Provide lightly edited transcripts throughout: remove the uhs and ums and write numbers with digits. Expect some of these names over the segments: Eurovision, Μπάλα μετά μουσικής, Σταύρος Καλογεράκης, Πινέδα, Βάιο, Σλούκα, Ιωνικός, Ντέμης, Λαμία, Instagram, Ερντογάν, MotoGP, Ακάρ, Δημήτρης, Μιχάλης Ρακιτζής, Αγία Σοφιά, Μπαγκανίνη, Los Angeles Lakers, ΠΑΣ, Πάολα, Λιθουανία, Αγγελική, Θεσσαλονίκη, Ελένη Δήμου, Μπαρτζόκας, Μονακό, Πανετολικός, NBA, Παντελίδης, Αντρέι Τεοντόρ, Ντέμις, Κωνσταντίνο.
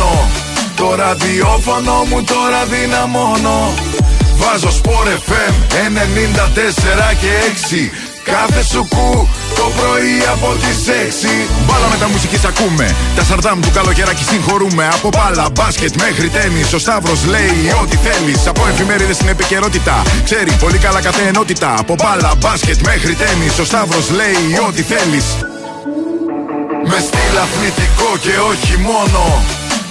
μόνο. Το ραδιόφωνο μου τώρα δυναμώνω. Βάζω Sport FM 94 και 6. Κάθε σου κου το πρωί από τις 6. Μπάλα με τα μουσικής ακούμε. Τα σαρδάμ του Καλογεράκη συγχωρούμε. Από μπάλα, μπάσκετ μέχρι τένις. Ο Σταύρος λέει ό,τι θέλεις. Από εφημερίδες στην επικαιρότητα. Ξέρει πολύ καλά κάθε ενότητα. Από μπάλα, μπάσκετ μέχρι τένις. Ο Σταύρος λέει ό,τι θέλεις. Με στυλ αθλητικό και όχι μόνο.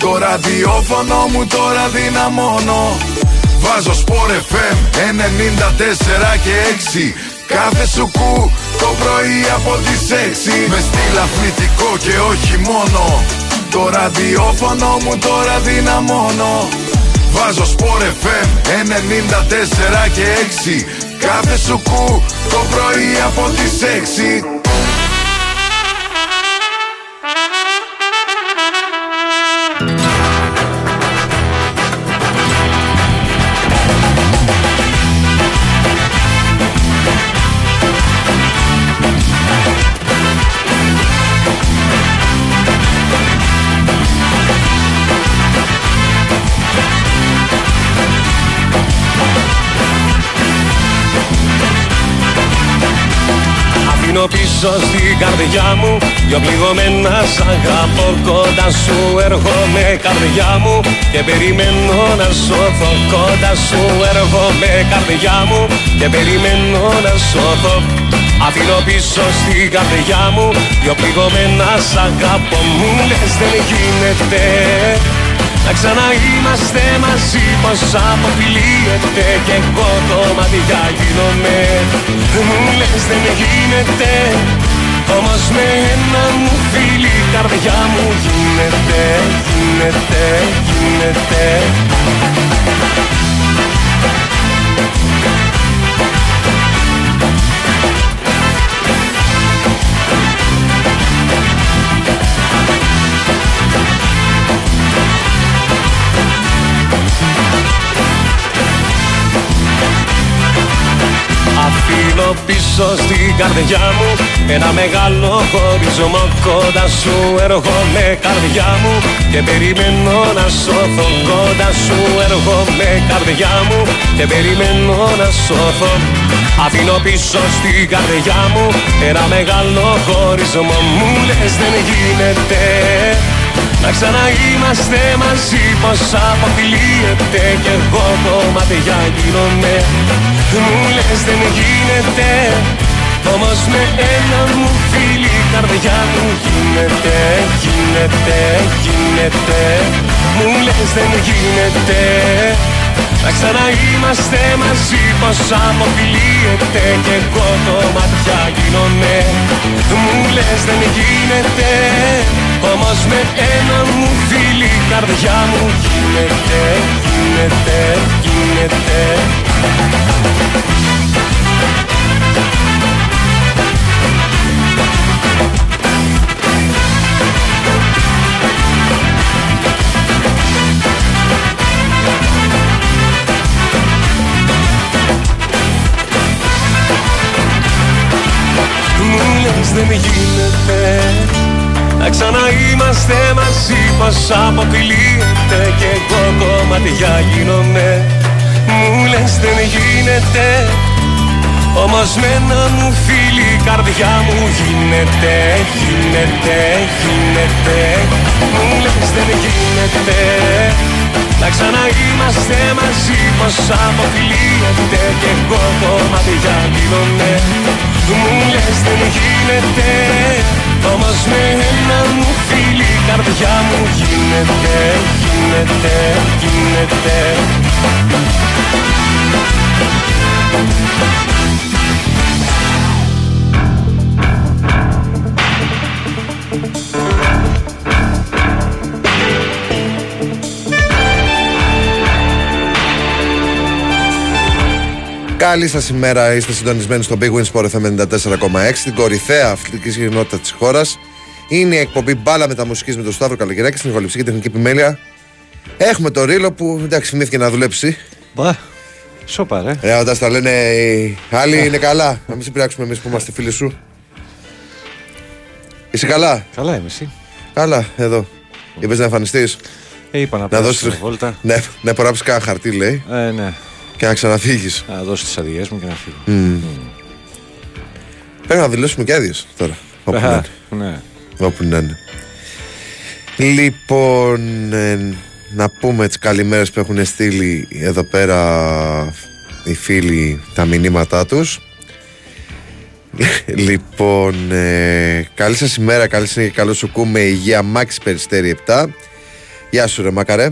Το ραδιόφωνο μου τώρα δυναμώνω. Βάζω Sport FM 94 και 6. Κάθε σου κου το πρωί από τις 6. Με στυλ αθλητικό και όχι μόνο. Το ραδιόφωνο μου τώρα δυναμώνω. Βάζω Sport FM 94 και 6. Κάθε σου κου το πρωί από τις 6. Αφήνω πίσω στην καρδιά μου δυο πληγωμένα σ' αγαπώ. Κοντά σου έρχομαι καρδιά μου και περιμένω να σωθώ. Κοντά σου έρχομαι καρδιά μου και περιμένω να σωθώ. Αφήνω πίσω στην καρδιά μου δυο πληγωμένα σ' αγαπώ. Μου λες δεν γίνεται να ξαναείμαστε μαζί, πως αποφυλίεται και εγώ το μάτια γίνομαι. Μου λες δεν γίνεται, όμως με ένα μου φίλι η καρδιά μου γίνεται, γίνεται, γίνεται. Αφήνω πίσω στην καρδιά μου ένα μεγάλο χωρισμό. Κοντά σου έρχομαι καρδιά μου και περιμένω να σώθω. Κοντά σου έρχομαι καρδιά μου και περιμένω να σώθω. Αφήνω πίσω στην καρδιά μου ένα μεγάλο χωρισμό. Μου λες δεν γίνεται να ξαναείμαστε μαζί, πως αποφυλίεται και εγώ κομμάτια γίνομαι. Μου λες δεν γίνεται, όμως με ένα μου φίλι η καρδιά μου γίνεται, γίνεται, γίνεται. Μου λες δεν γίνεται να ξαναείμαστε μαζί, πως αποφυλίεται και εγώ κομμάτια γίνομαι. Μου λες δεν γίνεται, όμως με ένα μου φίλι η καρδιά μου γίνεται, γίνεται, γίνεται. Μου λες δεν γίνεται να ξαναείμαστε μαζί, πως αποφυλίεται και εγώ κομμάτια γίνομαι. Μου λες δεν γίνεται, όμως με ένα μου φίλι η καρδιά μου γίνεται, γίνεται, γίνεται. Μου λες δεν γίνεται να ξαναείμαστε μαζί, πως αποφυλίεται και εγώ κομμάτια γίνομαι. Μου λες δεν γίνεται, όμως με ένα μου φίλι η καρδιά μου γίνεται, γίνεται, γίνεται. Καλή σας ημέρα, είστε συντονισμένοι στο Big Win Sport FM 94,6, την κορυφαία αθλητική κοινότητα της χώρας. Είναι η εκπομπή Μπάλα με τα μουσικής με τον Σταύρο Καλογεράκη, στην Ευα Ληψύγη και τεχνική επιμέλεια. Έχουμε το Ρίλο που εντάξει θυμήθηκε να δουλέψει. Μπα, σοπα ρε. Ρε όταν στα λένε οι άλλοι είναι καλά, να μην σε πειράξουμε εμείς που είμαστε φίλοι σου. Είσαι καλά? Καλά είμαι εσύ? Καλά, εδώ. Είπες να εμφανιστείς? Είπα να πάω μια βόλτα. Ναι, παράψει κάνα χαρτί, λέει. Ναι. Και να ξαναφύγει. Να δώσει τις αδειές μου και να φύγω. Πρέπει να δηλώσουμε και άδειες τώρα. Όπου να είναι. Λοιπόν, να πούμε τις καλημέρες που έχουν στείλει εδώ πέρα οι φίλοι τα μηνύματά τους. Λοιπόν, καλή σας ημέρα, καλή συνέχεια, καλό σου κου με υγεία. Μάξης Περιστέρη 7. Γεια σου ρε Μακαρέ.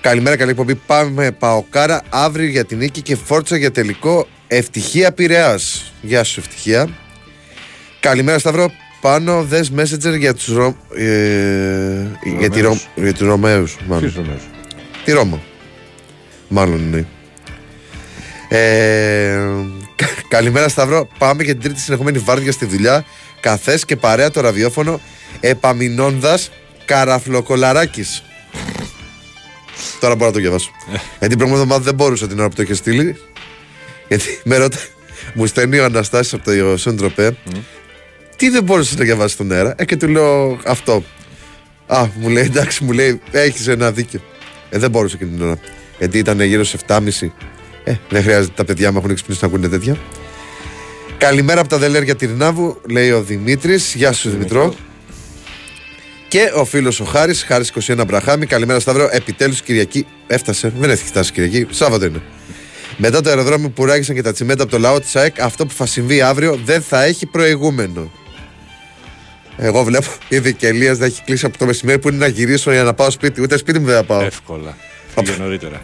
Καλημέρα, καλή εκπομπή. Πάμε Παοκάρα αύριο για την νίκη και Φόρτσα για τελικό. Ευτυχία Πειραιάς. Γεια σου Ευτυχία. Καλημέρα Σταυρό. Πάνω δες messenger για τους για τους Ρωμαίους. Ποιους Ρωμαίους? Τη Ρώμα. Μάλλον ναι. Καλημέρα Σταυρό. Πάμε για την τρίτη συνεχόμενη βάρδια στη δουλειά. Καθές και παρέα το ραδιόφωνο. Επαμεινώντας Καραφλοκολαράκης. Τώρα μπορώ να το διαβάσω. Γιατί την προηγούμενη εβδομάδα δεν μπορούσα την ώρα που το είχε στείλει. Γιατί με ρώτα, μου στέλνει ο Αναστάσης από το Εντροπέ. Τι δεν μπορούσε να διαβάσει τον αέρα. Και του λέω αυτό. Μου λέει εντάξει, μου λέει έχεις ένα δίκιο. Δεν μπορούσε εκείνη την ώρα. Γιατί ήταν γύρω στις 7.30. Δεν χρειάζεται, τα παιδιά μου έχουν ξυπνήσει να ακούνε τέτοια. Καλημέρα από τα Δελέρια Τυρνάβου, λέει ο Δημήτρης. Γεια σου Δημητρό. Και ο φίλος ο Χάρης, Χάρης 21 Μπραχάμι. Καλημέρα Σταύρο. Επιτέλους Κυριακή. Έφτασε. Δεν έχει φτάσει Κυριακή. Σάββατο είναι. Μετά το αεροδρόμιο που ράγισαν και τα τσιμέντα από το λαό της ΑΕΚ, αυτό που θα συμβεί αύριο δεν θα έχει προηγούμενο. Εγώ βλέπω ήδη και Ελίας να έχει κλείσει από το μεσημέρι που είναι να γυρίσω για να πάω σπίτι. Ούτε σπίτι μου δεν θα πάω. Εύκολα. Φύγω νωρίτερα.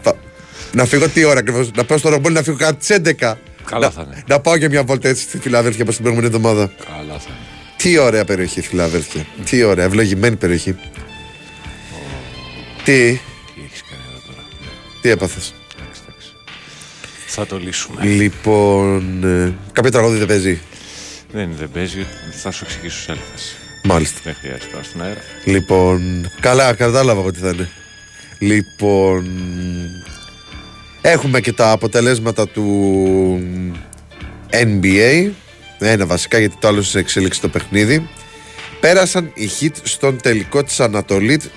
Να φύγω τι ώρα ακριβώς? Να πάω στο ρομπόλι να φύγω κατά τις 11. Καλά θα είναι. Να πάω για μια βόλτα έτσι στη Φιλαδέλφια από την προηγούμενη εβδομάδα. Καλά θα είναι. Τι ωραία περιοχή Φιλαδέλφια. Τι ωραία, ευλογημένη περιοχή. Τι έχεις κάνει εδώ τώρα? Τι έπαθες? Θα το λύσουμε. Λοιπόν, κάποιο τραγούδι δεν παίζει? Δεν παίζει, θα σου εξηγήσω σε άλλη φάση. Μάλιστα. Δεν χρειάζεται τώρα στον αέρα. Λοιπόν, καλά, κατάλαβα ότι θα είναι. Λοιπόν, έχουμε και τα αποτελέσματα του NBA. Ένα βασικά, γιατί το άλλο σε εξέλιξη το παιχνίδι. Πέρασαν οι Heat στον τελικό της Ανατολής.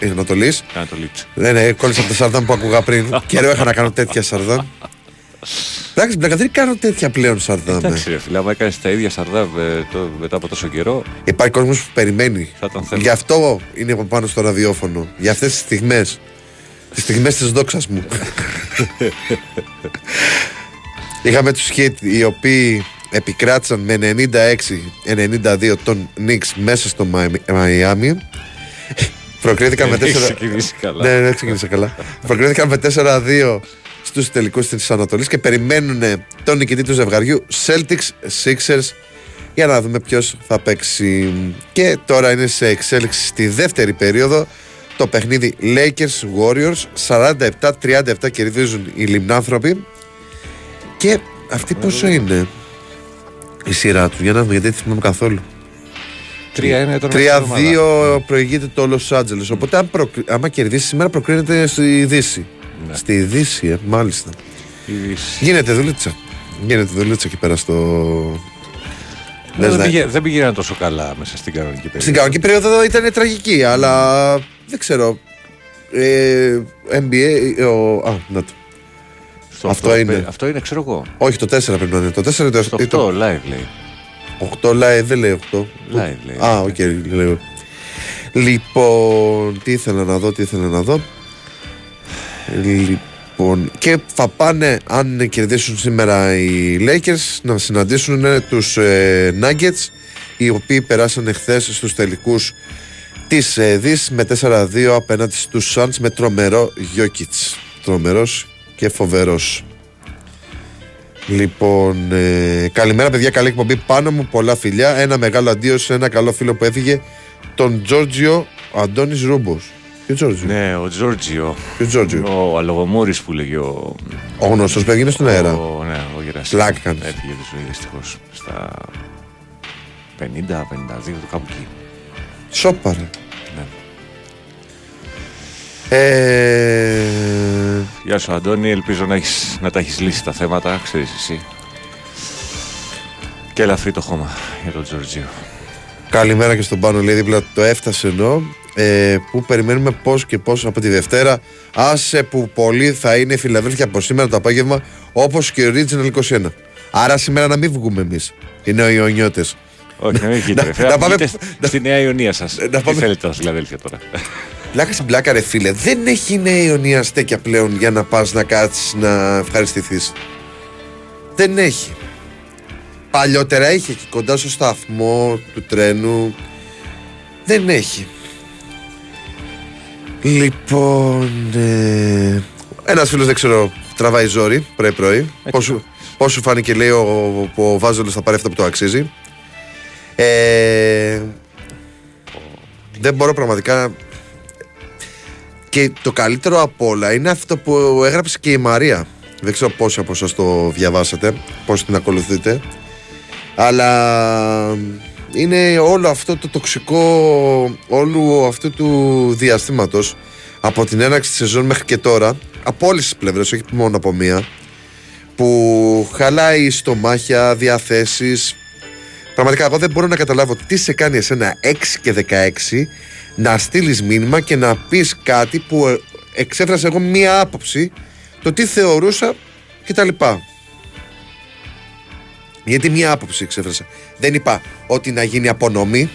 Ναι, κόλλησα από τα σαρδάν που ακούγα πριν. Καιρό είχα να κάνω τέτοια σαρδάν. Εντάξει, μπλακα, δεν κάνω τέτοια πλέον σαρδά. Εντάξει, ρε φίλε, άμα έκανε τα ίδια σαρδά μετά από τόσο καιρό. Υπάρχει κόσμο που περιμένει. Γι' αυτό είναι πάνω στο ραδιόφωνο. Για αυτές τις στιγμές. Τις στιγμές της δόξας μου. Είχαμε τους Hit οι οποίοι επικράτησαν με 96-92 τον Νίξ μέσα στο Μαϊάμι. Προκρίθηκαν με 4. Δεν ξεκίνησε καλά. Προκρίθηκαν με 4-2. Στους τελικούς της Ανατολής και περιμένουν τον νικητή του ζευγαριού Celtics Sixers για να δούμε ποιος θα παίξει. Και τώρα είναι σε εξέλιξη στη δεύτερη περίοδο το παιχνίδι Lakers Warriors 47-37 κερδίζουν οι λιμνάνθρωποι. Και αυτή πόσο είναι η σειρά του? Για να δούμε, γιατί δεν θυμάμαι καθόλου. 3-2 προηγείται το Los Angeles. Οπότε άμα κερδίσει σήμερα προκρίνεται στη Δύση. Ναι. Στη Δύση, μάλιστα. Γίνεται δουλίτσα. Γίνεται δουλίτσα εκεί πέρα στο. Δεν πήγαιναν τόσο καλά μέσα στην κανονική περίοδο. Στην κανονική περίοδο ήταν τραγική, αλλά δεν ξέρω. NBA. Να το. Αυτό είναι, ξέρω εγώ. Όχι, το 4 πρέπει να είναι. Το 4 είναι το 8. Το 8 live λέει. 8 live δεν λέει 8. Live λέει. Οκ, λέω. Λοιπόν, τι ήθελα να δω. Λοιπόν, και θα πάνε, αν κερδίσουν σήμερα οι Lakers, να συναντήσουν τους Nuggets, οι οποίοι περάσαν χθες στους τελικούς της Δύσης με 4-2 απέναντι στους Suns με τρομερό Jokic. Τρομερός και φοβερός. Λοιπόν, καλημέρα παιδιά, καλή εκπομπή, πάνω μου πολλά φιλιά. Ένα μεγάλο αντίο σε ένα καλό φίλο που έφυγε, τον Τζόρτζιο Αντώνη Ρούμπο. Ναι, ο Τζόρτζιο. Ο αλογομούρης που λέγει ο. Ο γνωστός που έγινε στον αέρα. Ναι, ο Γερασίμος. Λάκκανς. Έφυγε τη ζωή δυστυχώς. Στα 50-52 του κάπου εκεί. Σόπαρε. Ναι. Γεια σου Αντώνη, ελπίζω να τα έχεις λύσει τα θέματα, ξέρεις εσύ. Και ελαφρύ το χώμα για τον Τζόρτζιο. Καλημέρα και στον Πάνο, λέει δίπλα το έφτασε ενώ. που περιμένουμε πώς και πώς από τη Δευτέρα. Άσε που πολύ θα είναι η Φιλαδέλφια από σήμερα το απόγευμα, όπως και ο Original 21. Άρα σήμερα να μην βγούμε εμείς, οι νεοϊωνιώτες. Όχι, να μην βγείτε. Στη Νέα Ιωνία σας. Τι θέλετε τα Φιλαδέλφια τώρα. Πλάκα στην πλάκα, ρε φίλε. Δεν έχει η Νέα Ιωνία στέκια πλέον για να πας να κάτσεις να ευχαριστηθείς. Δεν έχει. Παλιότερα είχε εκεί κοντά στο σταθμό του τρένου. Δεν έχει. Λοιπόν, ένας φίλος δεν ξέρω, τραβάει ζόρι πρωί-πρωί. Πώς σου φάνηκε, λέει, ο Βάζελος θα πάρει αυτό που το αξίζει. Δεν μπορώ πραγματικά. Και το καλύτερο απ' όλα είναι αυτό που έγραψε και η Μαρία. Δεν ξέρω πόσοι από εσάς το διαβάσατε, πώς την ακολουθείτε. Αλλά είναι όλο αυτό το τοξικό όλου αυτού του διαστήματος από την έναρξη της σεζόν μέχρι και τώρα, από όλες τις πλευρές, όχι μόνο από μία, που χαλάει στομάχια, διαθέσεις. Πραγματικά εγώ δεν μπορώ να καταλάβω τι σε κάνει εσένα 6 και 16 να στείλεις μήνυμα και να πεις κάτι που εξέφρασα εγώ μία άποψη, το τι θεωρούσα κτλ. Γιατί μία άποψη εξέφρασα. Δεν είπα ότι να γίνει απονομή.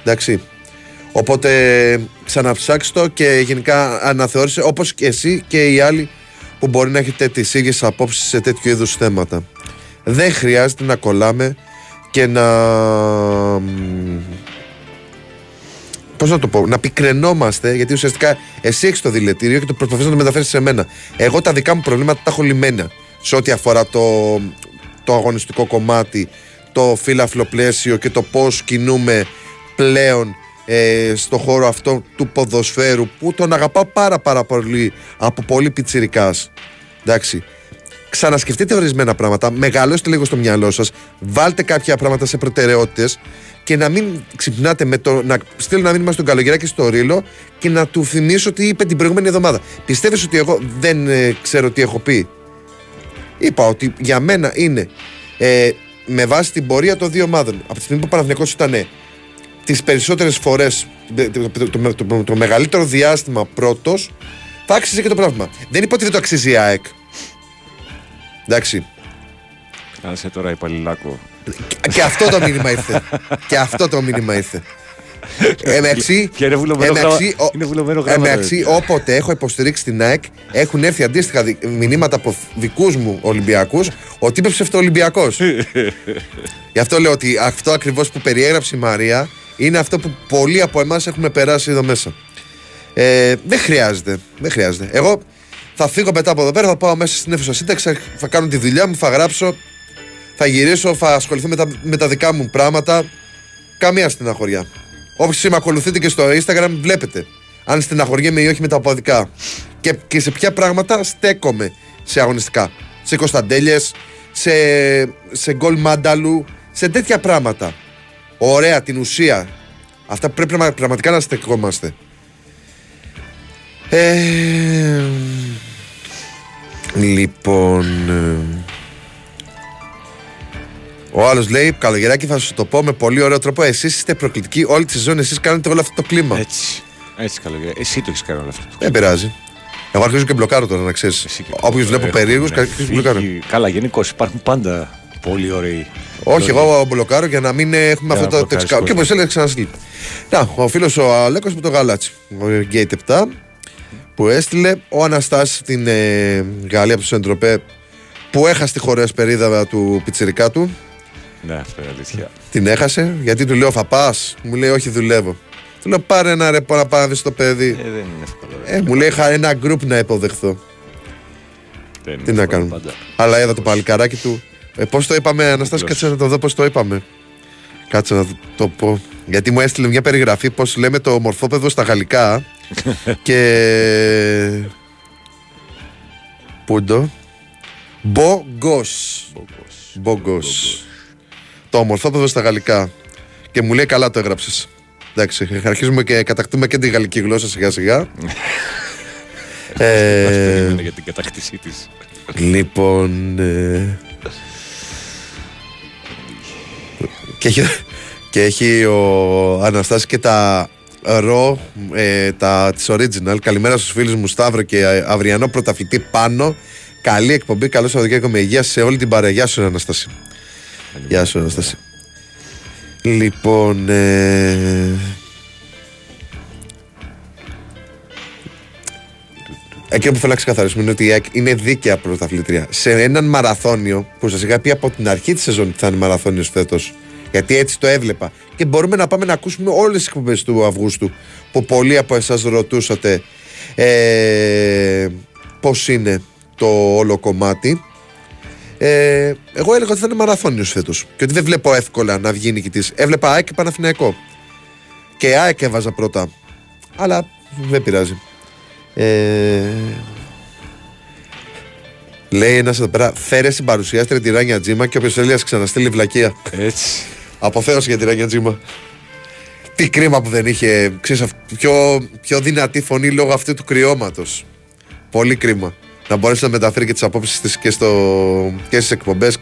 Εντάξει. Οπότε ξαναψάξτε το και γενικά αναθεώρησε, όπως και εσύ και οι άλλοι που μπορεί να έχετε τις ίδιες απόψεις σε τέτοιου είδους θέματα. Δεν χρειάζεται να κολλάμε και να... Πώς να το πω, να πικραινόμαστε, γιατί ουσιαστικά εσύ έχεις το δηλητήριο και το προσπαθείς να το μεταφέρεις σε μένα. Εγώ τα δικά μου προβλήματα τα έχω λυμμένα σε ό,τι αφορά το αγωνιστικό κομμάτι, το φύλαφλο πλαίσιο και το πώς κινούμε πλέον στο χώρο αυτό του ποδοσφαίρου που τον αγαπάω πάρα πολύ από πολύ πιτσιρικάς. Εντάξει. Ξανασκεφτείτε ορισμένα πράγματα, μεγαλώστε λίγο στο μυαλό σας, βάλτε κάποια πράγματα σε προτεραιότητες και να μην ξυπνάτε με το να στείλω ένα μήνυμα στον Καλογεράκη στο Ρίλο και να του θυμίσω τι είπε την προηγούμενη εβδομάδα. Πιστεύεις ότι εγώ δεν ξέρω τι έχω πει? Είπα ότι για μένα είναι με βάση την πορεία των δύο ομάδων. Από τη στιγμή που ο Παναθηναϊκός ήταν τις περισσότερες φορές το μεγαλύτερο διάστημα πρώτος, θα άξιζε και το πράγμα. Δεν είπα ότι δεν το αξίζει η ΑΕΚ. Εντάξει. Άσε τώρα υπαλληλάκο. Και αυτό το μήνυμα ήρθε. Και αυτό το μήνυμα ήρθε. Εντάξει, όποτε έχω υποστηρίξει την ΑΕΚ, έχουν έρθει αντίστοιχα μηνύματα από δικούς μου Ολυμπιακούς ότι είπε ψευτοολυμπιακός. Γι' αυτό λέω ότι αυτό ακριβώς που περιέγραψε η Μαρία είναι αυτό που πολλοί από εμάς έχουμε περάσει εδώ μέσα. Δεν χρειάζεται. Εγώ θα φύγω μετά από εδώ πέρα, θα πάω μέσα στην αίθουσα σύνταξη, θα κάνω τη δουλειά μου, θα γράψω, θα γυρίσω, θα ασχοληθώ με τα δικά μου πράγματα. Καμία στεναχωριά. Όποιοι με ακολουθείτε και στο Instagram βλέπετε αν στεναχωριέμαι ή όχι με τα αποδικά και σε ποια πράγματα στέκομαι σε αγωνιστικά, σε κοσταντέλιες, σε γκολ μάνταλου, σε τέτοια πράγματα. Ωραία, την ουσία. Αυτά που πρέπει πραγματικά να στεκόμαστε. Λοιπόν, ο άλλος λέει: Καλογεράκη, θα σου το πω με πολύ ωραίο τρόπο. Εσείς είστε προκλητικοί όλη τη σεζόν. Εσείς κάνετε όλο αυτό το κλίμα. Έτσι, Καλογεράκη. Εσύ το έχεις κάνει όλο αυτό το κλίμα. Δεν πειράζει. Εγώ αρχίζω και μπλοκάρω τώρα, να ξέρεις. Όποιους βλέπω περίεργους, αρχίζω και μπλοκάρω. Καλά, γενικώς υπάρχουν πάντα πολύ ωραίοι. Όχι, εγώ μπλοκάρω για να μην έχουμε αυτό το τεξικά. Και όπως έλεγε ξανασλίπ. Να, ο φίλος ο Αλέκος με το γαλάτσι. Ο Gate 7 που έστειλε. Ο Αναστάσης στην Γαλλία του Εντροπέ που έχασε τη χωρέσπερίδα του πιτσιρικά του. Ναι, αυτό είναι αλήθεια. Την έχασε, γιατί του λέω θα πας, μου λέει όχι δουλεύω. Του λέω πάρε ένα ρεπό να πάρεις το παιδί. Δεν είναι εύκολο. Μου λέει είχα ένα γκρουπ να υποδεχθώ. Τι να κάνουμε πάντα. Αλλά είδα το παλικαράκι του. Πώς το είπαμε, Αναστάση, κάτσε να το δω πώς το είπαμε. Κάτσε να το πω. Γιατί μου έστειλε μια περιγραφή πώς λέμε το μορφόπεδο στα γαλλικά. Και... Πούντο. Μπογκός. Το ομορφόπεδο στα γαλλικά. Και μου λέει καλά το έγραψες. Εντάξει, αρχίζουμε και κατακτούμε και τη γαλλική γλώσσα σιγά σιγά. Για την κατακτήσή της. Λοιπόν... και έχει ο Αναστάσης και τα ρο της original. Καλημέρα στους φίλους μου Σταύρο και αυριανό πρωταθλητή Πάνο. Καλή εκπομπή, καλό Σαββατοκύριακο με υγεία σε όλη την παρέα. Γεια σου Αναστάση. Γεια σου Αναστάση. Λοιπόν εκείνο που θέλω να ξεκαθαρίσουμε είναι ότι η ΑΕΚ είναι δίκαια πρωταθλήτρια σε έναν μαραθώνιο που σας είχα πει από την αρχή της σεζόν ότι θα είναι μαραθώνιος φέτος. Γιατί έτσι το έβλεπα. Και μπορούμε να πάμε να ακούσουμε όλες τις εκπομπές του Αυγούστου που πολλοί από εσάς ρωτούσατε πώς είναι το όλο κομμάτι. Εγώ έλεγα ότι θα είναι μαραθώνιος φέτος και ότι δεν βλέπω εύκολα να βγει νικητής. Έβλεπα ΑΕΚ και Παναθηναϊκό. Και ΑΕΚ έβαζα πρώτα. Αλλά δεν πειράζει. Λέει ένας εδώ πέρα, φέρε συμπαρουσιάστρια τη Ράνια Τζίμα και όποιος θέλει να ξαναστείλει βλακεία. Έτσι. Αποθέωση για τη Ράνια Τζίμα. Τι κρίμα που δεν είχε, ξέρεις, πιο δυνατή φωνή λόγω αυτού του κρυώματος. Πολύ κρίμα. Να μπορέσει να μεταφέρει και τις απόψεις της και στις εκπομπές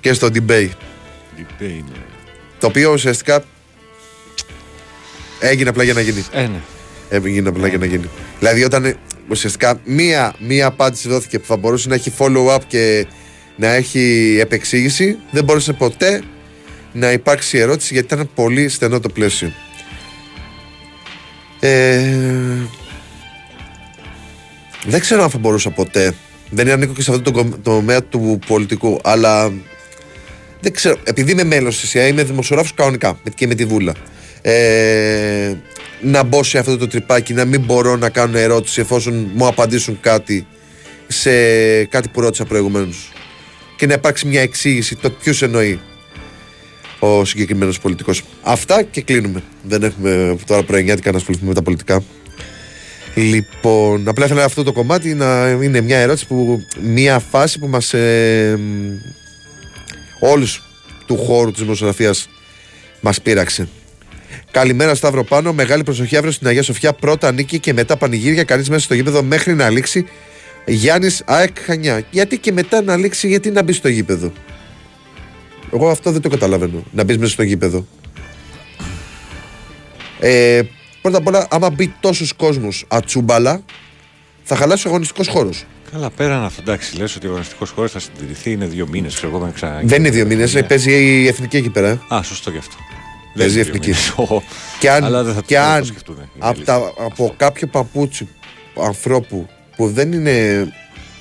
και στο debate. Ναι. Το οποίο ουσιαστικά έγινε απλά για να γίνει. Ναι. Έγινε απλά για να γίνει. Δηλαδή όταν ουσιαστικά μία απάντηση δόθηκε που θα μπορούσε να έχει follow-up και να έχει επεξήγηση, δεν μπορούσε ποτέ να υπάρξει ερώτηση γιατί ήταν πολύ στενό το πλαίσιο. Δεν ξέρω αν θα μπορούσα ποτέ. Δεν ανήκω και σε αυτό το τομέα του πολιτικού, αλλά δεν ξέρω. Επειδή είμαι μέλος της ΕΣΥΑ, είμαι δημοσιογράφος κανονικά και με τη Βούλα. Να μπω σε αυτό το τρυπάκι, να μην μπορώ να κάνω ερώτηση εφόσον μου απαντήσουν κάτι σε κάτι που ρώτησα προηγουμένως και να υπάρξει μια εξήγηση το ποιους εννοεί ο συγκεκριμένος πολιτικός. Αυτά και κλείνουμε. Δεν έχουμε τώρα πρωινιάτικα να ασχοληθούμε με τα πολιτικά. Λοιπόν, απλά ήθελα αυτό το κομμάτι να είναι μια ερώτηση που, μια φάση που μας όλους του χώρου της δημοσιογραφίας μας πείραξε. Καλημέρα Σταύρο Πάνο, μεγάλη προσοχή αύριο στην Αγία Σοφιά. Πρώτα νίκη και μετά πανηγύρια. Κανείς μέσα στο γήπεδο μέχρι να λήξει. Γιάννης ΑΕΚ Χανιά. Γιατί και μετά να λήξει, γιατί να μπει στο γήπεδο? Εγώ αυτό δεν το καταλαβαίνω. Να μπει μέσα στο γήπεδο. Πρώτα απ' όλα, άμα μπει τόσους κόσμους ατσούμπαλα, θα χαλάσει ο αγωνιστικός χώρος. Καλά, πέραν αυτό, εντάξει, λες ότι ο αγωνιστικός χώρος θα συντηρηθεί, είναι 2 μήνες. Δεν είναι 2 μήνες, παίζει η εθνική εκεί πέρα. Α, σωστό γι' αυτό. Παίζει η εθνική. Και αν από κάποιο παπούτσι ανθρώπου που δεν είναι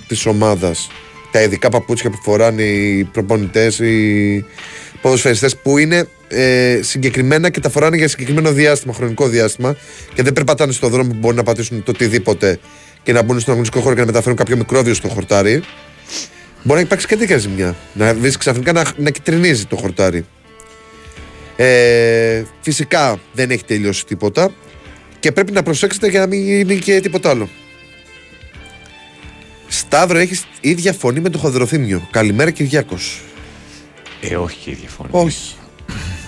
της ομάδας, τα ειδικά παπούτσια που φοράνε οι προπονητές, οι ποδοσφαιριστές που είναι συγκεκριμένα και τα φοράνε για συγκεκριμένο διάστημα, χρονικό διάστημα, και δεν περπατάνε στον δρόμο που μπορεί να πατήσουν το οτιδήποτε και να μπουν στον αγωνιστικό χώρο και να μεταφέρουν κάποιο μικρόβιο στο χορτάρι, μπορεί να υπάρξει και τέτοια ζημιά. Να βρει ξαφνικά να κυτρινίζει το χορτάρι. Φυσικά δεν έχει τελειώσει τίποτα και πρέπει να προσέξετε για να μην γίνει και τίποτα άλλο. Σταύρο, έχεις ίδια φωνή με το Χοδροθύμιο. Καλημέρα Κυριάκος. Όχι και ίδια φωνή. Όχι.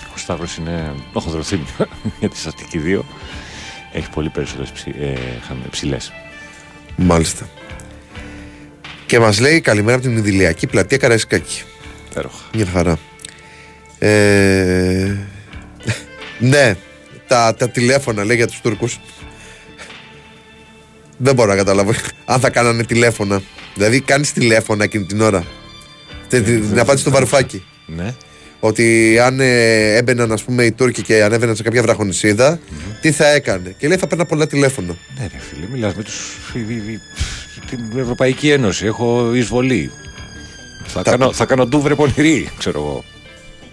Ο Σταύρος είναι το Χοδροθύμιο για τη Αστική 2. Έχει πολύ περισσότερες ψηλές. Μάλιστα. Και μας λέει καλημέρα από την Ιδηλιακή πλατεία Καραϊσκάκη. Υπέροχα. Μια χαρά. Ναι, τα τηλέφωνα λέει για τους Τούρκους. Δεν μπορώ να καταλάβω αν θα κάνανε τηλέφωνα. Δηλαδή κάνεις τηλέφωνα εκείνη την ώρα. Την απάντηση στο Βαρουφάκι. Ναι. Ότι αν έμπαιναν ας πούμε οι Τούρκοι και ανέβαιναν σε κάποια βραχονησίδα, τι θα έκανε? Και λέει θα παίρνα πολλά τηλέφωνα. Ναι ρε φίλε, μιλάς με την Ευρωπαϊκή Ένωση. Έχω εισβολή. Θα κάνω ντούβρε πονηρή, ξέρω εγώ.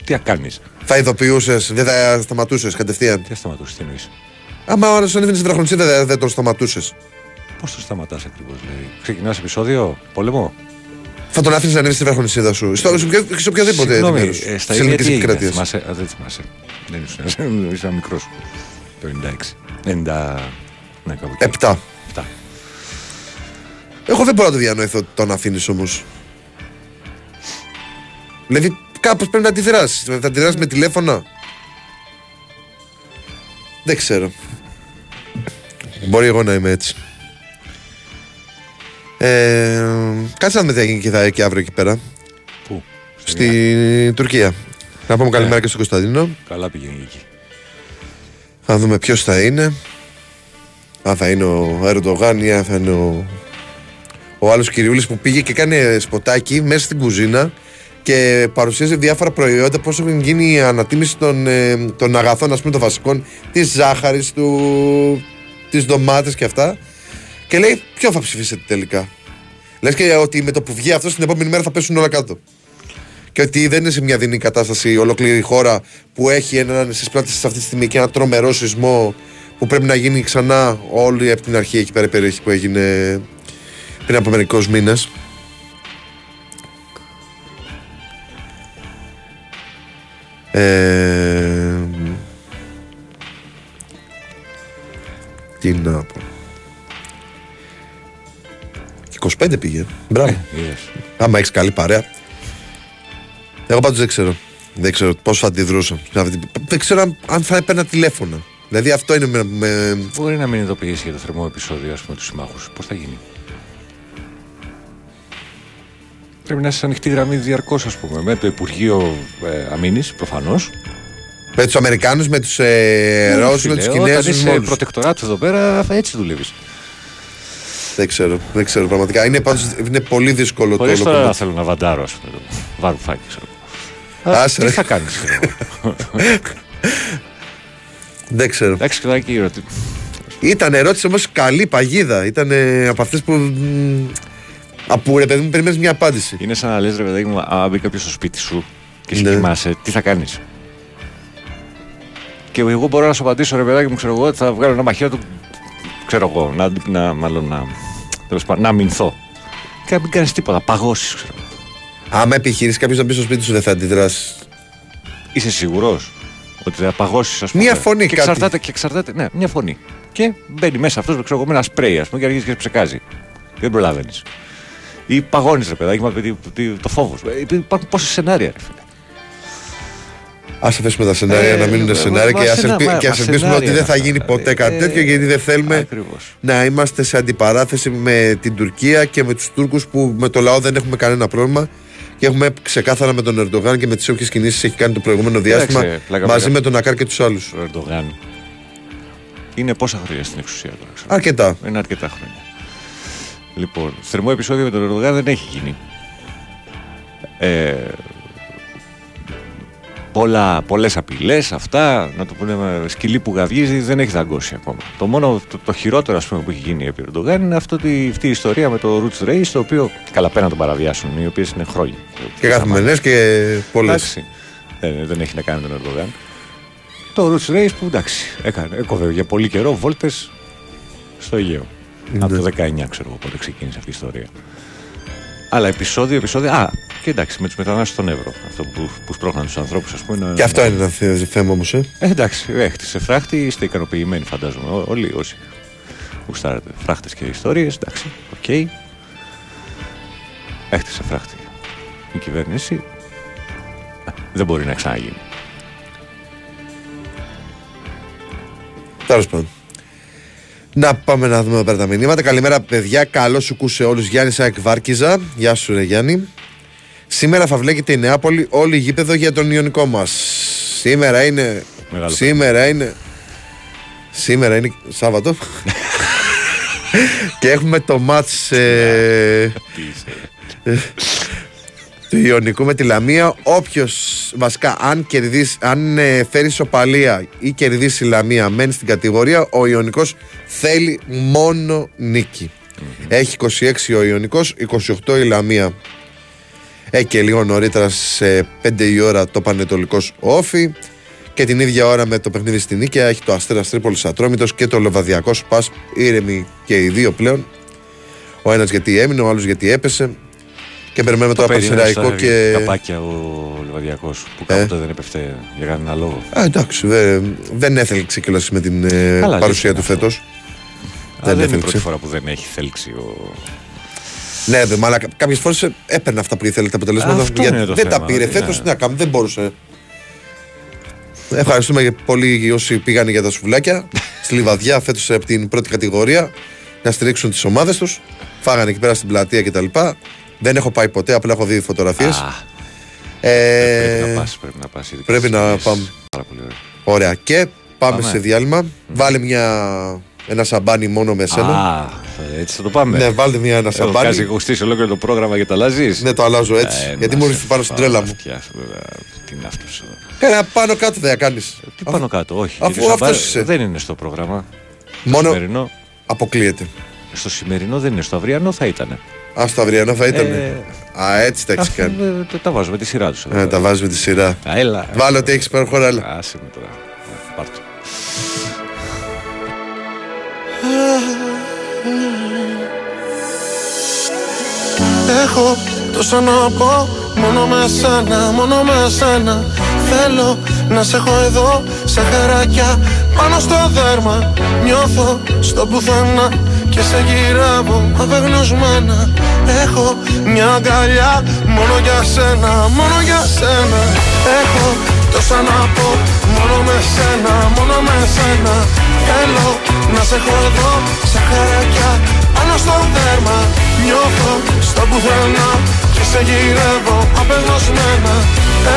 Τι θα κάνεις? Θα ειδοποιούσες, δεν θα σταματούσες κατευθείαν? Τι θα σταματούσες, τι εννοείς? Άμα ο άλλος ανέβαινε στην βραχονισίδα δεν τον σταματούσες. Πώς τον σταματάς ακριβώς, δηλαδή? Ξεκινάς επεισόδιο, πόλεμο. Θα τον άφηνες να ανέβει στην βραχονισίδα σου. Σε οποιαδήποτε μέρος. Στα ελληνικής επικρατείας. Δεν θυμάσαι. Δεν ήσουν μικρός. Το 96. 97. Εγώ δεν μπορώ να το διανοηθώ ότι τον αφήνεις όμως. Δηλαδή. Κάπως πρέπει να αντιδράσεις. Θα αντιδράσεις με τηλέφωνα. Δεν ξέρω. Μπορεί εγώ να είμαι έτσι. Κάτσε να δούμε τι έγινε και αύριο εκεί πέρα. Πού? Στην Τουρκία. Να πούμε καλημέρα και στον Κωνσταντίνο. Καλά πήγαινε εκεί. Θα δούμε ποιος θα είναι. Αν θα είναι ο Ερντογάν ή αν θα είναι ο άλλος κυριούλης που πήγε και κάνει σποτάκι μέσα στην κουζίνα και παρουσίασε διάφορα προϊόντα, πώς έχουν γίνει η ανατίμηση των αγαθών, ας πούμε, των βασικών, της ζάχαρης, της ντομάτας και αυτά. Και λέει ποιο θα ψηφίσετε τελικά. Λες και ότι με το που βγει αυτό στην επόμενη μέρα θα πέσουν όλα κάτω. Και ότι δεν είναι σε μια δεινή κατάσταση η ολόκληρη χώρα που έχει έναν συσπλάτηση σε αυτή τη στιγμή και ένα τρομερό σεισμό που πρέπει να γίνει ξανά όλη από την αρχή εκεί πέρα περιοχή που έγινε πριν από μερικούς μήνες. Τι να πω. 25 πήγε. Μπράβο. Άμα έχεις καλή παρέα. Εγώ πάντως δεν ξέρω. Δεν ξέρω πώς θα αντιδρούσα. Δεν ξέρω αν θα έπαιρνα τηλέφωνα. Δηλαδή αυτό είναι με... Μπορεί να μην ειδοποιήσει για το θερμό επεισόδιο, ας πούμε, τους συμμάχους. Πώς θα γίνει. Πρέπει να είσαι σε ανοιχτή γραμμή διαρκώς, ας πούμε. Με το Υπουργείο Αμήνης, προφανώς. Με τους Αμερικάνους, με τους Ρώσους, με τους Κινέζους. Αν είσαι προτεκτοράτος εδώ πέρα, θα έτσι δουλεύεις. Δεν ξέρω πραγματικά. Είναι πολύ δύσκολο χωρίς το όλο κομμάτι. Θέλω να βαντάρω, ας πούμε. Βάρου φάκι, ξέρω. Τι θα κάνεις. Δεν ξέρω. Εντάξει, κοιτάει και η ερώτηση. Ήταν ερώτηση όμως καλή παγίδα. Ήταν από αυτές που... Από ρε παιδί μου περιμένεις μια απάντηση. Είναι σαν να λες, ρε παιδί μου, αν μπει κάποιος στο σπίτι σου και σε κοιμάσαι, τι θα κάνεις. Και εγώ μπορώ να σου απαντήσω, ρε παιδάκι μου, ξέρω εγώ, θα βγάλω ένα μαχαίρι του. Ξέρω εγώ, να αμυνθώ. Και να μην κάνεις τίποτα, παγώσεις, ξέρω. Άμα επιχειρήσεις κάποιος να μπει στο σπίτι σου, δεν θα αντιδράσεις. Είσαι σίγουρος ότι θα παγώσεις, ας πούμε. Μια φωνή, και εξαρτάται, ναι, μια φωνή. Και μπαίνει μέσα αυτός, ξέρω εγώ, με ένα σπρέι, ας πούμε, και αρχίζει και ψεκάζει. Και δεν προλαβαίνεις. Ή παγώνεις, ρε παιδάκι, το φόβος. Υπάρχουν πόσα σενάρια, ρε φίλε. Ας αφήσουμε τα σενάρια να μείνουν σενάρια και ας ελπίσουμε ότι δεν θα γίνει ποτέ κάτι τέτοιο, γιατί δεν θέλουμε να είμαστε σε αντιπαράθεση με την Τουρκία και με τους Τούρκους, που με το λαό δεν έχουμε κανένα πρόβλημα. Και έχουμε ξεκάθαρα με τον Ερντογάν και με τις όποιες κινήσεις έχει κάνει το προηγούμενο διάστημα μαζί με τον Ακάρ και τους άλλους. Ο Ερντογάν είναι πόσα χρόνια στην εξουσία τώρα, ξέρω. Αρκετά. Είναι αρκετά χρόνια. Λοιπόν, θερμό επεισόδιο με τον Ερντογάν δεν έχει γίνει. Πολλές απειλές, αυτά, να το πούμε, σκυλί που γαβγίζει, δεν έχει δαγκώσει ακόμα. Το μόνο, το χειρότερο, ας πούμε, που έχει γίνει επί Ερντογάν είναι αυτή η ιστορία με το Roots Race, το οποίο καλά πέρα να τον παραβιάσουν, οι οποίες είναι χρόνια. Και καθημερινές και πολλές. Δεν έχει να κάνει τον Ερντογάν. Το Roots Race που, εντάξει, έκοβε για πολύ καιρό βόλτες στο Αιγαίο. Από το 19, ξέρω εγώ, πότε ξεκίνησε αυτή η ιστορία. Αλλά επεισόδιο. Α, και εντάξει, με τους μετανάστες στον Εύρο. Αυτό που σπρώχναν τους ανθρώπους, ας πούμε. Και αυτό είναι ένα θέμα όμως. Εντάξει, έχτισε φράχτη, είστε ικανοποιημένοι, φαντάζομαι. Όλοι όσοι γουστάρετε φράχτες και ιστορίες, εντάξει, οκ. Έχτισε φράχτη η κυβέρνηση. Δεν μπορεί να ξαναγίνει. Τέλος πάντων. Να πάμε να δούμε πέρα τα μηνύματα. Καλημέρα, παιδιά. Καλώς σου κούσε όλους. Γιάννης ΑΕΚ Βάρκιζα. Γεια σου, ρε Γιάννη. Σήμερα θα βλέκεται η Νεάπολη, όλη η γήπεδο για τον Ιωνικό μας. Σήμερα είναι Σάββατο. Και έχουμε το μάτς του Ιωνικού με τη Λαμία. Όποιος βασικά, αν φέρει σοπαλία ή κερδίσει η Λαμία, μένει στην κατηγορία. Ο Ιωνικός θέλει μόνο νίκη. Έχει 26 ο Ιωνικός, 28 η Λαμία. Και λίγο νωρίτερα σε 5 η ώρα το Πανετολικός Όφι. Και την ίδια ώρα με το παιχνίδι στην Νίκαια έχει το Αστέρας Τρίπολης Ατρόμητος και το Λεβαδειακός ΠΑΣ. Ήρεμοι και οι δύο πλέον. Ο ένας γιατί έμεινε, ο άλλος γιατί έπεσε. Και περιμένουμε το Παναθηναϊκό και. Καπάκια ο Λεβαδειακός που κάποτε δεν έπεφτε για κανένα λόγο. Εντάξει, δεν έθελξε κιόλας με την παρουσία του φέτος. Δεν είναι η πρώτη φορά που δεν έχει θέλξει ο. Ναι, αλλά κάποιες φορές έπαιρνε αυτά που ήθελε τα αποτελέσματα. Δεν τα πήρε φέτος, τι να κάνουμε, δεν μπορούσε. Ευχαριστούμε πολύ όσοι πήγαν για τα σουβλάκια στη Λιβαδιά φέτος από την πρώτη κατηγορία να στηρίξουν τις ομάδες τους. Φάγανε εκεί πέρα στην πλατεία κτλ. Δεν έχω πάει ποτέ, απλά έχω δει φωτογραφίες. Πρέπει να πάμε. Πάρα πολύ ωραία. Και Πάμε σε διάλειμμα. Βάλε ένα σαμπάνι μόνο με σένα. Α, έτσι θα το πάμε. Ναι, βάλτε ένα σαμπάνι. Κάτσε, έχω στήσει ολόκληρο το πρόγραμμα και το αλλάζει. Ναι, το αλλάζω έτσι. Γιατί μόλι του πάρω στην τρέλα μου. Τι είναι αυτό. Ένα πάνω κάτω δεν θα κάνει. Τι πάνω κάτω, όχι. Αφού αυτό δεν είναι στο πρόγραμμα. Μόνο. Αποκλείεται. Στο σημερινό δεν είναι, στο αυριανό θα ήταν. Α, στο αυριανό θα ήταν. Α, έτσι τα έχει κάνει. Τα βάζουμε τη σειρά του. Τα βάζουμε τη σειρά. Βάλω ότι έχει πέρα χώρα. Α, συγγνώμη τώρα. Πάρτο. Έχω τόσο να πω, μόνο με σένα, μόνο με σένα. Θέλω να σε έχω εδώ, σαν χαράκια πάνω στο δέρμα. Νιώθω στο πουθενά και σε γυρεύω απεγνωσμένα. Έχω μια αγκαλιά, μόνο για σένα, μόνο για σένα. Έχω τόσα να πω, μόνο με σένα, μόνο με σένα. Θέλω να σε έχω εδώ, σαν χαράκια πάνω στο δέρμα. Νιώθω στο πουθενά και σε γυρεύω απεγνωσμένα.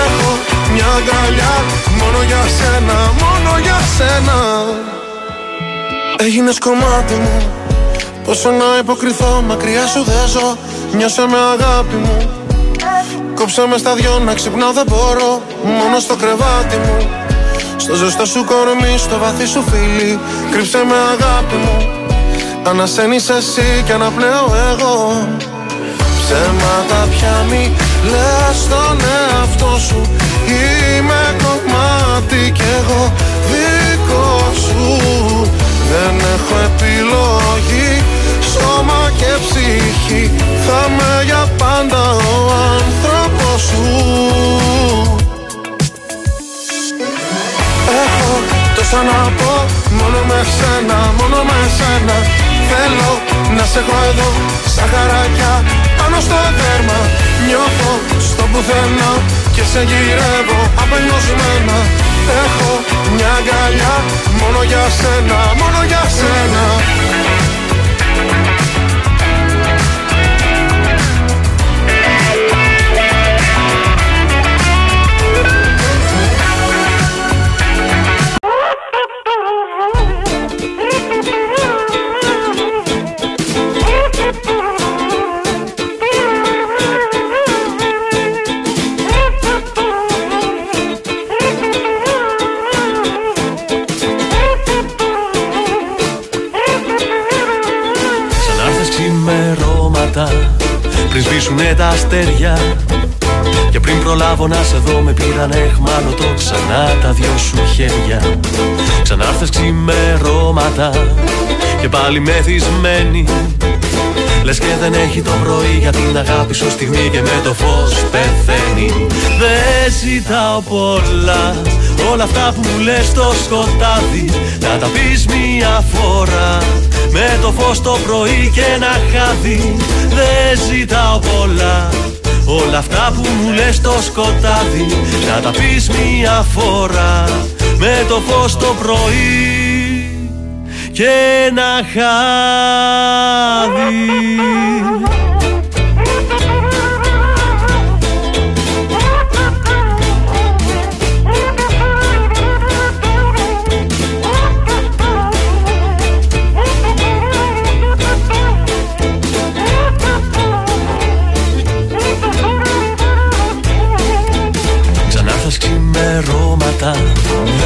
Έχω μια αγκαλιά, μόνο για σένα, μόνο για σένα. Έγινες κομμάτι μου, πόσο να υποκριθώ, μακριά σου δεν ζω. Νιώσε με αγάπη μου, κόψε με στα δυο, να ξυπνάω δεν μπορώ. Μόνο στο κρεβάτι μου, στο ζεστό σου κορμί, στο βαθύ σου φίλι, κρύψε με αγάπη μου. Ανασένεις εσύ και αναπνέω εγώ. Ψέματα πια μη λες στον εαυτό σου. Είμαι κομμάτι κι εγώ δικό σου. Δεν έχω επιλογή, σώμα και ψυχή. Θα είμαι για πάντα ο άνθρωπος σου. Έχω τόσα να πω, μόνο με σένα, μόνο με σένα. Θέλω να σε έχω εδώ, σαν χαράκια πάνω στο δέρμα. Νιώθω στο πουθενά και σε γυρεύω απελπισμένα. Έχω μια αγκαλιά, μόνο για σένα, μόνο για σένα. Πριν σβήσουνε τα αστέρια και πριν προλάβω να σε δω, με πήρανε χμάλωτο ξανά τα δυο σου χέρια. Ξανάρθες ξημερώματα και πάλι μεθυσμένη, λες και δεν έχει το πρωί για την αγάπη σου στιγμή και με το φως πεθαίνει. Δεν ζητάω πολλά, όλα αυτά που μου λες το σκοτάδι να τα πεις μια φορά, με το φως το πρωί και να χάδι. Δεν ζητάω πολλά, όλα αυτά που μου λες το σκοτάδι να τα πεις μια φορά, με το φως το πρωί και να χάδι.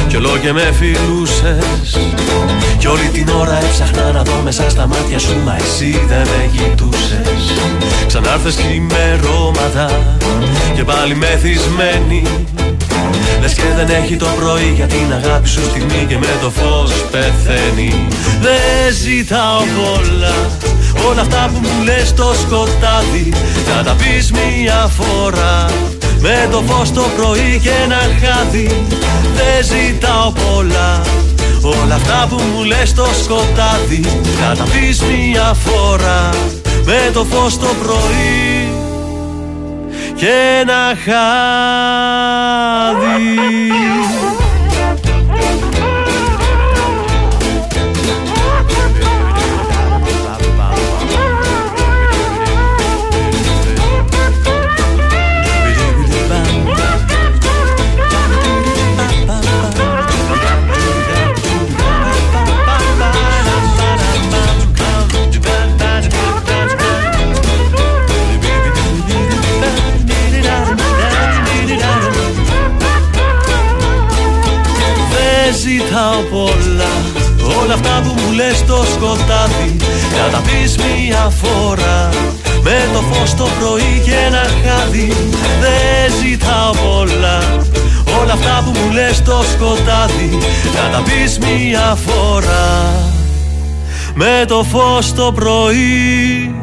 Κι όλο και με φιλούσες, κι όλη την ώρα έψαχνα να δω μέσα στα μάτια σου, μα εσύ δεν με κοιτούσες. Ξανάρθες χειμερώματα και πάλι μεθυσμένη, λες και δεν έχει το πρωί για την αγάπη σου στιγμή και με το φως πεθαίνει. Δεν ζητάω πολλά, όλα αυτά που μου λες το σκοτάδι να τα πεις μια φορά, με το φως το πρωί και ένα χάδι. Δεν ζητάω πολλά, όλα αυτά που μου λες το σκοτάδι να τα πεις μια φορά, με το φως το πρωί και ένα χάδι. μία φορά, με το φως το πρωί και ένα χάδι. Δεν ζητάω πολλά, όλα αυτά που μου λες το σκοτάδι, να τα πεις μία φορά, με το φως το πρωί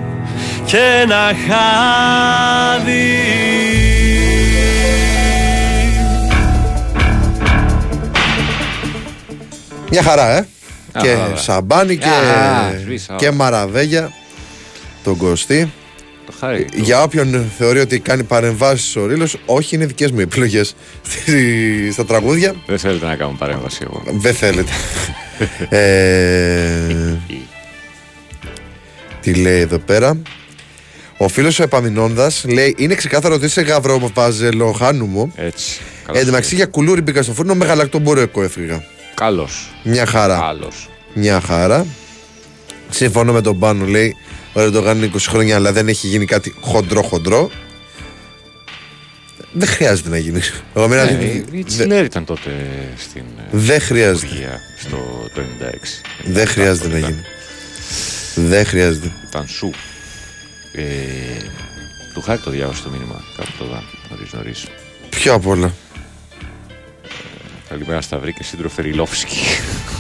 και ένα χάδι. Μια χαρά, και άρα. Σαμπάνι και μαραβέγια. Τον Κωστή το για όποιον θεωρεί ότι κάνει παρεμβάσεις ο Ρίλος, όχι, είναι δικές μου επιλογές στα τραγούδια. Δεν θέλετε να κάνω παρέμβαση εγώ. Δεν θέλετε. Τι λέει εδώ πέρα ο φίλος ο Επαμεινώντας, λέει είναι ξεκάθαρο ότι είσαι γαυρό παζελο χάνουμο. Έτσι. Εντάξει, για κουλούρι μπήκα στο φούρνο με γαλακτομπορέκο έφυγα. Καλώς. Μια χαρά. Καλώς. Μια χαρά. Συμφωνώ με τον Πάνο, λέει. Ο Ερντογάν είναι 20 χρόνια, αλλά δεν έχει γίνει κάτι χοντρό-χοντρό. Δεν χρειάζεται να γίνει. Η Τσιλέρ ήταν τότε στην. Δεν χρειάζεται. Στο 96. Δεν χρειάζεται να γίνει. Δεν χρειάζεται. Ήταν σου. Του χάρη το διάβασε το μήνυμα κάπου το δά. Νωρί. Πιο απ' όλα. Καλημέρα Σταυρή και σύντροφε Ριλόφσκι.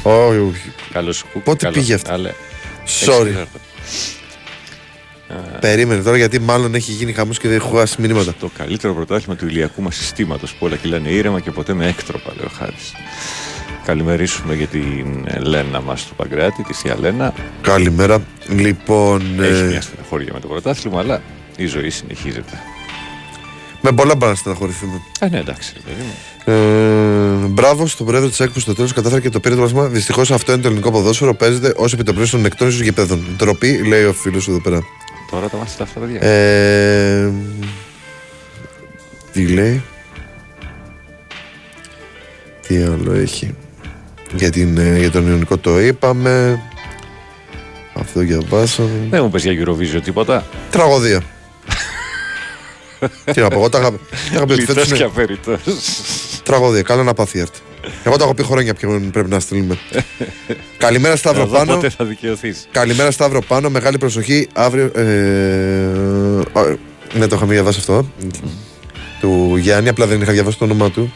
Όχι. Καλώς. Πότε πήγε αυτό. Sorry. Περίμενε τώρα, γιατί μάλλον έχει γίνει χαμός και δεν έχω χάσει μηνύματα. Το καλύτερο πρωτάθλημα του ηλιακού μας συστήματος που όλα κυλάνε ήρεμα και ποτέ με έκτροπα, λέει ο Χάρης. Καλημερίσουμε για την Λένα μας του Παγκράτη, τη θεία Λένα. Καλημέρα. Λοιπόν. Έχει μια στεναχώρια με το πρωτάθλημα, αλλά η ζωή συνεχίζεται. Με πολλά μπα να στεναχωρηθούμε. Ναι, εντάξει. Μπράβο στον πρόεδρο της ΑΕΚ που στο τέλος κατάφερε και το πήρε το βαθμό. Δυστυχώς αυτό είναι το ελληνικό ποδόσφαιρο. Παίζεται ως επιτοπλίστων των εκτός ίσως γηπέδων. Ντροπή, λέει ο φίλος εδώ πέρα. Τώρα τα μάθετε αυτά, παιδιά. Τι λέει. Τι άλλο έχει. Για τον Ιωνικό το είπαμε. Αυτό διαβάσαμε. Δεν μου πες για Eurovision τίποτα. Τραγωδία. Τι να πω, εγώ τα είχα πει ότι φέτος. Τραγωδία, καλά να πάθει έρθει. Εγώ τα έχω πει χρόνια ποιον πρέπει να στείλουμε. Καλημέρα Σταύρο Πάνω. Πότε θα δικαιωθείς. Καλημέρα Σταύρο Πάνω, μεγάλη προσοχή. Αύριο. Ναι, το είχαμε διαβάσει αυτό. Του Γιάννη, απλά δεν είχα διαβάσει το όνομά του.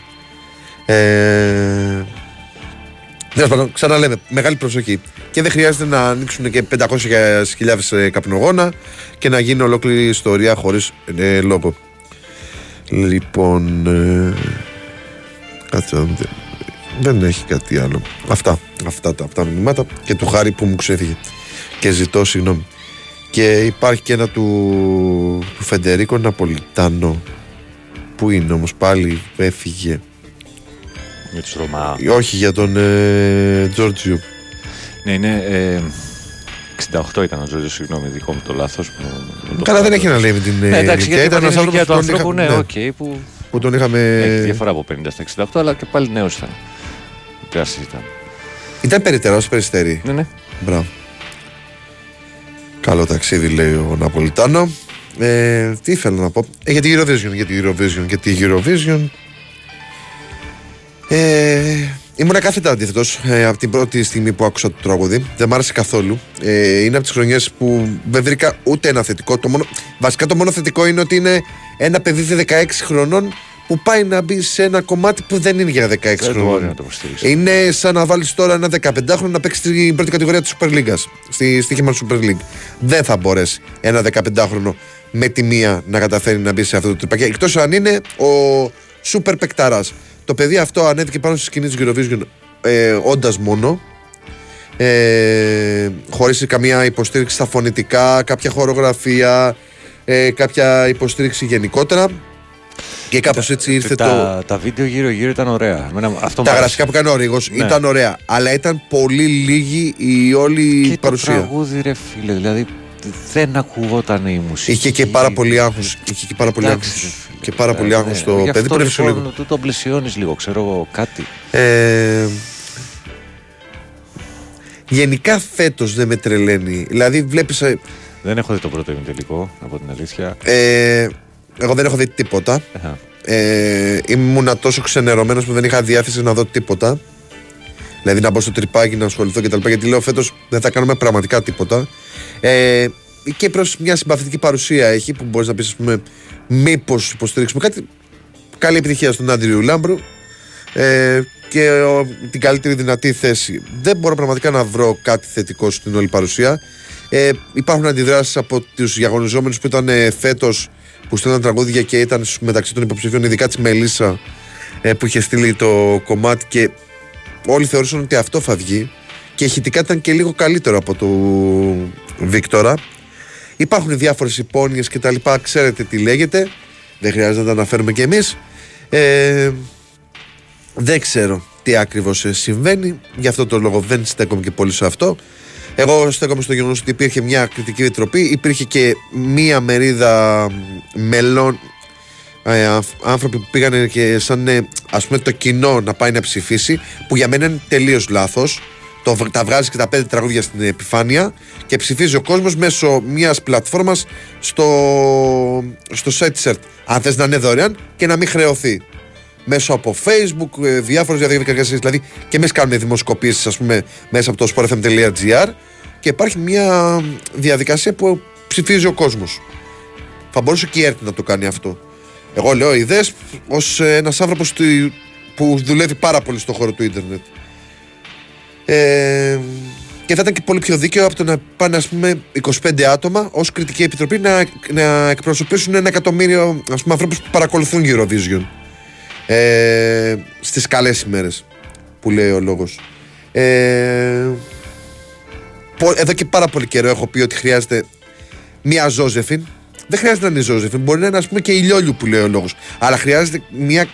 Ξαναλέμε, μεγάλη προσοχή. Και δεν χρειάζεται να ανοίξουν και 500.000 καπνογόνα και να γίνει ολόκληρη ιστορία χωρίς λόγο. Λοιπόν. Κάτσε. Δεν έχει κάτι άλλο. Αυτά τα μηνύματα. Και του Χάρη που μου ξέφυγε. Και ζητώ συγγνώμη. Και υπάρχει και ένα του Φεντερίκο Ναπολιτάνο. Που είναι όμως πάλι, έφυγε. Για τους Ρωμά. Όχι, για τον Τζόρτζιο. Ναι, είναι 68 ήταν ο Τζόρτζιο, συγγνώμη, δικό μου το λάθος. Καλά, δεν έχει να λέει με την ηλικία. Εντάξει, γιατί ήταν ένας άνθρωπος του ανθρώπου, ναι, που τον είχαμε. Έχει διαφορά από 50 στα 68, αλλά και πάλι νέος ήταν. Πράσι ήταν. Ήταν περιτερός, περιστερή. Ναι. Μπράβο. Καλό ταξίδι, λέει ο Ναπολιτάνο. Τι θέλω να πω. Για την Eurovision. Ήμουν κάθετα αντίθετος από την πρώτη στιγμή που άκουσα το τραγούδι. Δεν μ' άρεσε καθόλου. Είναι από τις χρονιές που δεν βρήκα ούτε ένα θετικό. Βασικά το μόνο θετικό είναι ότι είναι ένα παιδί 16 χρονών που πάει να μπει σε ένα κομμάτι που δεν είναι για 16 χρονών. Είναι σαν να βάλεις τώρα ένα 15χρονο να παίξει στην πρώτη κατηγορία της Super League. Στη στοίχημα του Super League. Δεν θα μπορέσει ένα 15χρονο με τη μία να καταφέρει να μπει σε αυτό το τρυπακέ. Εκτός αν είναι ο super παικταράς. Το παιδί αυτό ανέβηκε πάνω στη σκηνή της Eurovision όντας μόνο, χωρίς καμία υποστήριξη στα φωνητικά, κάποια χορογραφία, κάποια υποστήριξη γενικότερα. Και κάπως έτσι ήρθε τα βίντεο γύρω-γύρω ήταν ωραία. Τα γραφικά που κάνει ο Ρίγος, ναι, ήταν ωραία. Αλλά ήταν πολύ λίγη η όλη και παρουσία. Και το τραγούδι, ρε φίλε, δηλαδή δεν ακουγόταν η μουσική. Είχε και πάρα πολύ άγχος. Και πάρα πολύ άγχος στο παιδί. Αυτό λοιπόν, του τον πλησιώνεις λίγο, ξέρω κάτι. Γενικά φέτος δεν με τρελαίνει. Δηλαδή βλέπεις. Δεν έχω δει το πρώτο ημιτελικό, να πω την αλήθεια. Εγώ δεν έχω δει τίποτα. Ήμουνα τόσο ξενερωμένος που δεν είχα διάθεση να δω τίποτα. Δηλαδή να μπω στο τρυπάκι, να ασχοληθώ κτλ. Γιατί λέω φέτος δεν θα κάνουμε πραγματικά τίποτα. και προς μια συμπαθητική παρουσία έχει, που μπορείς να πεις, ας πούμε, μήπως υποστηρίξουμε κάτι. Καλή επιτυχία στον Άντριου Λάμπρου και την καλύτερη δυνατή θέση. Δεν μπορώ πραγματικά να βρω κάτι θετικό στην όλη παρουσία. Υπάρχουν αντιδράσεις από τους διαγωνιζόμενους που ήταν φέτος, που στέλναν τραγούδια και ήταν μεταξύ των υποψηφίων, ειδικά της Μελίσσα που είχε στείλει το κομμάτι, και όλοι θεωρούσαν ότι αυτό θα βγει, και ηχητικά ήταν και λίγο καλύτερο από το Βίκτορα. Υπάρχουν διάφορες υπόνοιες και τα λοιπά, ξέρετε τι λέγεται, δεν χρειάζεται να τα αναφέρουμε κι εμείς. Δεν ξέρω τι ακριβώς συμβαίνει, γι' αυτό το λόγο δεν στέκομαι και πολύ σε αυτό. Εγώ στέκομαι στο γεγονός ότι υπήρχε μια κριτική επιτροπή, υπήρχε και μια μερίδα μελών, άνθρωποι που πήγανε και σαν, ας πούμε, το κοινό να πάει να ψηφίσει, που για μένα είναι τελείως λάθος. Τα βγάζει και τα 5 τραγούδια στην επιφάνεια και ψηφίζει ο κόσμος μέσω μιας πλατφόρμας στο site search. Αν θες να είναι δωρεάν και να μην χρεωθεί. Μέσω από Facebook, διάφορες διαδικασίες. Δηλαδή και εμείς κάνουμε δημοσκοπήσεις, ας πούμε, μέσα από το sportfm.gr, και υπάρχει μια διαδικασία που ψηφίζει ο κόσμος. Θα μπορούσε και η ΕΡΤ να το κάνει αυτό. Εγώ λέω ιδέες ως ένας άνθρωπος που δουλεύει πάρα πολύ στον χώρο του ίντερνετ. Και θα ήταν και πολύ πιο δίκαιο από το να πάνε, ας πούμε, 25 άτομα ως κριτική επιτροπή να εκπροσωπήσουν 1 εκατομμύριο, ας πούμε, ανθρώπους που παρακολουθούν Eurovision στις καλές ημέρες που λέει ο λόγος. Εδώ και πάρα πολύ καιρό έχω πει ότι χρειάζεται μια Ζόζεφιν. Δεν χρειάζεται να είναι η Ζόζεφιν, μπορεί να είναι, ας πούμε, και η Λιόλιου που λέει ο λόγος, αλλά χρειάζεται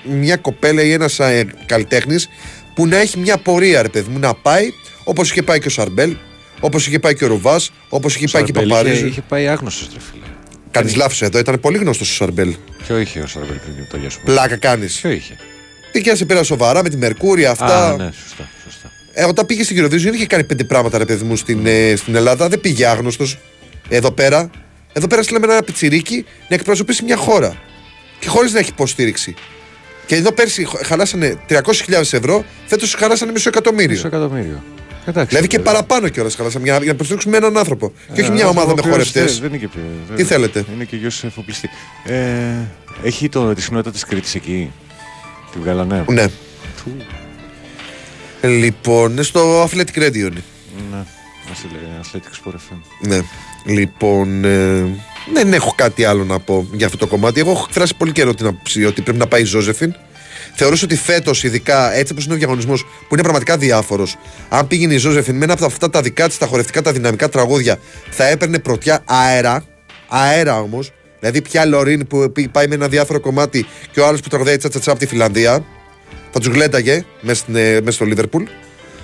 μια κοπέλα ή ένας καλλιτέχνης που να έχει μια πορεία, ρε παιδί μου, να πάει, όπως είχε πάει και ο Σαρμπέλ, όπως είχε πάει και ο Ρουβάς, όπως είχε πάει και η Παπαρίζου. Είχε πάει άγνωστος, ρε φίλε. Κάνεις λάθος εδώ, ήταν πολύ γνωστός ο Σαρμπέλ. Ποιο είχε ο Σαρμπέλ πριν το Αγία Σοφιά? Πλάκα κάνεις. Ποιο είχε? Τι και αν σε πήρα σοβαρά με τη Μερκούρια, αυτά. Α, ναι, σωστά. Όταν πήγε στην Eurovision δεν είχε κάνει 5 πράγματα, ρε παιδί μου, στην Ελλάδα, δεν πήγε άγνωστος. Εδώ πέρα στείλαμε ένα πιτσιρίκι να εκπροσωπήσει μια χώρα. Και χωρίς να έχει υποστήριξη. Και εδώ πέρσι χαλάσανε 300.000 ευρώ, φέτος χαλάσανε μισό εκατομμύριο. Εντάξει, δηλαδή και παραπάνω κιόλας χαλάσαμε για να προστρέψουμε έναν άνθρωπο. Και όχι μια ομάδα με χορευτές. Δεν είναι και πιο. Τι θέλετε. Είναι και γιος εφοπλιστή. Έχει τη σημειότητα της Κρήτης εκεί. Τη βγάλανε. Ναι. Λοιπόν, στο Athletic Radio είναι. Ναι. Athletic Sport FM. Ναι. Λοιπόν, δεν έχω κάτι άλλο να πω για αυτό το κομμάτι. Εγώ έχω εκφράσει πολύ καιρό ότι πρέπει να πάει η Ζόζεφιν. Θεωρούσα ότι φέτος, ειδικά έτσι όπως είναι ο διαγωνισμός, που είναι πραγματικά διάφορος, αν πήγαινε η Ζόζεφιν με ένα από αυτά τα δικά της, τα χορευτικά, τα δυναμικά τραγούδια, θα έπαιρνε πρωτιά αέρα. Αέρα όμως. Δηλαδή, πια Λωρίν που πάει με ένα διάφορο κομμάτι και ο άλλος που τραγουδάει τσατσατσά από τη Φιλανδία, θα τους γλέταγε μέσα στο Λίβερπουλ.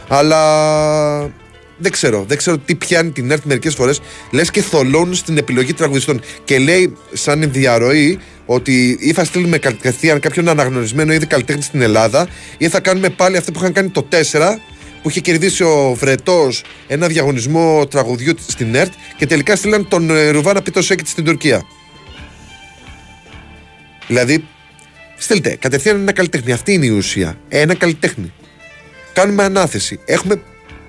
Αλλά. Δεν ξέρω τι πιάνει την ΕΡΤ μερικές φορές. Λες και θολώνουν στην επιλογή τραγουδιστών. Και λέει, σαν διαρροή, ότι ή θα στείλουμε κατευθείαν κάποιον αναγνωρισμένο ήδη καλλιτέχνη στην Ελλάδα, ή θα κάνουμε πάλι αυτό που είχαν κάνει το 4, που είχε κερδίσει ο Βρετός ένα διαγωνισμό τραγουδιού στην ΕΡΤ, και τελικά στείλαν τον Ρουβά να πει το Σέκιτ στην Τουρκία. Δηλαδή, στείλτε κατευθείαν ένα καλλιτέχνη. Αυτή είναι η ουσία. Ένα καλλιτέχνη. Κάνουμε ανάθεση. Έχουμε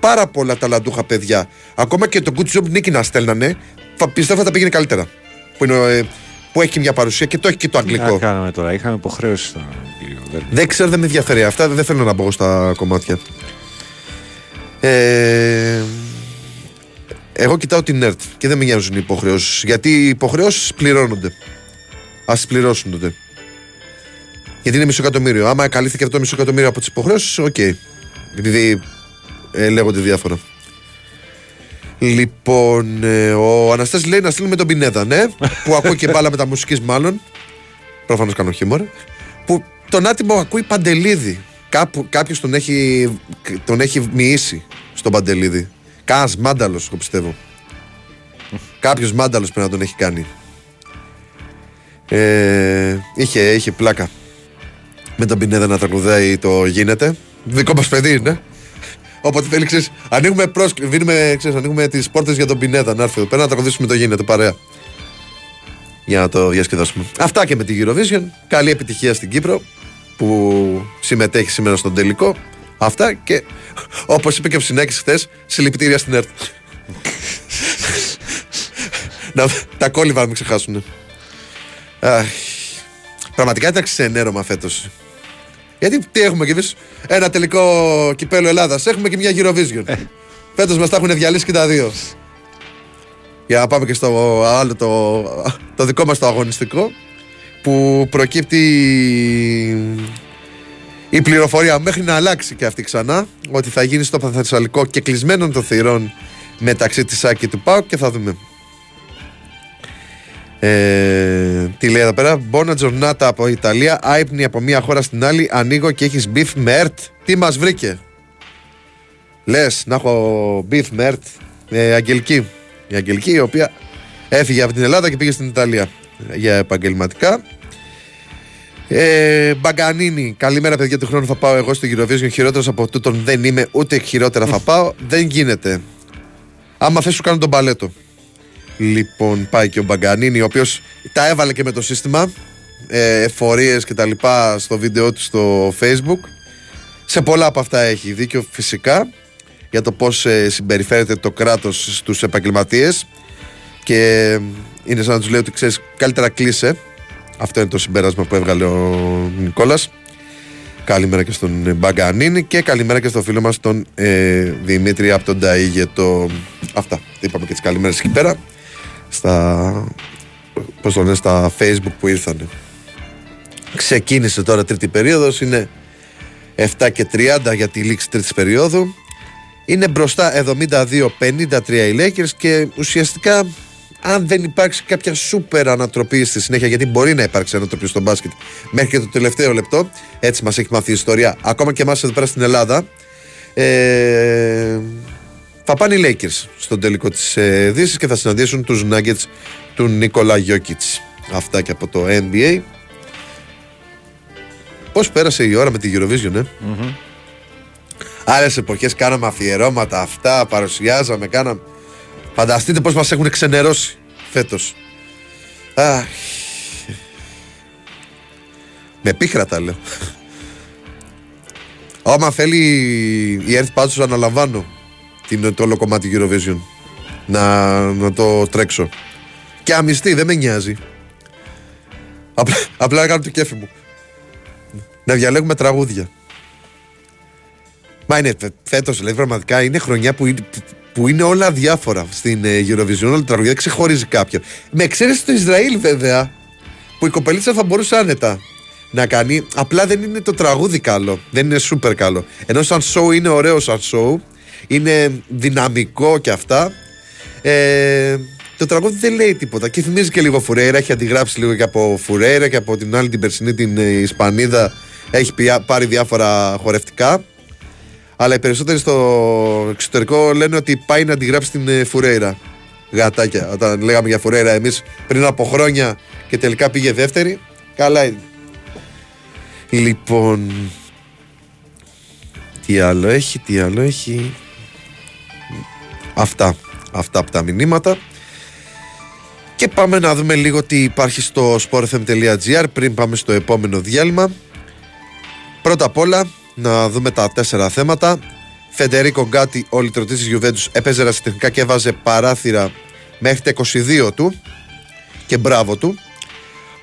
πάρα πολλά ταλαντούχα παιδιά. Ακόμα και το good job νίκη να στέλνανε, πιστεύω θα τα πήγαινε καλύτερα. Που έχει και μια παρουσία και το έχει και το αγγλικό. Τι κάναμε τώρα, είχαμε υποχρέωση στον κύριο. Δεν ξέρω, δεν με ενδιαφέρει. Αυτά δεν θέλω να μπω στα κομμάτια. Εγώ κοιτάω την ΕΡΤ και δεν με νοιάζουν οι υποχρεώσεις. Γιατί οι υποχρεώσεις πληρώνονται. Ας πληρώσουν τότε. Γιατί είναι μισό εκατομμύριο. Άμα καλύφθηκε αυτό το μισό εκατομμύριο από τις υποχρεώσεις, οκ. Δηλαδή. Λέγονται διάφορα. Λοιπόν, ο Αναστάσης λέει να στείλουμε τον Πινέδα, ναι, που ακούει και μπάλα με τα μουσικής μάλλον. Προφανώς κάνω χιούμορ. Που τον άτιμο ακούει Παντελίδη. Κάποιος τον έχει μοιήσει στον Παντελίδη. Κάνας μάνταλος, το πιστεύω. Κάποιος μάνταλος πρέπει να τον έχει κάνει. Είχε πλάκα με τον Πινέδα να τραγουδάει το γίνεται. Δικό μας παιδί είναι. Οπότε θέλει, ξέρεις, ανοίγουμε τις πόρτες για τον Πινέδα να έρθει. Πέρα να τραγουδήσουμε το γίνεται παρέα. Για να το διασκεδάσουμε. Αυτά και με την Eurovision. Καλή επιτυχία στην Κύπρο που συμμετέχει σήμερα στον τελικό. Αυτά και όπως είπε και ο Ψινάκης χθες, συλληπιτήρια στην ΕΡΤ. Τα κόλληβα να μην ξεχάσουν. Πραγματικά ήταν ξενέρωμα φέτος. Γιατί τι έχουμε κι εμείς, ένα τελικό κυπέλο Ελλάδας. Έχουμε και μια Eurovision. Φέτος μας τα έχουν διαλύσει και τα δύο. Για να πάμε και στο άλλο, το δικό μας το αγωνιστικό, που προκύπτει η πληροφορία μέχρι να αλλάξει και αυτή ξανά, ότι θα γίνει στο Παθεσσαλικό και κλεισμένων των θυρών μεταξύ της ΣΑΚ και του ΠΑΟΚ, και θα δούμε. Τι λέει εδώ πέρα? Μπόνα Τζορνάτα από Ιταλία, άϊπνη από μία χώρα στην άλλη. Ανοίγω και έχεις μπιφ με ερτ. Τι μας βρήκε? Λες να έχω μπιφ με ερτ? Αγγελική. Η Αγγελική, η οποία έφυγε από την Ελλάδα και πήγε στην Ιταλία για επαγγελματικά. Μπαγκανίνη, καλημέρα παιδιά, του χρόνου θα πάω εγώ στο Eurovision. Χειρότερος από τούτον δεν είμαι, ούτε χειρότερα θα πάω. Δεν γίνεται. Άμα θες σου κάνω τον παλέτο. Λοιπόν, πάει και ο Μπαγκανίνη, ο οποίος τα έβαλε και με το σύστημα, εφορίες και τα λοιπά, στο βίντεο του στο Facebook. Σε πολλά από αυτά έχει δίκιο φυσικά, για το πώς συμπεριφέρεται το κράτος στους επαγγελματίες, και είναι σαν να τους λέει ότι ξέρεις, καλύτερα κλείσε. Αυτό είναι το συμπέρασμα που έβγαλε ο Νικόλας. Καλημέρα και στον Μπαγκανίνη και καλημέρα και στο φίλο μας τον Δημήτρη από τον Ταίγετο. Αυτά, είπαμε και τις καλημέρες εκεί πέρα στα Facebook που ήρθανε. Ξεκίνησε τώρα τρίτη περίοδος, είναι 7:30 για τη λήξη τρίτης περίοδου. Είναι μπροστά 72-53 οι Lakers και ουσιαστικά, αν δεν υπάρξει κάποια σούπερ ανατροπή στη συνέχεια, γιατί μπορεί να υπάρξει ανατροπή στο μπάσκετ μέχρι και το τελευταίο λεπτό, έτσι μας έχει μάθει η ιστορία, ακόμα και εμάς εδώ πέρα στην Ελλάδα, θα πάνε οι Lakers στον τελικό της Δύσης και θα συναντήσουν τους Nuggets του Νίκολα Γιόκιτς. Αυτά και από το NBA. Πώς πέρασε η ώρα με τη Eurovision, Mm-hmm. Άλλες εποχές κάναμε αφιερώματα, αυτά παρουσιάζαμε, κάναμε. Φανταστείτε πώς μας έχουν ξενερώσει φέτος. Με πίχρα τα λέω. Άμα θέλει η Earth Patch, αναλαμβάνω το όλο κομμάτι Eurovision, να το τρέξω. Και αμυστή, δεν με νοιάζει. Απλά να κάνω το κέφι μου. Να διαλέγουμε τραγούδια. Μα είναι φέτος, δηλαδή πραγματικά είναι χρονιά που είναι όλα διάφορα στην Eurovision, όλα τα τραγουδιά, ξεχωρίζει κάποια. Με εξαίρεση το Ισραήλ βέβαια, που η κοπελίτσα θα μπορούσε άνετα να κάνει, απλά δεν είναι το τραγούδι καλό, δεν είναι σούπερ καλό. Ενώ σαν show είναι ωραίο, σαν show, είναι δυναμικό και αυτά. Το τραγούδι δεν λέει τίποτα και θυμίζει και λίγο Φουρέιρα, έχει αντιγράψει λίγο και από Φουρέιρα και από την άλλη την περσινή την Ισπανίδα, έχει πάρει διάφορα χορευτικά. Αλλά οι περισσότεροι στο εξωτερικό λένε ότι πάει να αντιγράψει την Φουρέιρα. Γατάκια, όταν λέγαμε για Φουρέιρα εμείς πριν από χρόνια και τελικά πήγε δεύτερη. Καλά είναι. Λοιπόν, τι άλλο έχει. Αυτά από τα μηνύματα. Και πάμε να δούμε λίγο τι υπάρχει στο sportfm.gr πριν πάμε στο επόμενο διάλειμμα. Πρώτα απ' όλα, να δούμε τα 4 θέματα. Φεντερίκο Γκάτι, ο λυτρωτής της Γιουβέντους, έπαιζε ρασιτεχνικά και έβαζε παράθυρα μέχρι τα 22 του. Και μπράβο του.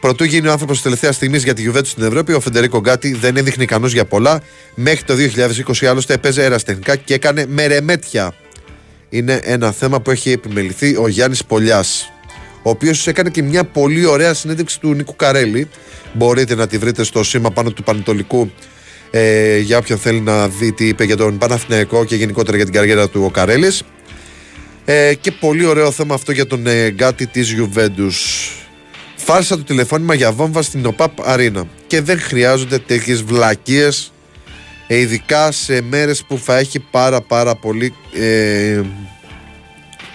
Προτού γίνει ο άνθρωπος της τελευταίας στιγμής για τη Γιουβέντους στην Ευρώπη, ο Φεντερίκο Γκάτι δεν έδειχνε ικανός για πολλά. Μέχρι το 2020 άλλωστε έπαιζε ρασιτεχνικά και έκανε μερεμέτια. Είναι ένα θέμα που έχει επιμεληθεί ο Γιάννης Πολιάς, ο οποίος έκανε και μια πολύ ωραία συνέντευξη του Νίκου Καρέλη. Μπορείτε να τη βρείτε στο σήμα πάνω του Πανετολικού. Για όποιον θέλει να δει τι είπε για τον Παναθηναϊκό και γενικότερα για την καριέρα του ο Καρέλης, και πολύ ωραίο θέμα αυτό για τον Γκάτι της Γιουβέντους. Φάρσα το τηλεφώνημα για βόμβα στην ΟΠΑΠ Αρίνα, και δεν χρειάζονται τέτοιες βλακίες, ειδικά σε μέρες που θα έχει πάρα πολύ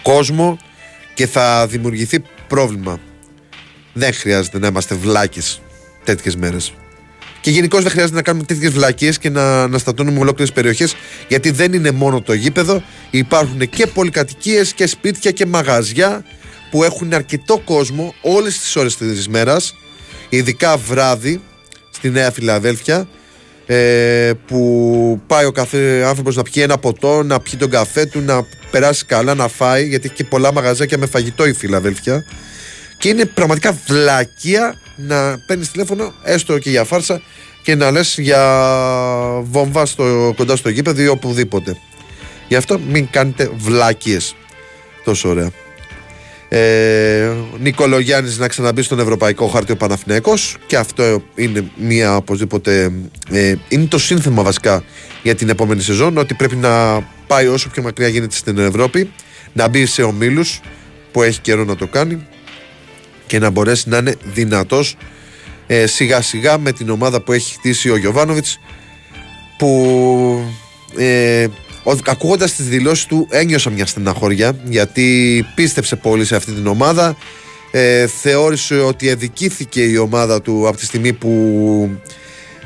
κόσμο και θα δημιουργηθεί πρόβλημα. Δεν χρειάζεται να είμαστε βλάκες τέτοιες μέρες. Και γενικώς δεν χρειάζεται να κάνουμε τέτοιες βλακίες και να στατώνουμε ολόκληρες περιοχές, γιατί δεν είναι μόνο το γήπεδο. Υπάρχουν και πολυκατοικίες και σπίτια και μαγαζιά που έχουν αρκετό κόσμο όλες τις ώρες της μέρας, ειδικά βράδυ στη Νέα Φιλαδέλφια. που πάει ο κάθε άνθρωπος να πιει ένα ποτό, να πιει τον καφέ του, να περάσει καλά, να φάει, γιατί έχει και πολλά μαγαζάκια με φαγητό η Φιλαδέλφια. Και είναι πραγματικά βλακεία να παίρνεις τηλέφωνο, έστω και για φάρσα, και να λες για βόμβα κοντά στο γήπεδο ή οπουδήποτε. Γι' αυτό μην κάνετε βλακίες. Τόσο ωραία. Νικολογιάννης να ξαναμπεί στον ευρωπαϊκό χάρτη ο Παναθηναϊκός, και αυτό είναι μια οπωσδήποτε είναι το σύνθημα βασικά για την επόμενη σεζόν, ότι πρέπει να πάει όσο πιο μακριά γίνεται στην Ευρώπη, να μπει σε ομίλους που έχει καιρό να το κάνει και να μπορέσει να είναι δυνατός σιγά σιγά με την ομάδα που έχει χτίσει ο Γιοβάνοβιτς, που ακούγοντας τις δηλώσεις του ένιωσα μια στεναχώρια, γιατί πίστεψε πολύ σε αυτή την ομάδα, θεώρησε ότι αδικήθηκε η ομάδα του από τη στιγμή που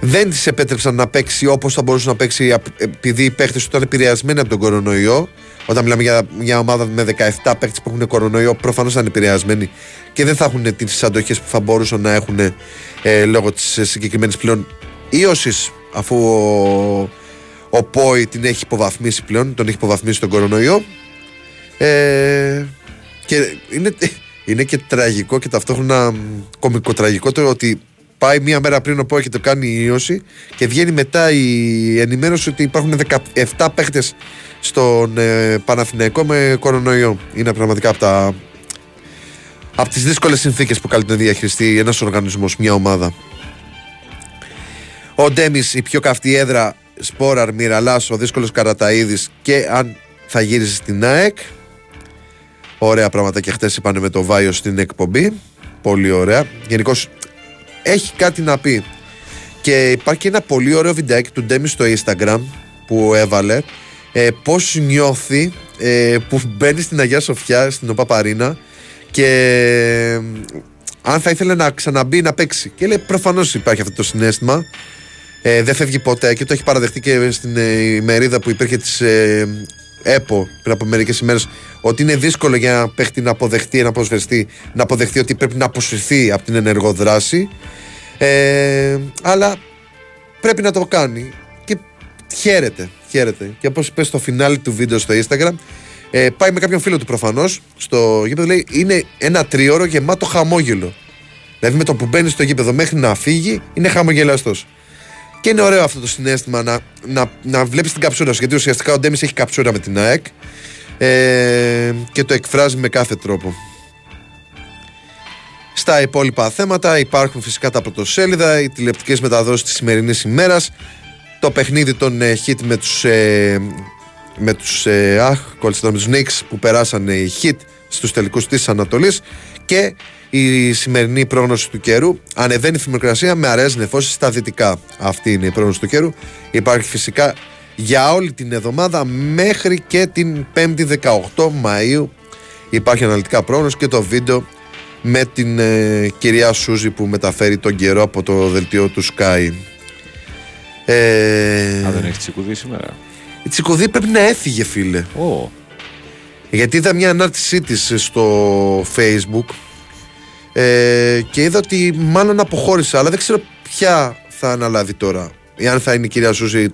δεν της επέτρεψαν να παίξει όπως θα μπορούσε να παίξει, επειδή οι παίχτες του ήταν επηρεασμένοι από τον κορονοϊό. Όταν μιλάμε για μια ομάδα με 17 παίχτες που έχουν κορονοϊό, προφανώς ήταν επηρεασμένοι και δεν θα έχουν τις αντοχές που θα μπορούσαν να έχουν λόγω της συγκεκριμένης πλέον ίωσης, αφού ο Πόη την έχει υποβαθμίσει πλέον, τον έχει υποβαθμίσει τον κορονοϊό. Και είναι και τραγικό και ταυτόχρονα κωμικοτραγικό το ότι πάει μία μέρα πριν ο Πόη και το κάνει η ίωση, και βγαίνει μετά η ενημέρωση ότι υπάρχουν 17 παίχτες στον Παναθηναϊκό με κορονοϊό. Είναι πραγματικά από τις δύσκολες συνθήκες που καλείται να διαχειριστεί ένας οργανισμός, μια ομάδα. Ο Ντέμις, η πιο καυτή έδρα, Σπόραρ, Μυραλάς, ο δύσκολος Καραταΐδης, και αν θα γύρισε στην ΑΕΚ. Ωραία πράγματα και χτες είπανε με το Βάιο στην εκπομπή. Πολύ ωραία. Γενικώς έχει κάτι να πει. Και υπάρχει και ένα πολύ ωραίο βιντεάκι του Ντέμι στο Instagram που έβαλε, πώς νιώθει που μπαίνει στην Αγία Σοφιά, στην Οπαπαρίνα, και αν θα ήθελε να ξαναμπεί να παίξει. Και λέει προφανώς υπάρχει αυτό το συναίσθημα. Δεν φεύγει ποτέ, και το έχει παραδεχτεί και στην ημερίδα που υπήρχε της ΕΠΟ πριν από μερικές ημέρες, ότι είναι δύσκολο για ένα παίχτη να αποδεχτεί, ένα προσφερστή, να αποδεχτεί ότι πρέπει να αποσυρθεί από την ενεργοδράση, αλλά πρέπει να το κάνει, και χαίρεται. Και όπως είπε στο φινάλι του βίντεο στο Instagram, πάει με κάποιον φίλο του προφανώς στο γήπεδο, λέει είναι ένα τρίωρο γεμάτο χαμόγελο, δηλαδή με το που μπαίνει στο γήπεδο μέχρι να φύγει είναι χαμογελαστός. Και είναι ωραίο αυτό το συναίσθημα να βλέπεις την καψούρα σου, γιατί ουσιαστικά ο Ντέμις έχει καψούρα με την ΑΕΚ και το εκφράζει με κάθε τρόπο. Στα υπόλοιπα θέματα υπάρχουν φυσικά τα πρωτοσέλιδα, οι τηλεοπτικές μεταδόσεις της σημερινής ημέρας, το παιχνίδι των Heat με τους Knicks που περάσανε οι Heat στους τελικούς της Ανατολής, και η σημερινή πρόγνωση του καιρού. Ανεβαίνει η θερμοκρασία με αραιές νεφώσεις στα δυτικά. Αυτή είναι η πρόγνωση του καιρού. Υπάρχει φυσικά για όλη την εβδομάδα μέχρι και την 5η 18 Μαΐου. Υπάρχει αναλυτικά πρόγνωση και το βίντεο με την κυρία Σούζη που μεταφέρει τον καιρό από το δελτίο του Sky. Δεν έχει τσικουδί σήμερα. Η τσικουδί πρέπει να έφυγε, φίλε. Γιατί είδα μια ανάρτησή της στο Facebook και είδα ότι μάλλον αποχώρησε, αλλά δεν ξέρω ποια θα αναλάβει τώρα, εάν θα είναι η κυρία Σούζη.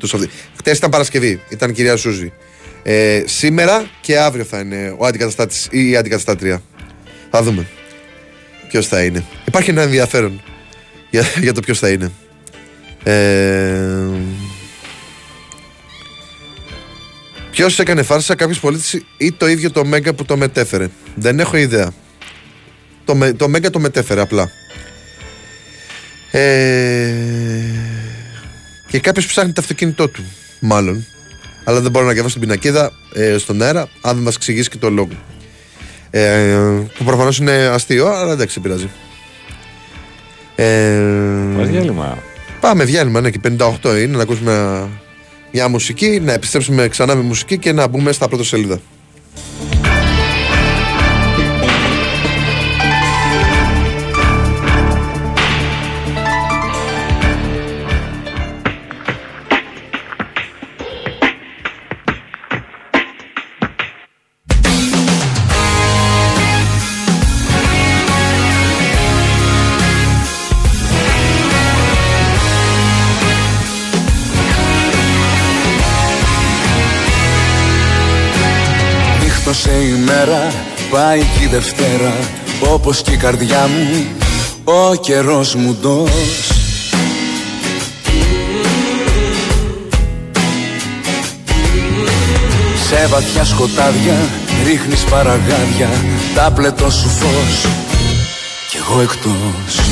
Χτες ήταν Παρασκευή, ήταν η κυρία Σούζη, σήμερα και αύριο θα είναι ο αντικαταστάτης ή η αντικαταστάτρια. Θα δούμε ποιος θα είναι. Υπάρχει ένα ενδιαφέρον για το ποιος θα είναι. Ποιος έκανε φάρσα, κάποιος πολίτης ή το ίδιο το Μέγκα που το μετέφερε? Δεν έχω ιδέα. Το Μέγκα το μετέφερε απλά. Και κάποιος ψάχνει το αυτοκίνητό του, μάλλον. Αλλά δεν μπορώ να διαβάσω την πινακίδα στον αέρα, αν δεν μας εξηγήσει και το λόγο. Που προφανώς είναι αστείο, αλλά εντάξει, πειράζει. Πάμε διάλειμμα. Πάμε διάλειμμα, ναι, και 58 είναι, να ακούσουμε μια μουσική, να επιστρέψουμε ξανά με μουσική και να μπούμε στα πρωτοσέλιδα. πάει κι η Δευτέρα, όπως κι η καρδιά μου ο καιρός μου δώσει. Σε βαθιά σκοτάδια ρίχνεις παραγάδια, τα πλετό σου φως κι εγώ εκτός.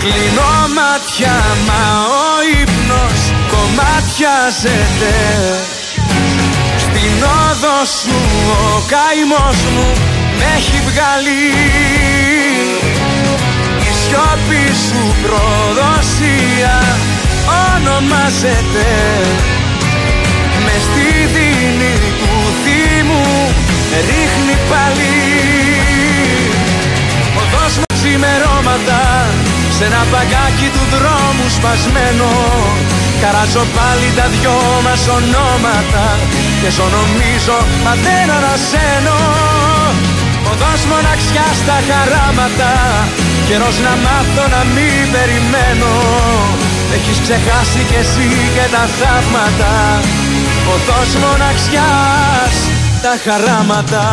Κλείνω μάτια μα ο ύπνος κομμάτιαζεται. Στην όδο σου ο καημός μου με έχει βγάλει. Σιώπη σου προδοσία ονομάζεται. Μες στη δίνη του θύμου ρίχνει πάλι. Οδός με ξημερώματα σε ένα παγκάκι του δρόμου σπασμένο. Καράζω πάλι τα δυο μας ονόματα και ζω νομίζω μα δεν ανασένω. Οδός μοναξιά στα χαράματα, καιρός να μάθω να μην περιμένω. Έχεις ξεχάσει κι εσύ και τα θαύματα, οδός μοναξιάς τα χαράματα.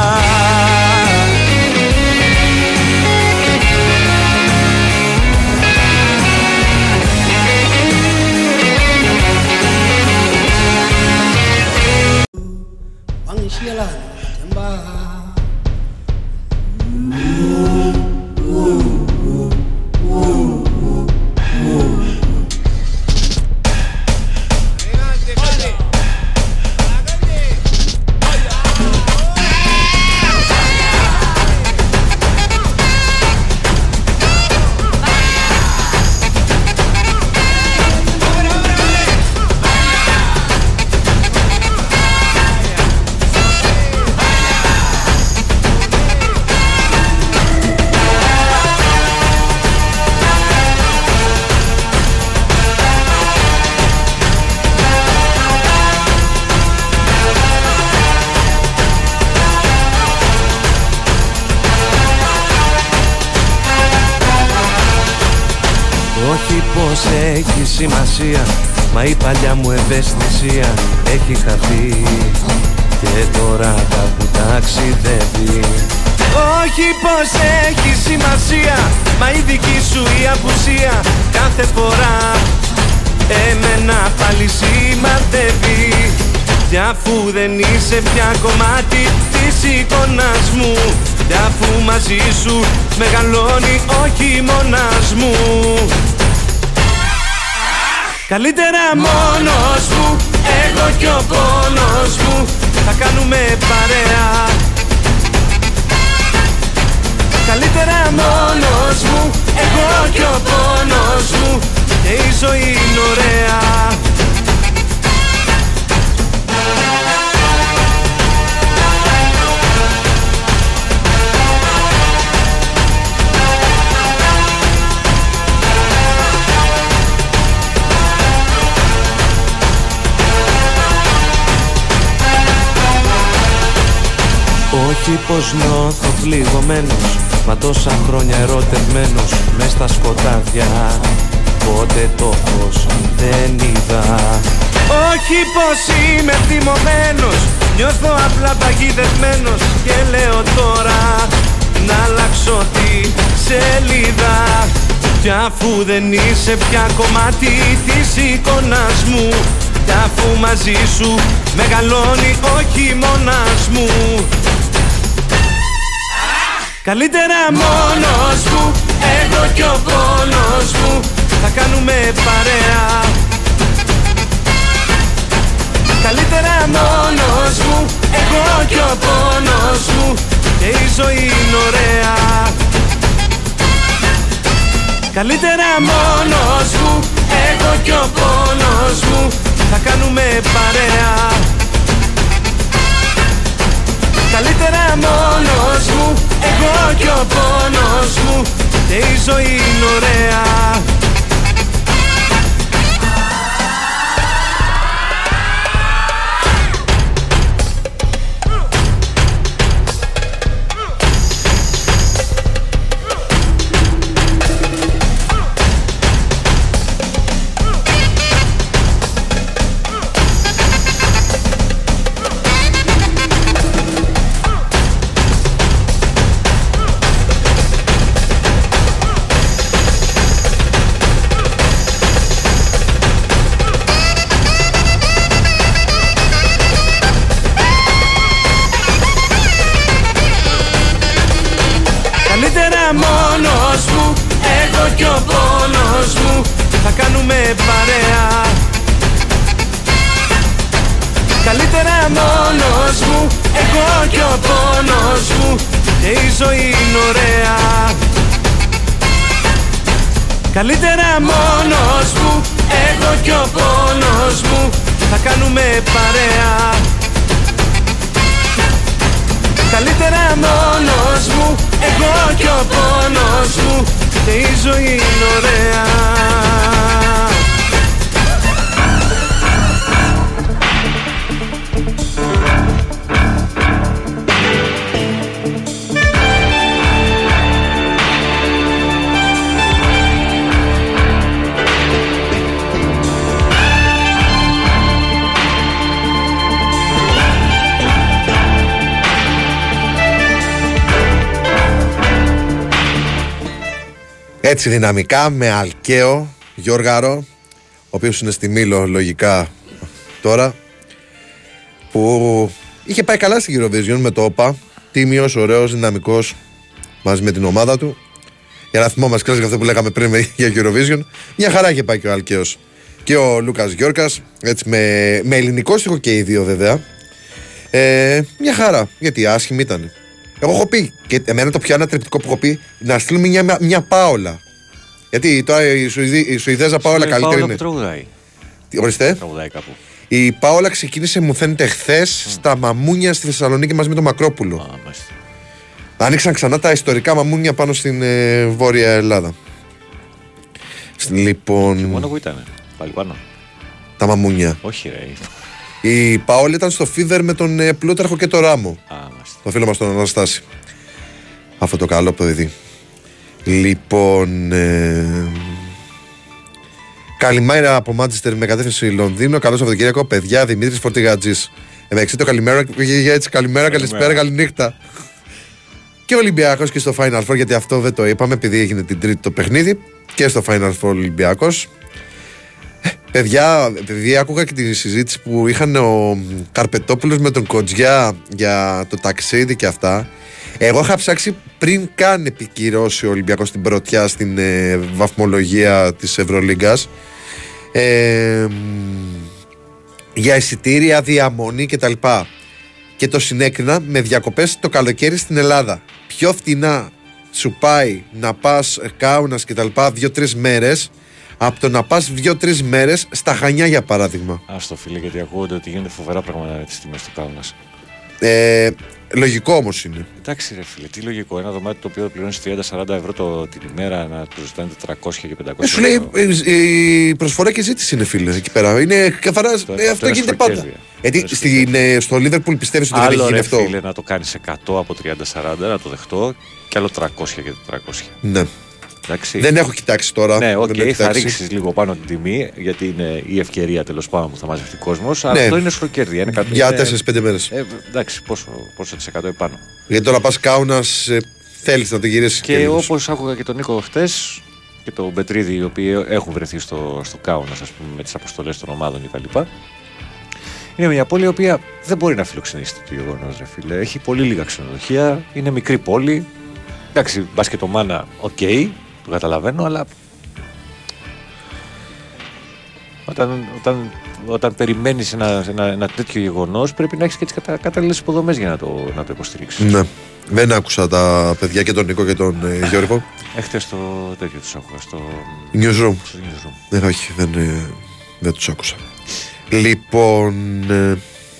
Έχει σημασία, μα η παλιά μου ευαισθησία έχει χαθεί και τώρα κάπου ταξιδεύει. Όχι πως έχει σημασία, μα η δική σου η απουσία κάθε φορά εμένα πάλι σημαδεύει. Κι αφού δεν είσαι πια κομμάτι της εικόνας μου, κι αφού μαζί σου μεγαλώνει ο χειμώνας μου, καλύτερα μόνος μου, εγώ κι ο πόνος μου, θα κάνουμε παρέα. Καλύτερα μόνος μου, εγώ κι ο πόνος μου, και η ζωή είναι ωραία. Όχι πως νιώθω πληγωμένος, μα τόσα χρόνια ερωτευμένος μες στα σκοτάδια, πότε το φως δεν είδα. Όχι πως είμαι θυμωμένος, νιώθω απλά παγιδευμένος και λέω τώρα να αλλάξω τη σελίδα. Κι αφού δεν είσαι πια κομμάτι της εικόνας μου, κι αφού μαζί σου μεγαλώνει ο χειμώνας μου, καλύτερα μόνος μου, εγώ κι ο πόνος μου, θα κάνουμε παρέα. Καλύτερα μόνος μου, εγώ κι ο πόνος μου, και η ζωή είναι ωραία. Καλύτερα μόνος μου, εγώ κι ο πόνος μου, θα κάνουμε παρέα. Καλύτερα μόνος μου, εγώ κι ο πόνος μου, και η ζωή είναι ωραία. κάνουμε παρέα. Καλύτερα μόνος μου, εγώ και ο πόνος μου, και η ζωή είναι ωραία. Καλύτερα μόνος μου, εγώ και ο πόνος μου, θα κάνουμε παρέα. Καλύτερα μόνος μου, εγώ και ο πόνος μου, και η ζωή είναι ωραία. Έτσι δυναμικά με Αλκαίο Γιώργαρο, ο οποίος είναι στη Μήλο λογικά τώρα, που είχε πάει καλά στην Eurovision με το ΟΠΑ, τίμιος, ωραίος, δυναμικός μαζί με την ομάδα του. Για να θυμόμαστε κλάσικα αυτό που λέγαμε πριν για Eurovision, μια χαρά είχε πάει και ο Αλκαίος και ο Λούκας Γιώργας, έτσι με ελληνικό στίχο και οι δύο βέβαια. Μια χαρά, γιατί άσχημη ήταν. Εγώ έχω πει, και εμένα το πιο ανατρεπτικό που έχω πει, να στείλουμε μια Πάολα. Γιατί τώρα η Σουηδέζα Πάολα καλύτερη είναι. Ορίστε. Η Πάολα ξεκίνησε, μου φαίνεται, χθες στα μαμούνια στη Θεσσαλονίκη μαζί με τον Μακρόπουλο. Άνοιξαν ξανά τα ιστορικά μαμούνια πάνω στην Βόρεια Ελλάδα. Λοιπόν. Μόνο που ήταν. Πάλι πάνω. Τα μαμούνια. Όχι, ρε. Η Παόλη ήταν στο Φίδερ με τον Πλούταρχο και τον Ράμο. Τον φίλο μας τον Αναστάση. Αυτό το καλό παιδί. Λοιπόν. Καλημέρα από Μάντσεστερ με κατεύθυνση Λονδίνο. Καλό Σαββατοκύριακο, παιδιά. Δημήτρης Φορτηγατζής. Εντάξει, το καλημέρα πήγε έτσι. Καλημέρα, καλησπέρα, καληνύχτα. Και ο Ολυμπιακός και στο Final Four, γιατί αυτό δεν το είπαμε, επειδή έγινε την Τρίτη το παιχνίδι. Και στο Final Four Ολυμπιακός. Παιδιά, άκουγα και τη συζήτηση που είχαν ο Καρπετόπουλος με τον Κοντζιά για το ταξίδι και αυτά. Εγώ είχα ψάξει πριν καν επικυρώσει ο Ολυμπιακός την πρωτιά στην βαθμολογία της Ευρωλίγκας για εισιτήρια, διαμονή κτλ. Και το συνέκρινα με διακοπές το καλοκαίρι στην Ελλάδα. Πιο φτηνά σου πάει να πας Κάουνας κτλ. 2-3 μέρες. Από το να πας 2-3 μέρες στα Χανιά, για παράδειγμα. Άστο φίλε, γιατί ακούγονται ότι γίνονται φοβερά πράγματα με τις τιμές του Κάουνας. Λογικό όμως είναι. Εντάξει, ρε φίλε, τι λογικό. Ένα δωμάτιο το οποίο πληρώνεις 30-40 ευρώ την ημέρα να του ζητάνε 400 και 500 ευρώ. Σου λέει η προσφορά και ζήτηση είναι, φίλε, εκεί πέρα. Είναι καθαρά. Αυτό γίνεται πάντα. Στο Liverpool πιστεύεις ότι δεν γίνει αυτό. Φίλε, να το κάνεις 100 από 30-40, να το δεχτώ, και άλλο 300 και 400. Ναι. Εντάξει. Δεν έχω κοιτάξει τώρα. Ναι, okay, θα ρίξεις λίγο πάνω την τιμή, γιατί είναι η ευκαιρία τέλος πάντων που θα μαζευτεί κόσμος. Αλλά ναι, αυτό είναι σχροκέρδια. Για 4-5 μέρες. Εντάξει, πόσο της 100 επάνω. Γιατί τώρα πας Κάουνας, θέλεις να την γυρίσεις. Και όπως άκουγα και τον Νίκο χτες και τον Πετρίδη, οι οποίοι έχουν βρεθεί στο Κάουνας, ας πούμε, με τις αποστολές των ομάδων κτλ. Είναι μια πόλη η οποία δεν μπορεί να φιλοξενήσει το γεγονός, ρε φίλε. Έχει πολύ λίγα ξενοδοχεία, είναι μικρή πόλη. Εντάξει, μπασκετομάνα, οκ. Το καταλαβαίνω, αλλά όταν περιμένεις ένα τέτοιο γεγονός, πρέπει να έχεις και τις κατάλληλες υποδομές για να το υποστηρίξεις. Ναι. Δεν άκουσα τα παιδιά και τον Νίκο και τον Γιώργο. Έχτες το τέτοιο τους άκουγα στο Newsroom. Ναι, όχι, δεν τους άκουσα. Λοιπόν,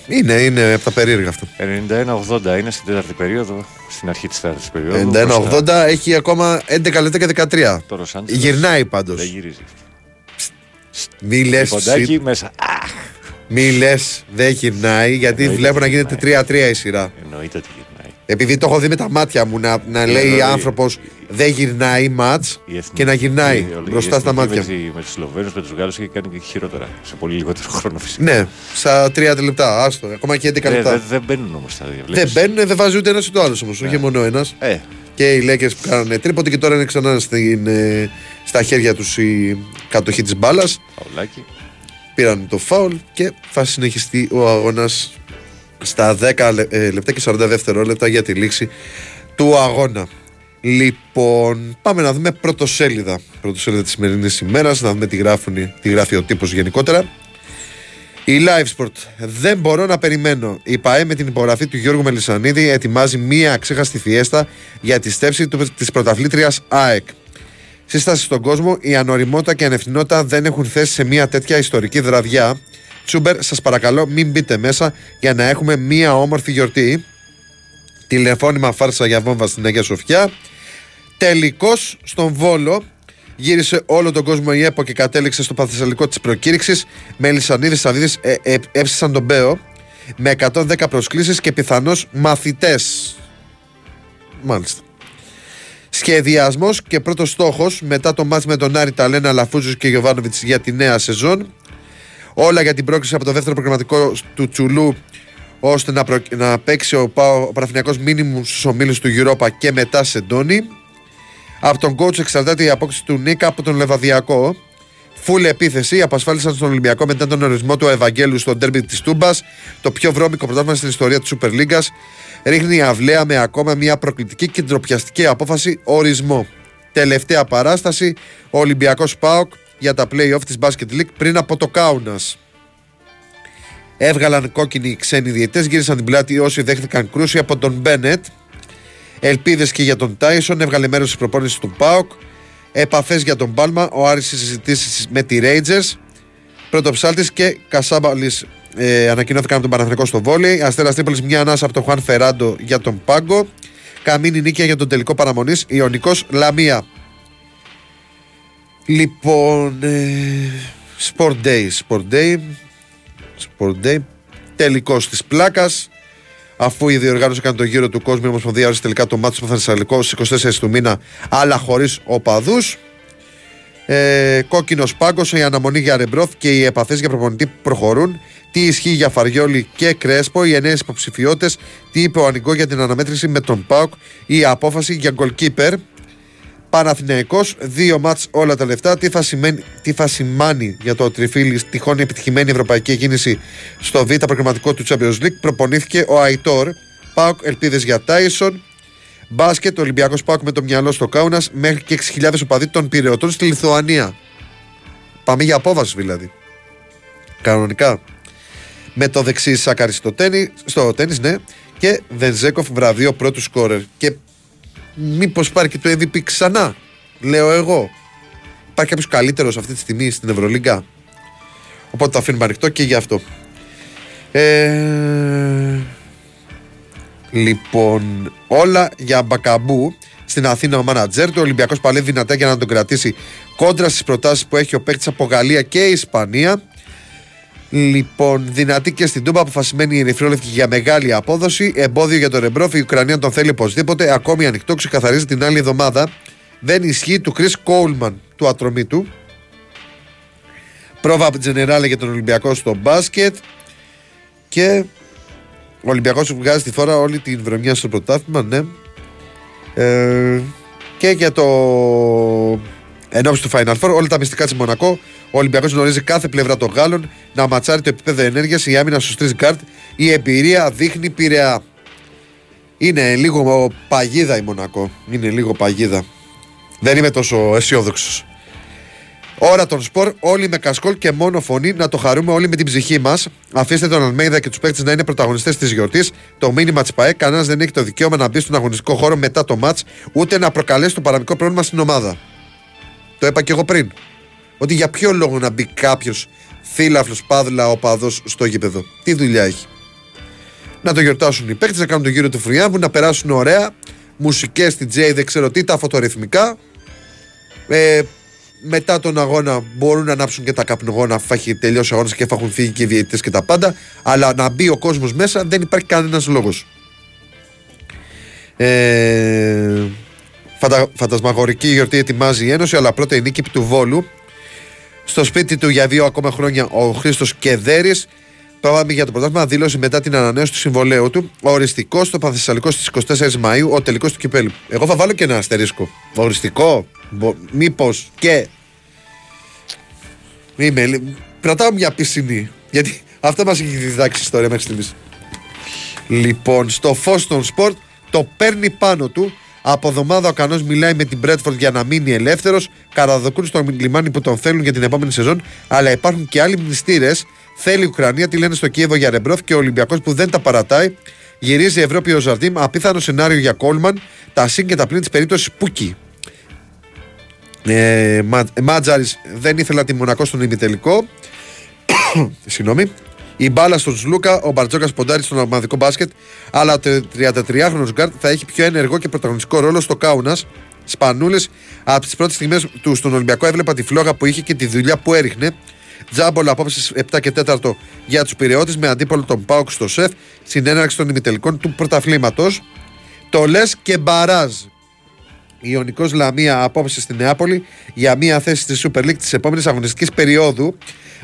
είναι από τα περίεργα αυτό. 91-80 είναι στην τέταρτη περίοδο. Στην αρχή της τέταρτης περίοδου. 91-80 έχει ακόμα 11 λεπτά και 13. Το Los Angeles γυρνάει πάντως. Δεν γυρίζει. Μη λες. Ποντάκι μέσα. Μη λες, δεν γυρνάει, γιατί βλέπω να γίνεται 3-3 η σειρά. Εννοείται ότι γυρνάει. Επειδή το έχω δει με τα μάτια μου να λέει άνθρωπος δεν γυρνάει μάτς και να γυρνάει μπροστά στα μάτια μου. Με τους Σλοβαίνους, με τους Γάλλους έχει κάνει και χειρότερα σε πολύ λιγότερο χρόνο φυσικά. Ναι, στα 30 λεπτά, άστο, ακόμα και 11 λεπτά. Δεν μπαίνουν όμως τα δύο. Δεν μπαίνουν, δεν βάζει ούτε ένας ούτε άλλος όμως, όχι μόνο ένας. Και οι Λέκες που κάνανε τρίποτε και τώρα είναι ξανά στα χέρια τους η κατοχή της μπάλας. Φαουλάκι. Πήραν το φάουλ και θα συνεχιστεί ο αγώνας στα 10 λεπτά και 42 δευτερόλεπτα για τη λήξη του αγώνα. Λοιπόν, πάμε να δούμε πρωτοσέλιδα. Πρωτοσέλιδα της σημερινής ημέρας, να δούμε τι γράφει ο τύπος γενικότερα. Η LiveSport. Δεν μπορώ να περιμένω. Η ΠΑΕ με την υπογραφή του Γιώργου Μελισσανίδη ετοιμάζει μία αξέχαστη φιέστα για τη στέψη της πρωταθλήτριας ΑΕΚ. Σύσταση στον κόσμο, η ανοριμότητα και η ανευθυνότητα δεν έχουν θέση σε μία τέτοια ιστορική βραδιά. Τσούμπερ, σας παρακαλώ, μην μπείτε μέσα για να έχουμε μία όμορφη γιορτή. Τηλεφώνημα φάρσα για βόμβα στην Αγία Σοφιά. Τελικός στον Βόλο. Γύρισε όλο τον κόσμο η ΕΠΟ και κατέληξε στο παθεσσαλικό της προκήρυξης. Μελισσανίδης Σαββίδης έψησαν τον Μπέο με 110 προσκλήσεις και πιθανώς μαθητές. Μάλιστα. Σχεδιασμός και πρώτος στόχος μετά το μάτς με τον Άρη, Ταλένα Λαφούζος και Γιωβάνοβιτς για τη νέα σεζόν. Όλα για την πρόκληση από το δεύτερο προγραμματικό του Τσουλού, ώστε να παίξει ο Παναθηναϊκός μίνιμουμ στους ομίλους του Europa και μετά σε Ντόνι. Από τον coach εξαρτάται η απόκτηση του Νίκα από τον Λεβαδειακό. Φουλ επίθεση, απασφάλισαν στον Ολυμπιακό μετά τον ορισμό του Ευαγγέλου στο ντέρμπι της Τούμπας, το πιο βρώμικο πρωτάθλημα στην ιστορία της Super League. Ρίχνει η αυλαία με ακόμα μια προκλητική και ντροπιαστική απόφαση ορισμό. Τελευταία παράσταση, ο Ολυμπιακός ΠΑΟΚ για τα play-off της Basket League πριν από το Κάουνας. Έβγαλαν κόκκινοι οι ξένοι διαιτητές, γύρισαν την πλάτη όσοι δέχτηκαν κρούση από τον Μπένετ. Ελπίδες και για τον Τάισον, έβγαλε μέρος της προπόνησης του ΠΑΟΚ. Επαφές για τον Πάλμα, ο Άρης στις συζητήσεις με τη Ρέιτζερς. Πρωτοψάλτης και Κασάμπαλης ανακοινώθηκαν από τον Παναθηναϊκό στο βόλεϊ. Αστέρας Τρίπολης, μια ανάσα από τον Χουάν Φεράντο για τον Πάγκο. Καμίνη νίκια για τον τελικό παραμονής, Ιωνικός Λαμία. Λοιπόν, Sport Day. Τελικός της πλάκας. Αφού η διοργάνωση έκανε τον γύρο του κόσμου, η Ομοσπονδία όρισε τελικά το μάτι του Παθανσαλικού στις 24 του μήνα, αλλά χωρίς οπαδούς. Κόκκινος πάγκος, η αναμονή για Ρεμπρόθ και οι επαφές για προπονητή προχωρούν. Τι ισχύει για Φαριόλη και Κρέσπο, οι εννέες υποψηφιότητες. Τι είπε ο Ανικό για την αναμέτρηση με τον ΠΑΟΚ, η απόφαση για goalkeeper. Παναθηναϊκός, δύο μάτς όλα τα λεφτά. Τι θα σημάνει για το τριφύλι τυχόν επιτυχημένη ευρωπαϊκή κίνηση στο β' προκριματικό του Champions League. Προπονήθηκε ο Αϊτόρ. ΠΑΟΚ, ελπίδες για Τάισον. Μπάσκετ, Ολυμπιακός ΠΑΟΚ με το μυαλό στο Κάουνας. Μέχρι και 6.000 οπαδοί των Πυρεωτών στη Λιθουανία. Πάμε για απόβαση δηλαδή. Κανονικά. Με το δεξί Σάκαρη στο τένις, ναι. Και Βενζέκοφ, βραβείο πρώτου σκόρερ. Και μήπως πάρει και το MVP ξανά, λέω εγώ. Υπάρχει κάποιος καλύτερος αυτή τη στιγμή στην Ευρωλίγκα. Οπότε το αφήνουμε ανοιχτό και γι' αυτό. Λοιπόν, όλα για Μπακαμπού. Στην Αθήνα ο μάνατζερ του, ο Ολυμπιακός παλεύει δυνατά για να τον κρατήσει κόντρα στις προτάσεις που έχει ο παίκτης από Γαλλία και Ισπανία. Λοιπόν, δυνατή και στην Τούμπα, αποφασισμένη η ερυθρόλευκη για μεγάλη απόδοση. Εμπόδιο για τον Ρεμπρόφ, η Ουκρανία τον θέλει οπωσδήποτε. Ακόμη ανοιχτό, ξεκαθαρίζει την άλλη εβδομάδα. Δεν ισχύει του Chris Coleman του Ατρομήτου. Πρόβα από Τζενεράλε για τον Ολυμπιακό στο μπάσκετ. Και ο Ολυμπιακός βγάζει τη φορά όλη την βρωμιά στο πρωτάθλημα, ναι. Και για το ενόψει του Final Four, όλα τα μυστικά της Μονακό. Ο Ολυμπιακός γνωρίζει κάθε πλευρά των Γάλλων, να ματσάρει το επίπεδο ενέργειας, η άμυνα στους 3 γκάρτ, η εμπειρία δείχνει Πειραιά. Είναι λίγο παγίδα η Μονακό, είναι λίγο παγίδα. Δεν είμαι τόσο αισιόδοξος. Ώρα των σπορ, όλοι με κασκόλ και μόνο φωνή, να το χαρούμε όλοι με την ψυχή μας. Αφήστε τον Αλμέιδα και τους παίκτες να είναι πρωταγωνιστές της γιορτής. Το μήνυμα της ΠΑΕ, κανένας δεν έχει το δικαίωμα να μπει στον αγωνιστικό χώρο μετά το μάτς, ούτε να προκαλέσει το παραμικρό πρόβλημα στην ομάδα. Το είπα και εγώ πριν. Ότι για ποιο λόγο να μπει κάποιος θύλαφλος, πάδλα, οπαδός στο γήπεδο. Τι δουλειά έχει. Να το γιορτάσουν οι παίκτες, να κάνουν τον γύρο του Φρυάμβου, να περάσουν ωραία. Μουσικές στην DJ, δεν ξέρω τι, τα φωτορυθμικά. Μετά τον αγώνα μπορούν να ανάψουν και τα καπνογόνα, αφού έχει τελειώσει ο αγώνας και αφού έχουν φύγει και οι διαιτητές και τα πάντα. Αλλά να μπει ο κόσμος μέσα δεν υπάρχει κανένας λόγος. Φαντασμαγορική γιορτή ετοιμάζει η Ένωση, αλλά πρώτα η νίκη του Βόλου. Στο σπίτι του για 2 ακόμα χρόνια ο Χρήστος Κεδέρης. Πάμε για το πρωτάθλημα, δήλωσε μετά την ανανέωση του συμβολέου του. Οριστικό στο Πανθεσσαλικό στις 24 Μαΐου, ο τελικός του κυπέλλου. Εγώ θα βάλω και ένα αστερίσκο. Οριστικό, μήπως και. Κρατάω μια πισινή. Γιατί αυτό μας έχει διδάξει η ιστορία μέχρι στιγμής. Λοιπόν, στο φως των σπορτ το παίρνει πάνω του. Από εβδομάδα ο Κανός μιλάει με την Μπρέτφορντ για να μείνει ελεύθερος. Καραδοκούν στο λιμάνι που τον θέλουν για την επόμενη σεζόν. Αλλά υπάρχουν και άλλοι μνηστήρες. Θέλει η Ουκρανία, τη λένε στο Κίεβο για Ρεμπρόφ και ο Ολυμπιακός που δεν τα παρατάει. Γυρίζει η Ευρώπη ο Ζαρντίμ. Απίθανο σενάριο για Κόλμαν. Τα συν και τα πλήν τη περίπτωση Πούκι. Μάτζαρης δεν ήθελα τη Μονακό στον ημιτελικό. Συγγνώμη. Η μπάλα στον Σλούκα, ο Μπαρτζόκας ποντάρει στον ομαδικό μπάσκετ, αλλά το 33χρονος γκάρτ θα έχει πιο ενεργό και πρωταγωνιστικό ρόλο στο Κάουνας. Σπανούλες, από τις πρώτες στιγμές του στον Ολυμπιακό έβλεπα τη φλόγα που είχε και τη δουλειά που έριχνε. Τζάμπολα απόψε 7 και 4 για τους Πειραιώτες με αντίπολο τον ΠΑΟΚ στο ΣΕΦ, συνέναρξη των ημιτελικών του πρωταθλήματος. Το λες και μπαράζ. Ιωνικός Λαμία απόψε στη Νεάπολη για μία θέση στη Super League της επόμενης αγωνιστικής περίοδου.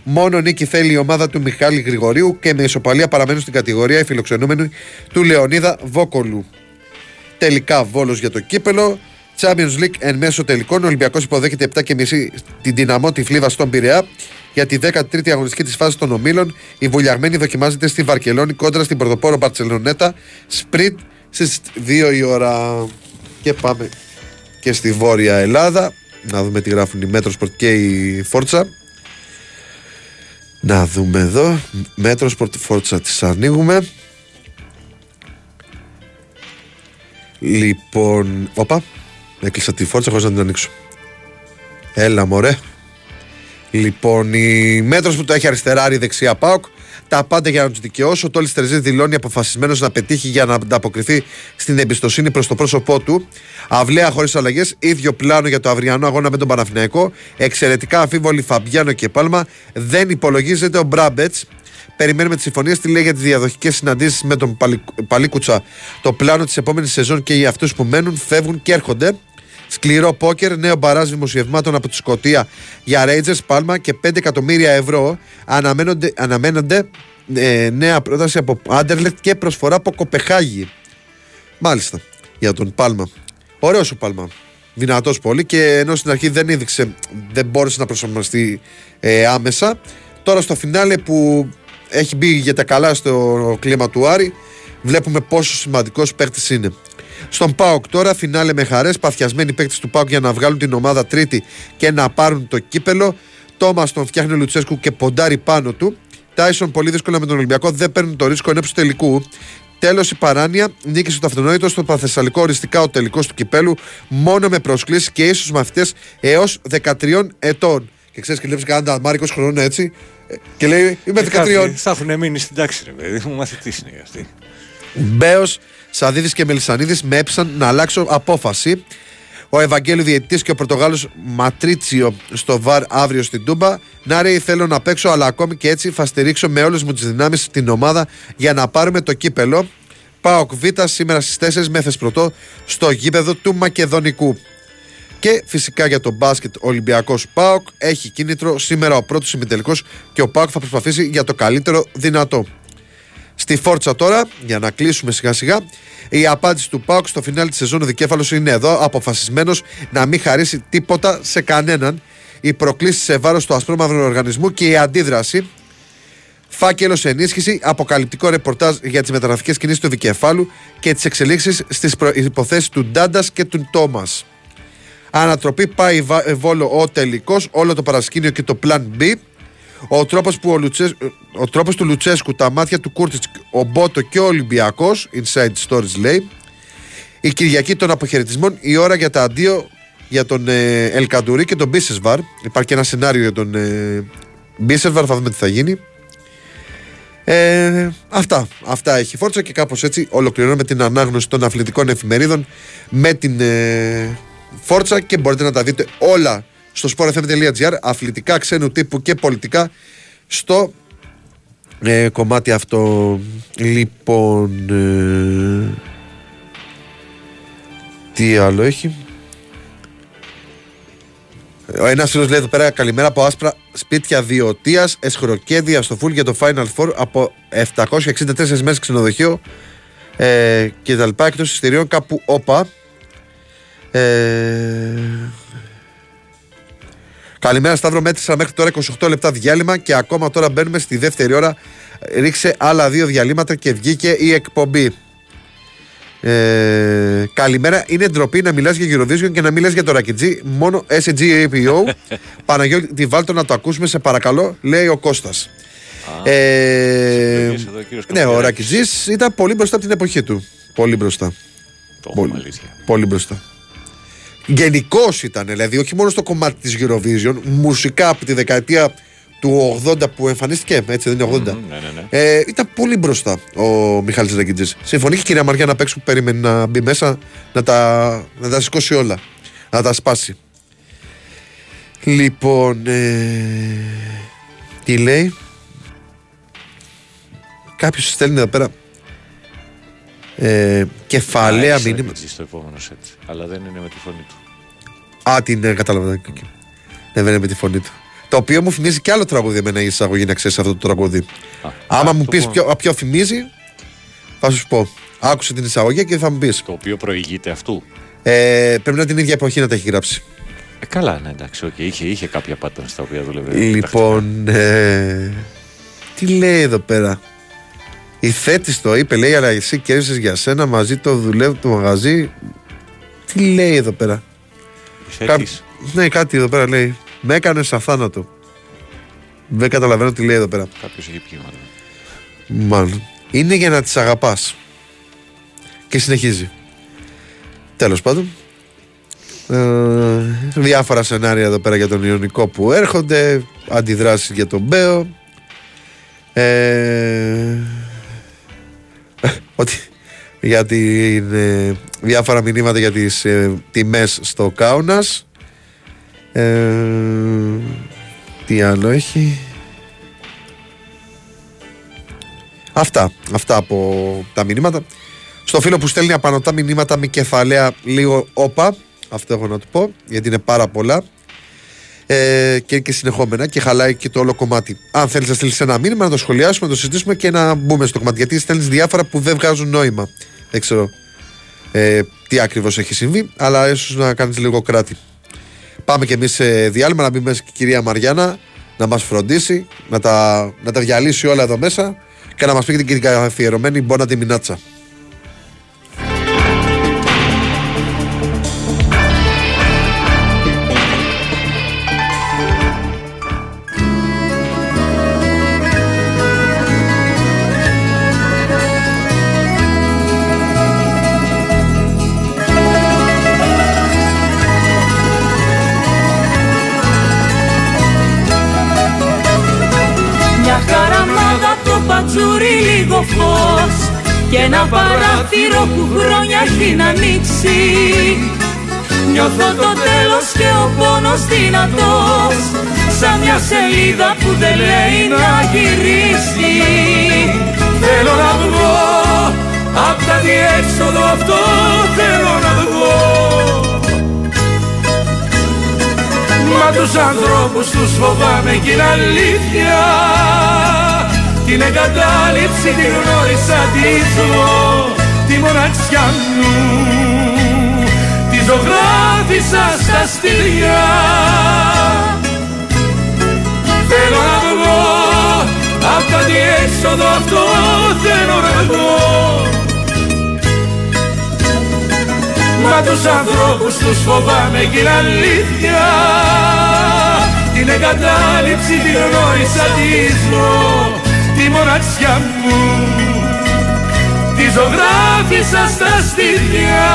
Μόνο νίκη θέλει η ομάδα του Μιχάλη Γρηγορίου και με ισοπαλία παραμένουν στην κατηγορία οι φιλοξενούμενοι του Λεωνίδα Βόκολου. Τελικά Βόλος για το κύπελο. Champions League εν μέσω τελικών. Ο Ολυμπιακός υποδέχεται 7,5 την Δυναμό Τυφλίβα στον Πειραιά για τη 13η αγωνιστική της φάσης των ομίλων. Η Βουλιαγμένη δοκιμάζεται στη Βαρκελόνη κόντρα στην πρωτοπόρο Μπαρτσελονέτα. Σπριντ στις 2 η ώρα. Και πάμε και στη Βόρεια Ελλάδα. Να δούμε τι γράφουν οι Μέτρο Σπορτ και η Φόρτσα. Να δούμε εδώ. Μέτρο Σπορτ Φόρτσα τις ανοίγουμε. Λοιπόν. Όπα. Έκλεισα τη Φόρτσα χωρίς να την ανοίξω. Έλα μωρέ. Λοιπόν, η Μέτρος που το έχει αριστεράρει δεξιά ΠΑΟΚ. Τα πάντα για να τους δικαιώσω. Ο Τόλης Τερζής δηλώνει αποφασισμένος να πετύχει για να ανταποκριθεί στην εμπιστοσύνη προς το πρόσωπό του. Αυλαία χωρίς αλλαγές. Ίδιο πλάνο για το αυριανό αγώνα με τον Παναθηναϊκό. Εξαιρετικά αμφίβολοι Φαμπιάνο και Πάλμα. Δεν υπολογίζεται ο Μπράμπετς. Περιμένουμε τις συμφωνίες. Τι λέει για τις διαδοχικές συναντήσεις με τον Παλίκουτσα. Το πλάνο της επόμενης σεζόν και για αυτούς που μένουν, φεύγουν και έρχονται. Σκληρό πόκερ, νέο μπαράζ δημοσιευμάτων από τη Σκωτία για Ρέιτζερς, Πάλμα και 5 εκατομμύρια ευρώ. Αναμένονται νέα πρόταση από Άντερλετ και προσφορά από Κοπεχάγη. Μάλιστα, για τον Πάλμα. Ωραίος ο Πάλμα. Δυνατός πολύ και ενώ στην αρχή δεν έδειξε, δεν μπόρεσε να προσαρμοστεί άμεσα. Τώρα στο φινάλε που έχει μπει για τα καλά στο κλίμα του Άρη, βλέπουμε πόσο σημαντικός παίκτης είναι. Στον ΠΑΟΚ τώρα, φινάλε με χαρές. Παθιασμένοι παίκτες του ΠΑΟΚ για να βγάλουν την ομάδα τρίτη και να πάρουν το κύπελο. Τόμας τον φτιάχνει ο Λουτσέσκου και ποντάρει πάνω του. Τάισον πολύ δύσκολα με τον Ολυμπιακό, δεν παίρνουν το ρίσκο ενόψει τελικού. Τέλος η παράνοια, νίκησε το αυτονόητο στο Παθεσσαλικό, οριστικά ο τελικός του κυπέλου, μόνο με προσκλήσεις και ίσως μαθητές έως 13 ετών. Και ξέρεις και λέει κανένα Μάρη 20 χρόνων έτσι. Και λέει είμαι 13. Θα έχουν μείνει στην τάξη, ρε παιδί μου, μαθητής είναι για αυτή. Μπέος, Σαδίδης και Μελισσανίδης με έψαν να αλλάξω απόφαση. Ο Ευαγγέλιο διαιτητής και ο Πορτογάλος Ματρίτσιο στο ΒΑΡ αύριο στην Τούμπα. Να ρε, θέλω να παίξω, αλλά ακόμη και έτσι θα στηρίξω με όλες μου τις δυνάμεις την ομάδα για να πάρουμε το κύπελο. ΠΑΟΚ Β σήμερα στις 4 με Θεσπρωτό στο γήπεδο του Μακεδονικού. Και φυσικά για το μπάσκετ Ολυμπιακός ΠΑΟΚ έχει κίνητρο σήμερα ο πρώτος ημιτελικός και ο ΠΑΟΚ θα προσπαθήσει για το καλύτερο δυνατό. Στη Φόρτσα τώρα, για να κλείσουμε σιγά σιγά, η απάντηση του ΠΑΟΚ στο φινάλι της σεζόν ο Δικέφαλος είναι εδώ, αποφασισμένος να μην χαρίσει τίποτα σε κανέναν. Οι προκλήσεις σε βάρος του ασπρόμαυρου οργανισμού και η αντίδραση. Φάκελος ενίσχυση, αποκαλυπτικό ρεπορτάζ για τις μεταγραφικές κινήσεις του Δικεφάλου και τις εξελίξεις στις υποθέσεις του Ντάντας και του Τόμας. Ανατροπή, πάει Βόλο ο τελικός, όλο το παρασκήνιο και το πλάν B. Ο τρόπος του Λουτσέσκου, τα μάτια του Κούρτιτς, ο Μπότο και ο Ολυμπιακός, Inside Stories λέει. Η Κυριακή των αποχαιρετισμών, η ώρα για τα αντίο για τον Ελκαντουρί και τον Μπίσεσβαρ. Υπάρχει και ένα σενάριο για τον Μπίσεσβαρ, θα δούμε τι θα γίνει. Αυτά έχει η Φόρτσα και κάπως έτσι ολοκληρώνουμε την ανάγνωση των αθλητικών εφημερίδων με την Φόρτσα και μπορείτε να τα δείτε όλα στο sportfm.gr, αθλητικά, ξένου τύπου και πολιτικά στο κομμάτι αυτό. Λοιπόν, τι άλλο έχει. Ένας φίλος λέει εδώ πέρα καλημέρα από άσπρα σπίτια Διωτίας, εσχροκέδια στο φουλ για το Final Four από 764 μέρες ξενοδοχείο και τα λοιπά, εκτός εισιτηρίων κάπου όπα. Καλημέρα Σταύρο, μέτρησα μέχρι τώρα 28 λεπτά διάλειμμα και ακόμα τώρα μπαίνουμε στη δεύτερη ώρα. Ρίξε άλλα 2 διαλύματα και βγήκε η εκπομπή. Καλημέρα. Είναι ντροπή να μιλάς για Eurovision και να μιλάς για το ρακιτζί. Μόνο SGAPO. Παναγιώτη, βάλτο να το ακούσουμε, σε παρακαλώ, λέει ο Κώστας. Ναι, ο Ρακιτζής ήταν πολύ μπροστά από την εποχή του. Πολύ μπροστά. Πολύ μπροστά. Γενικώς ήταν, δηλαδή, όχι μόνο στο κομμάτι της Eurovision, μουσικά από τη δεκαετία του 80 που εμφανίστηκε, έτσι δεν είναι 80. Ναι. Ήταν πολύ μπροστά ο Μιχάλης Ρακιτζής. Συμφωνεί και η κυρία Μαριά να παίξει που περίμενε να μπει μέσα, να τα σηκώσει όλα, να τα σπάσει. Λοιπόν, τι λέει. Κάποιος στέλνει εδώ πέρα κεφαλαία μήνυμα. Στο επόμενο σετ, αλλά δεν είναι με τη φωνή του. Α, την κατάλαβα. Δεν είναι με τη φωνή του. Το οποίο μου θυμίζει και άλλο τραγούδι εμένα η εισαγωγή, να ξέρεις αυτό το τραγούδι. Άμα μου πεις ποιο θυμίζει, θα σου πω. Άκουσε την εισαγωγή και θα μου πεις. Το οποίο προηγείται αυτού. Πρέπει να την ίδια εποχή να τα έχει γράψει. Καλά, ναι, εντάξει, okay. είχε κάποια pattern στα οποία δούλευε. Λοιπόν, τι λέει εδώ πέρα. Η Θέτης το είπε, λέει, αλλά εσύ κέρδισες για σένα, μαζί το δουλεύω το μαγαζί. Τι λέει εδώ πέρα. Ναι, κάτι εδώ πέρα λέει. Με έκανες αθάνατο. Δεν καταλαβαίνω τι λέει εδώ πέρα. Κάποιος έχει πει μάλλον. Είναι για να τις αγαπάς. Και συνεχίζει. Τέλος πάντων. Διάφορα σενάρια εδώ πέρα για τον Ιωνικό που έρχονται. Αντιδράσεις για τον Μπέο. Ότι για την, διάφορα μηνύματα για τις τιμές στο Κάουνας. Τι άλλο έχει. Αυτά από τα μηνύματα. Στο φίλο που στέλνει απανωτά μηνύματα με κεφαλαία λίγο όπα, αυτό έχω να του πω, γιατί είναι πάρα πολλά και συνεχόμενα και χαλάει και το όλο κομμάτι. Αν θέλεις να στείλεις ένα μήνυμα, να το σχολιάσουμε, να το συζητήσουμε και να μπούμε στο κομμάτι, γιατί στέλνεις διάφορα που δεν βγάζουν νόημα. Δεν ξέρω τι ακριβώς έχει συμβεί, αλλά ίσως να κάνεις λίγο κράτη. Πάμε και εμείς σε διάλειμμα, να μπει μέσα και η κυρία Μαριάννα να μας φροντίσει, να τα διαλύσει όλα εδώ μέσα και να μας πει και την καθιερωμένη Μπόνα τη Μινάτσα. Και ένα παράθυρο που χρόνια έχει να ανοίξει. Νιώθω το τέλος και ο πόνος δυνατός, σαν μια σελίδα που δεν λέει να γυρίσει. Θέλω να βγω απ' τα διέξοδο αυτό, θέλω να βγω. Μα τους ανθρώπους τους φοβάμαι κι είναι αλήθεια. Την εγκατάλειψη τη γνώρισα τη ζω, τη μοναξιά μου, τη ζωγράφισα στα στυλιά. Θέλω να βγω απ' τα διέξοδο αυτό, θέλω να βγω. Μα τους ανθρώπους τους φοβάμαι κι είναι αλήθεια. Την εγκατάλειψη τη γνώρισα τη ζω, τη μοναξιά μου, τη ζωγράφισα στα στυλιά.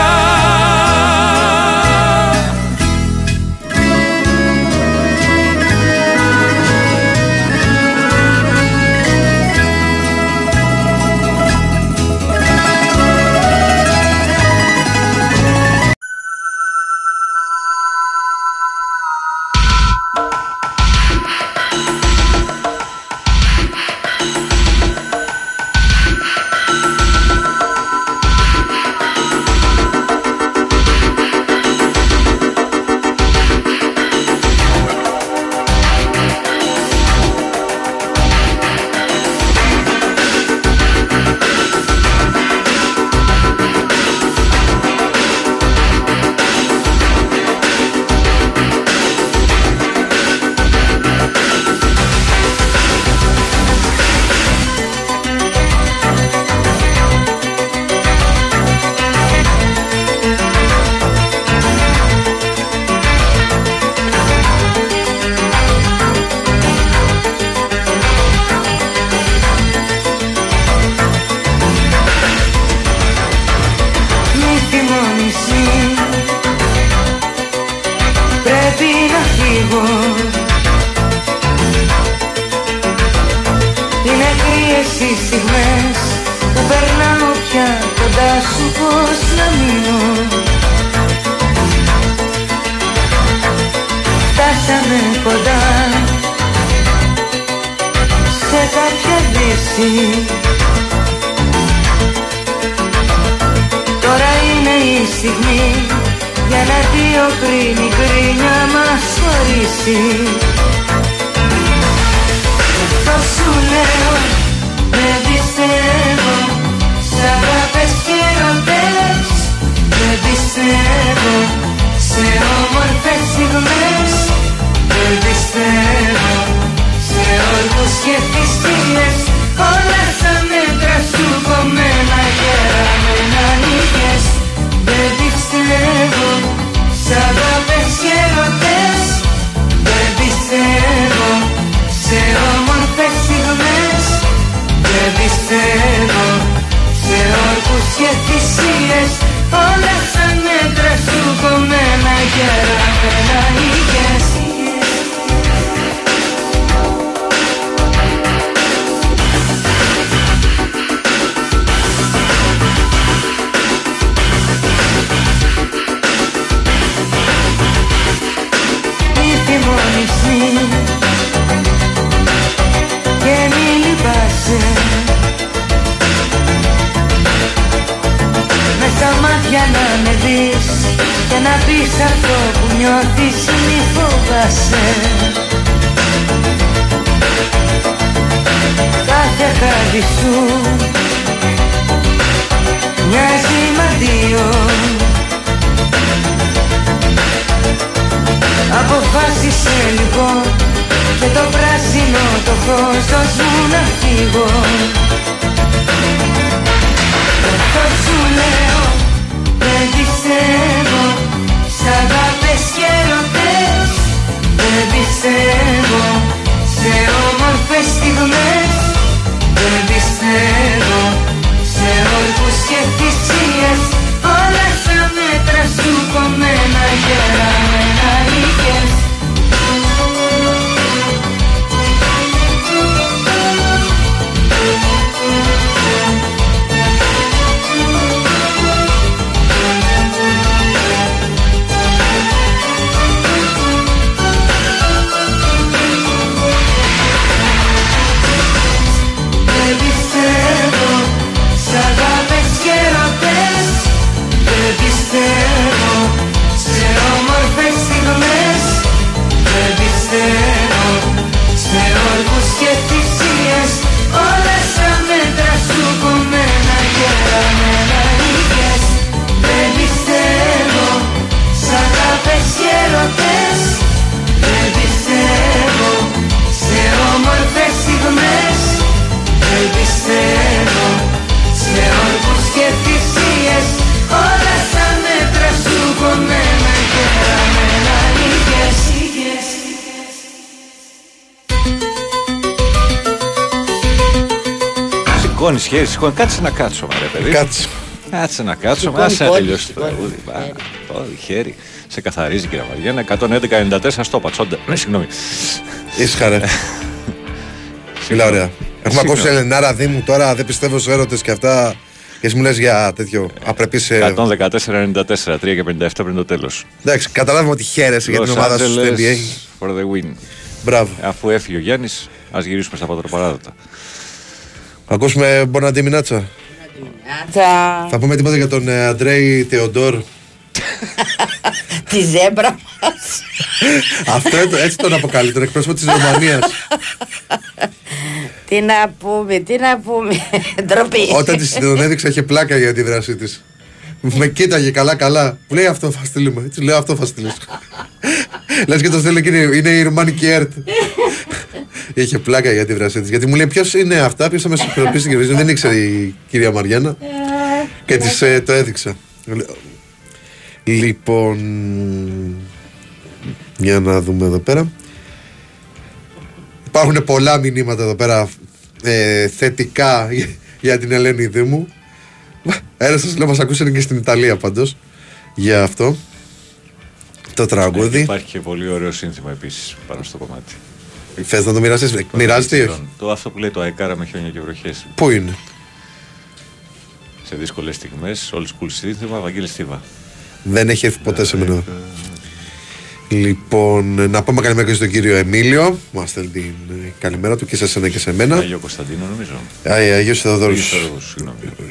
εγώ. Είναι κρύες οι στιγμές που περνάω πια κοντά σου, πώς να μείνω. Φτάσαμε κοντά σε κάποια δύση. Τώρα είναι η στιγμή για να δύο κρίνει κρίνια μας χωρίσει. Το σου λέω, με πιστεύω, σ' αγάπες και ροντές. Με πιστεύω, σε όμορφες στιγμές. Με πιστεύω, σε όρκους και θυσίες. Όλα στα μέτρα σου κομμένα και ραμμένα νύχες. Δεν πιστεύω σ' αγάπες και ερωτές. Δεν πιστεύω σε όμορφες στιγμές. Δεν πιστεύω σε όρκους και θυσίες. Όλα σαν μέτρα σου κομμένα και ραμμένα νύχες. Και μη λυπάσαι, με στα μάτια να με δεις και να πεις αυτό που νιώθεις, μη φοβάσαι. Κάθε χάδι σου μοιάζει μαντίο. Αποφάσισε λοιπόν και το πράσινο το φως δώσ' μου να φύγω. Το σου λέω, δεν πιστεύω σ' αγάπες και ερωτές. Δεν πιστεύω σε όμορφες στιγμές. Δεν πιστεύω σε όρκους και θυσίες. Όλα στα μέτρα σου κομμένα και ραμμένα νύχες. Κάτσε να κάτσω, ρε παιδί. Κάτσε να κάτσω. Άσε να τελειώσει το τραγούδι. Πόδι, χέρι. Σε καθαρίζει, κύριε Μαριένα. 111-94 στο πατσόντα. Ναι, συγγνώμη. Ήσυχα. Μιλά ωραία. Έχουμε ακούσει Ελενάρα Δήμου τώρα. Δεν πιστεύω στου έρωτες και αυτά. Και εσύ μου λες για τέτοιο απρεπή. 114-94, 3 και 57 πριν το τέλος. Εντάξει, καταλάβαμε ότι χαίρεσαι για την ομάδα σου στο NBA. For the win. Μπράβο. Αφού έφυγε ο Γιάννης, ας γυρίσουμε στα πατροπαράδοτα. Ακούσουμε Μποναντή Μινάτσα. Θα πούμε τίποτα για τον Αντρέι Τεοντόρ. Τη ζέμπρα μας. Αυτό έτσι τον αποκαλεί, τον εκπρόσωπο της Ρουμανίας. Τι να πούμε, τι να πούμε. Ντροπή. Όταν της τον έδειξα είχε πλάκα για τη δράση της. Με κοίταγε καλά. Μου λέει αυτό θα στείλουμε. Έτσι λέω αυτό θα στείλεις. Λες και το στέλνει εκείνη, είναι η Ρουμανική ΕΡΤ. Είχε πλάκα για τη δράση της. Γιατί μου λέει ποιος είναι αυτά, ποιος θα με συγχρονίσει στην κυβέρνηση. Δεν ήξερε η κυρία Μαριάννα. Και της το έδειξα. Λοιπόν, για να δούμε εδώ πέρα. Υπάρχουν πολλά μηνύματα εδώ πέρα θετικά για την Ελένη Δήμου. Ένας σας λέω μας ακούσαν και στην Ιταλία πάντως για αυτό. το τραγούδι. Υπάρχει και πολύ ωραίο σύνθημα επίσης πάνω στο κομμάτι. Θες να το μοιράσεις, μοιράζεται ή όχι? Το αυτό που λέει το αεκάρα με χιόνια και βροχές. Πού είναι? Σε δύσκολες στιγμές, old school σύνθημα, Βαγγέλη Στίβα. Δεν έχει έρθει ποτέ σε μένα. Λοιπόν, να πάμε καλημέρα και στον κύριο Εμίλιο. Μας θέλει την καλημέρα του και σε εσένα και σε μένα. Αγιο Κωνσταντίνο, νομίζω. Αγίος Θεοδόρους.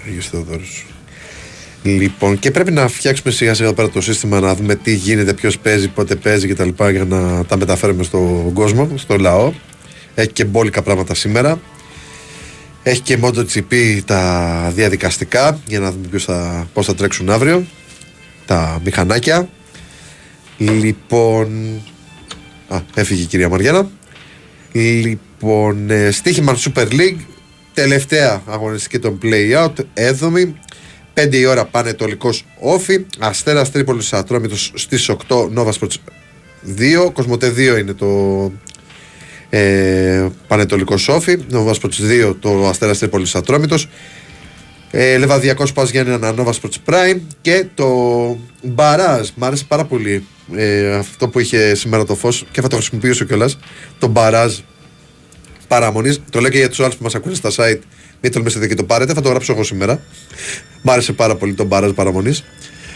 Αγίος Θεοδόρους. Λοιπόν, και πρέπει να φτιάξουμε σιγά σιγά πέρα το σύστημα, να δούμε τι γίνεται, ποιος παίζει, πότε παίζει κτλ. Για να τα μεταφέρουμε στον κόσμο, στο λαό. Έχει και μπόλικα πράγματα σήμερα. Έχει και MotoGP τα διαδικαστικά για να δούμε πώς θα τρέξουν αύριο τα μηχανάκια. Λοιπόν, έφυγε η κυρία Μαριάνα. Λοιπόν, στοίχημα Super League, τελευταία αγωνιστική των play-out, 7η, 5 η ώρα πανετολικός όφι, Αστέρας Τρίπολης Ατρόμητος στις 8, Nova Sports 2, Κοσμοτέ 2 είναι το πανετολικός όφι, Nova Sports 2 το Αστέρας Τρίπολης Ατρόμητος, Λεβαδειακός ΠΑΣ για ένα Nova Sports Prime και το Μπαράζ. Μ' άρεσε πάρα πολύ αυτό που είχε σήμερα το φως και θα το χρησιμοποιήσω κιόλας. Το Μπαράζ παραμονής. Το λέω και για τους άλλους που μας ακούνε στα site. Μην τολμήσετε και το πάρετε. Θα το γράψω εγώ σήμερα. Μ' άρεσε πάρα πολύ το Μπαράζ παραμονής.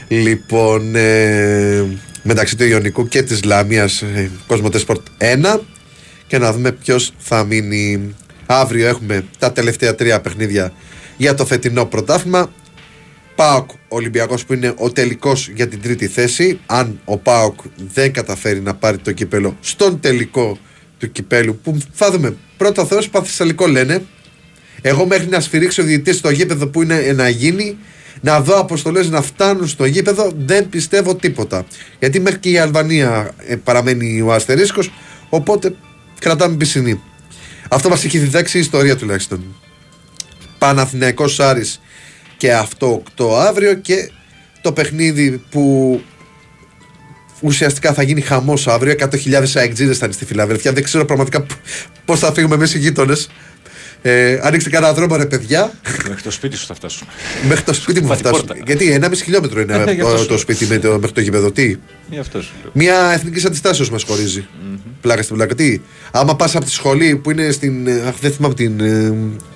Λοιπόν, μεταξύ του Ιωνικού και της Λαμίας, Κοσμοτέ Σπορτ 1. Και να δούμε ποιος θα μείνει. Αύριο έχουμε τα τελευταία τρία παιχνίδια για το φετινό πρωτάθλημα. ΠΑΟΚ Ολυμπιακός που είναι ο τελικός για την τρίτη θέση. Αν ο ΠΑΟΚ δεν καταφέρει να πάρει το κύπελο στον τελικό του κυπέλου, που θα δούμε, πρώτα Θεός παθησαλικό λένε. Εγώ μέχρι να σφυρίξει ο διαιτητής στο γήπεδο που είναι να γίνει, να δω αποστολές να φτάνουν στο γήπεδο, δεν πιστεύω τίποτα. Γιατί μέχρι και η Αλβανία παραμένει ο αστερίσκος, οπότε κρατάμε πισινή. Αυτό μας έχει διδάξει η ιστορία τουλάχιστον. Παναθηναϊκός Άρης και αυτό 8 αύριο, και το παιχνίδι που ουσιαστικά θα γίνει χαμός αύριο, 100.000 αεξίδες θα είναι στη Φιλαδέλφια. Δεν ξέρω πραγματικά πώς θα φύγουμε εμείς οι γείτονες. Ανοίξτε κανένα δρόμο ρε παιδιά. Μέχρι το σπίτι σου θα φτάσουμε. Μέχρι το σπίτι μου θα φτάσουμε. Γιατί 1,5 χιλιόμετρο είναι το σπίτι μέχρι το γήπεδο. Τι? Μια εθνική αντιστάσεως μας χωρίζει. Πλάκα στην πλάκα. Τι? Άμα πας από τη σχολή που είναι στην. Αχ, δεν θυμάμαι την.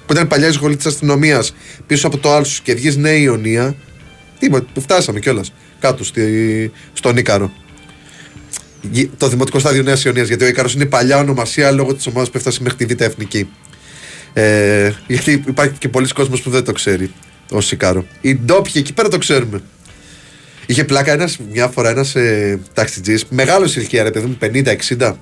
Που ήταν παλιά η σχολή της αστυνομίας πίσω από το Άλσους και βγεις Νέα Ιωνία. Τίποτα, φτάσαμε κιόλας. Κάτω στον Ίκαρο. Το δημοτικό στάδιο Νέας Ιωνίας. Γιατί ο Ίκαρος είναι παλιά ονομασία λόγω της ομάδας που έφτασε μέχρι τη Β' Εθνική. Γιατί υπάρχει και πολλοί κόσμος που δεν το ξέρει ως Ίκαρο. Οι ντόπιοι εκεί πέρα το ξέρουμε. Είχε πλάκα μια φορά ένας ταξιτζής, μεγάλος ηλικία ρε παιδί μου, 50-60.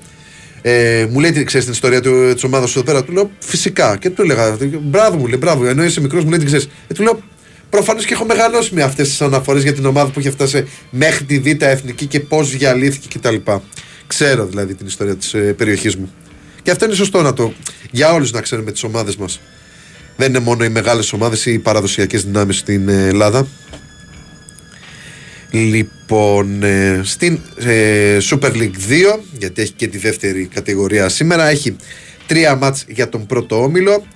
Μου λέει, ξέρεις την ιστορία της ομάδας σου εδώ πέρα? Του λέω φυσικά. Και του έλεγα μπράβο, μου λέει μπράβο. Ενώ είσαι μικρός, μου λέει την ξέρεις. Του λέω προφανώς και έχω μεγαλώσει με αυτές τις αναφορές για την ομάδα που είχε φτάσει μέχρι τη Β' Εθνική και πώς διαλύθηκε κτλ. Ξέρω δηλαδή την ιστορία της περιοχής μου. Και αυτό είναι σωστό να το. Για όλους να ξέρουμε τις ομάδες μας. Δεν είναι μόνο οι μεγάλες ομάδες ή οι παραδοσιακές δυνάμεις στην Ελλάδα. Λοιπόν, στην Super League 2, γιατί έχει και τη δεύτερη κατηγορία σήμερα, έχει τρία μάτς για τον πρώτο όμιλο.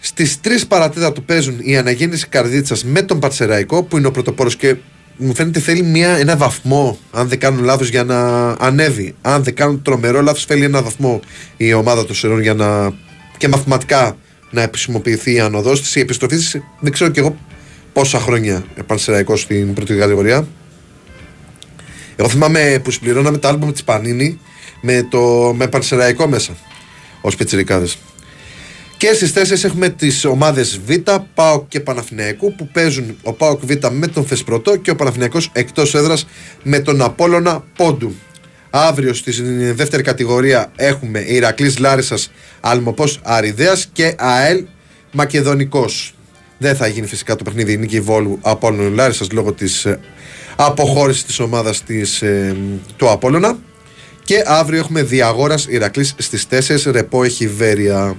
Στις 3 παρατέταρτο παίζουν η Αναγέννηση Καρδίτσας με τον Πατσεραϊκό, που είναι ο πρωτοπόρος και μου φαίνεται θέλει ένα βαθμό, αν δεν κάνουν λάθος, για να ανέβει. Αν δεν κάνουν τρομερό λάθος, θέλει ένα βαθμό η ομάδα των Σερών για να και μαθηματικά να επισημοποιηθεί η ανοδός της, η επιστροφή της. Δεν ξέρω κι εγώ πόσα χρόνια Πανσεραϊκός στην πρώτη κατηγορία. Εγώ θυμάμαι που συμπληρώναμε τα άλμπομ της Πανίνη με Πανσεραϊκό μέσα ως πιτσιρικάδες. Και στις 4 έχουμε τις ομάδες Β, ΠΑΟΚ και Παναθηναϊκού, που παίζουν ο ΠΑΟΚ Β με τον Θεσπρωτό και ο Παναθηναϊκός εκτός έδρας με τον Απόλλωνα Πόντου. Αύριο στη δεύτερη κατηγορία έχουμε Ηρακλής Λάρισσας, Αλμοπός Αριδέας και ΑΕΛ Μακεδονικός. Δεν θα γίνει φυσικά το παιχνίδι νίκη Βόλου Απόλλων Λάρισσας λόγω της αποχώρησης της ομάδας του Απόλλωνα. Και αύριο έχουμε Διαγόρας Ηρακλής στις 4, Ρεπό Χιβέρια.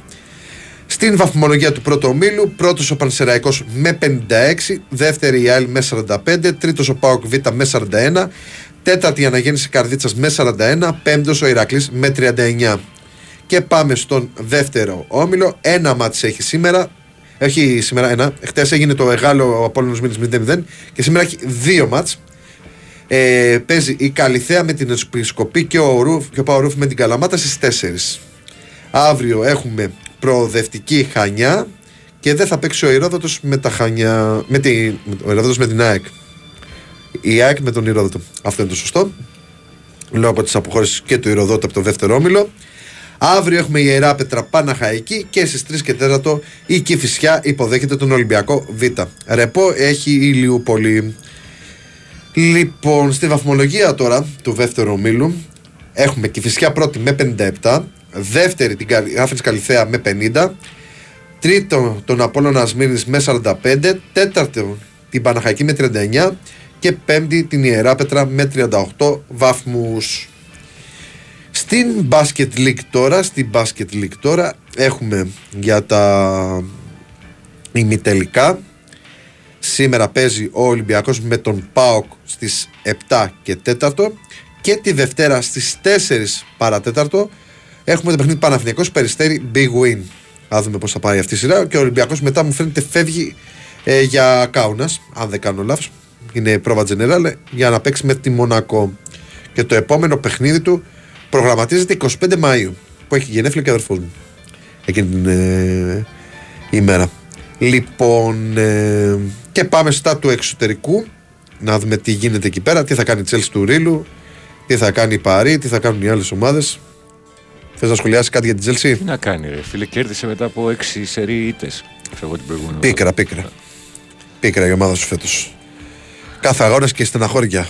Στην βαθμολογία του πρώτου ομίλου, πρώτος ο Πανσεραϊκός με 56, δεύτερη η ΑΕΛ με 45, τρίτος ο ΠΑΟΚ Β με 41, τέταρτη η Αναγέννηση Καρδίτσας με 41, πέμπτος ο Ηρακλής με 39. Και πάμε στον δεύτερο όμιλο. Ένα μάτς έχει σήμερα. Έχει σήμερα ένα. Χτες έγινε το Εγάλο ο Απόλλωνος Μήνης 0-0 και σήμερα έχει δύο μάτς. Παίζει η Καλιθέα με την Επισκοπή και ο Παορούφ με την Καλαμάτα στις 4. Αύριο έχουμε προοδευτική Χανιά και δεν θα παίξει ο Ηρόδοτος με την ΑΕΚ. Η ΑΕΚ με τον Ηρόδοτο. Αυτό είναι το σωστό. Λόγω από τις αποχώρησεις και του Ηροδότα από το δεύτερο όμιλο. Αύριο έχουμε Ιερά Πέτρα Παναχαϊκή και στις 3 και 4 η Κηφισιά υποδέχεται τον Ολυμπιακό Β. Ρεπό έχει Ηλιούπολη. Λοιπόν, στη βαθμολογία τώρα του δεύτερου ομίλου έχουμε Κηφισιά πρώτη με 57, δεύτερη την Άφρης Καλιθέα με 50, τρίτο τον Απόλλωνα Σμύρνης με 45, τέταρτο την Παναχαϊκή με 39 και πέμπτη την Ιερά Πέτρα με 38 βαθμούς. Στην Basket League τώρα, έχουμε για τα ημιτελικά. Σήμερα παίζει ο Ολυμπιακός με τον ΠΑΟΚ στις 7 και 4 και τη Δευτέρα στις 4 παρά 4 έχουμε το παιχνίδι Παναθηναϊκός Περιστέρι Big Win. Θα δούμε πώς θα πάει αυτή η σειρά και ο Ολυμπιακός μετά μου φαίνεται φεύγει για Κάουνας, αν δεν κάνω λάθος, είναι πρόβα τζενεράλ, για να παίξει με τη Μονακό και το επόμενο παιχνίδι του προγραμματίζεται 25 Μαΐου που έχει γενέθλια και ο αδερφός μου εκείνη την ημέρα. Λοιπόν, και πάμε στα του εξωτερικού να δούμε τι γίνεται εκεί πέρα, τι θα κάνει η Chelsea του Ρίλου, τι θα κάνει η Παρί, τι θα κάνουν οι άλλες ομάδες. Θες να σχολιάσεις κάτι για την Chelsea? Τι να κάνει ρε φίλε, κέρδισε μετά από 6 σερί ήττες. Πίκρα η ομάδα σου φέτος. Κάθε αγώνας και στεναχώρια.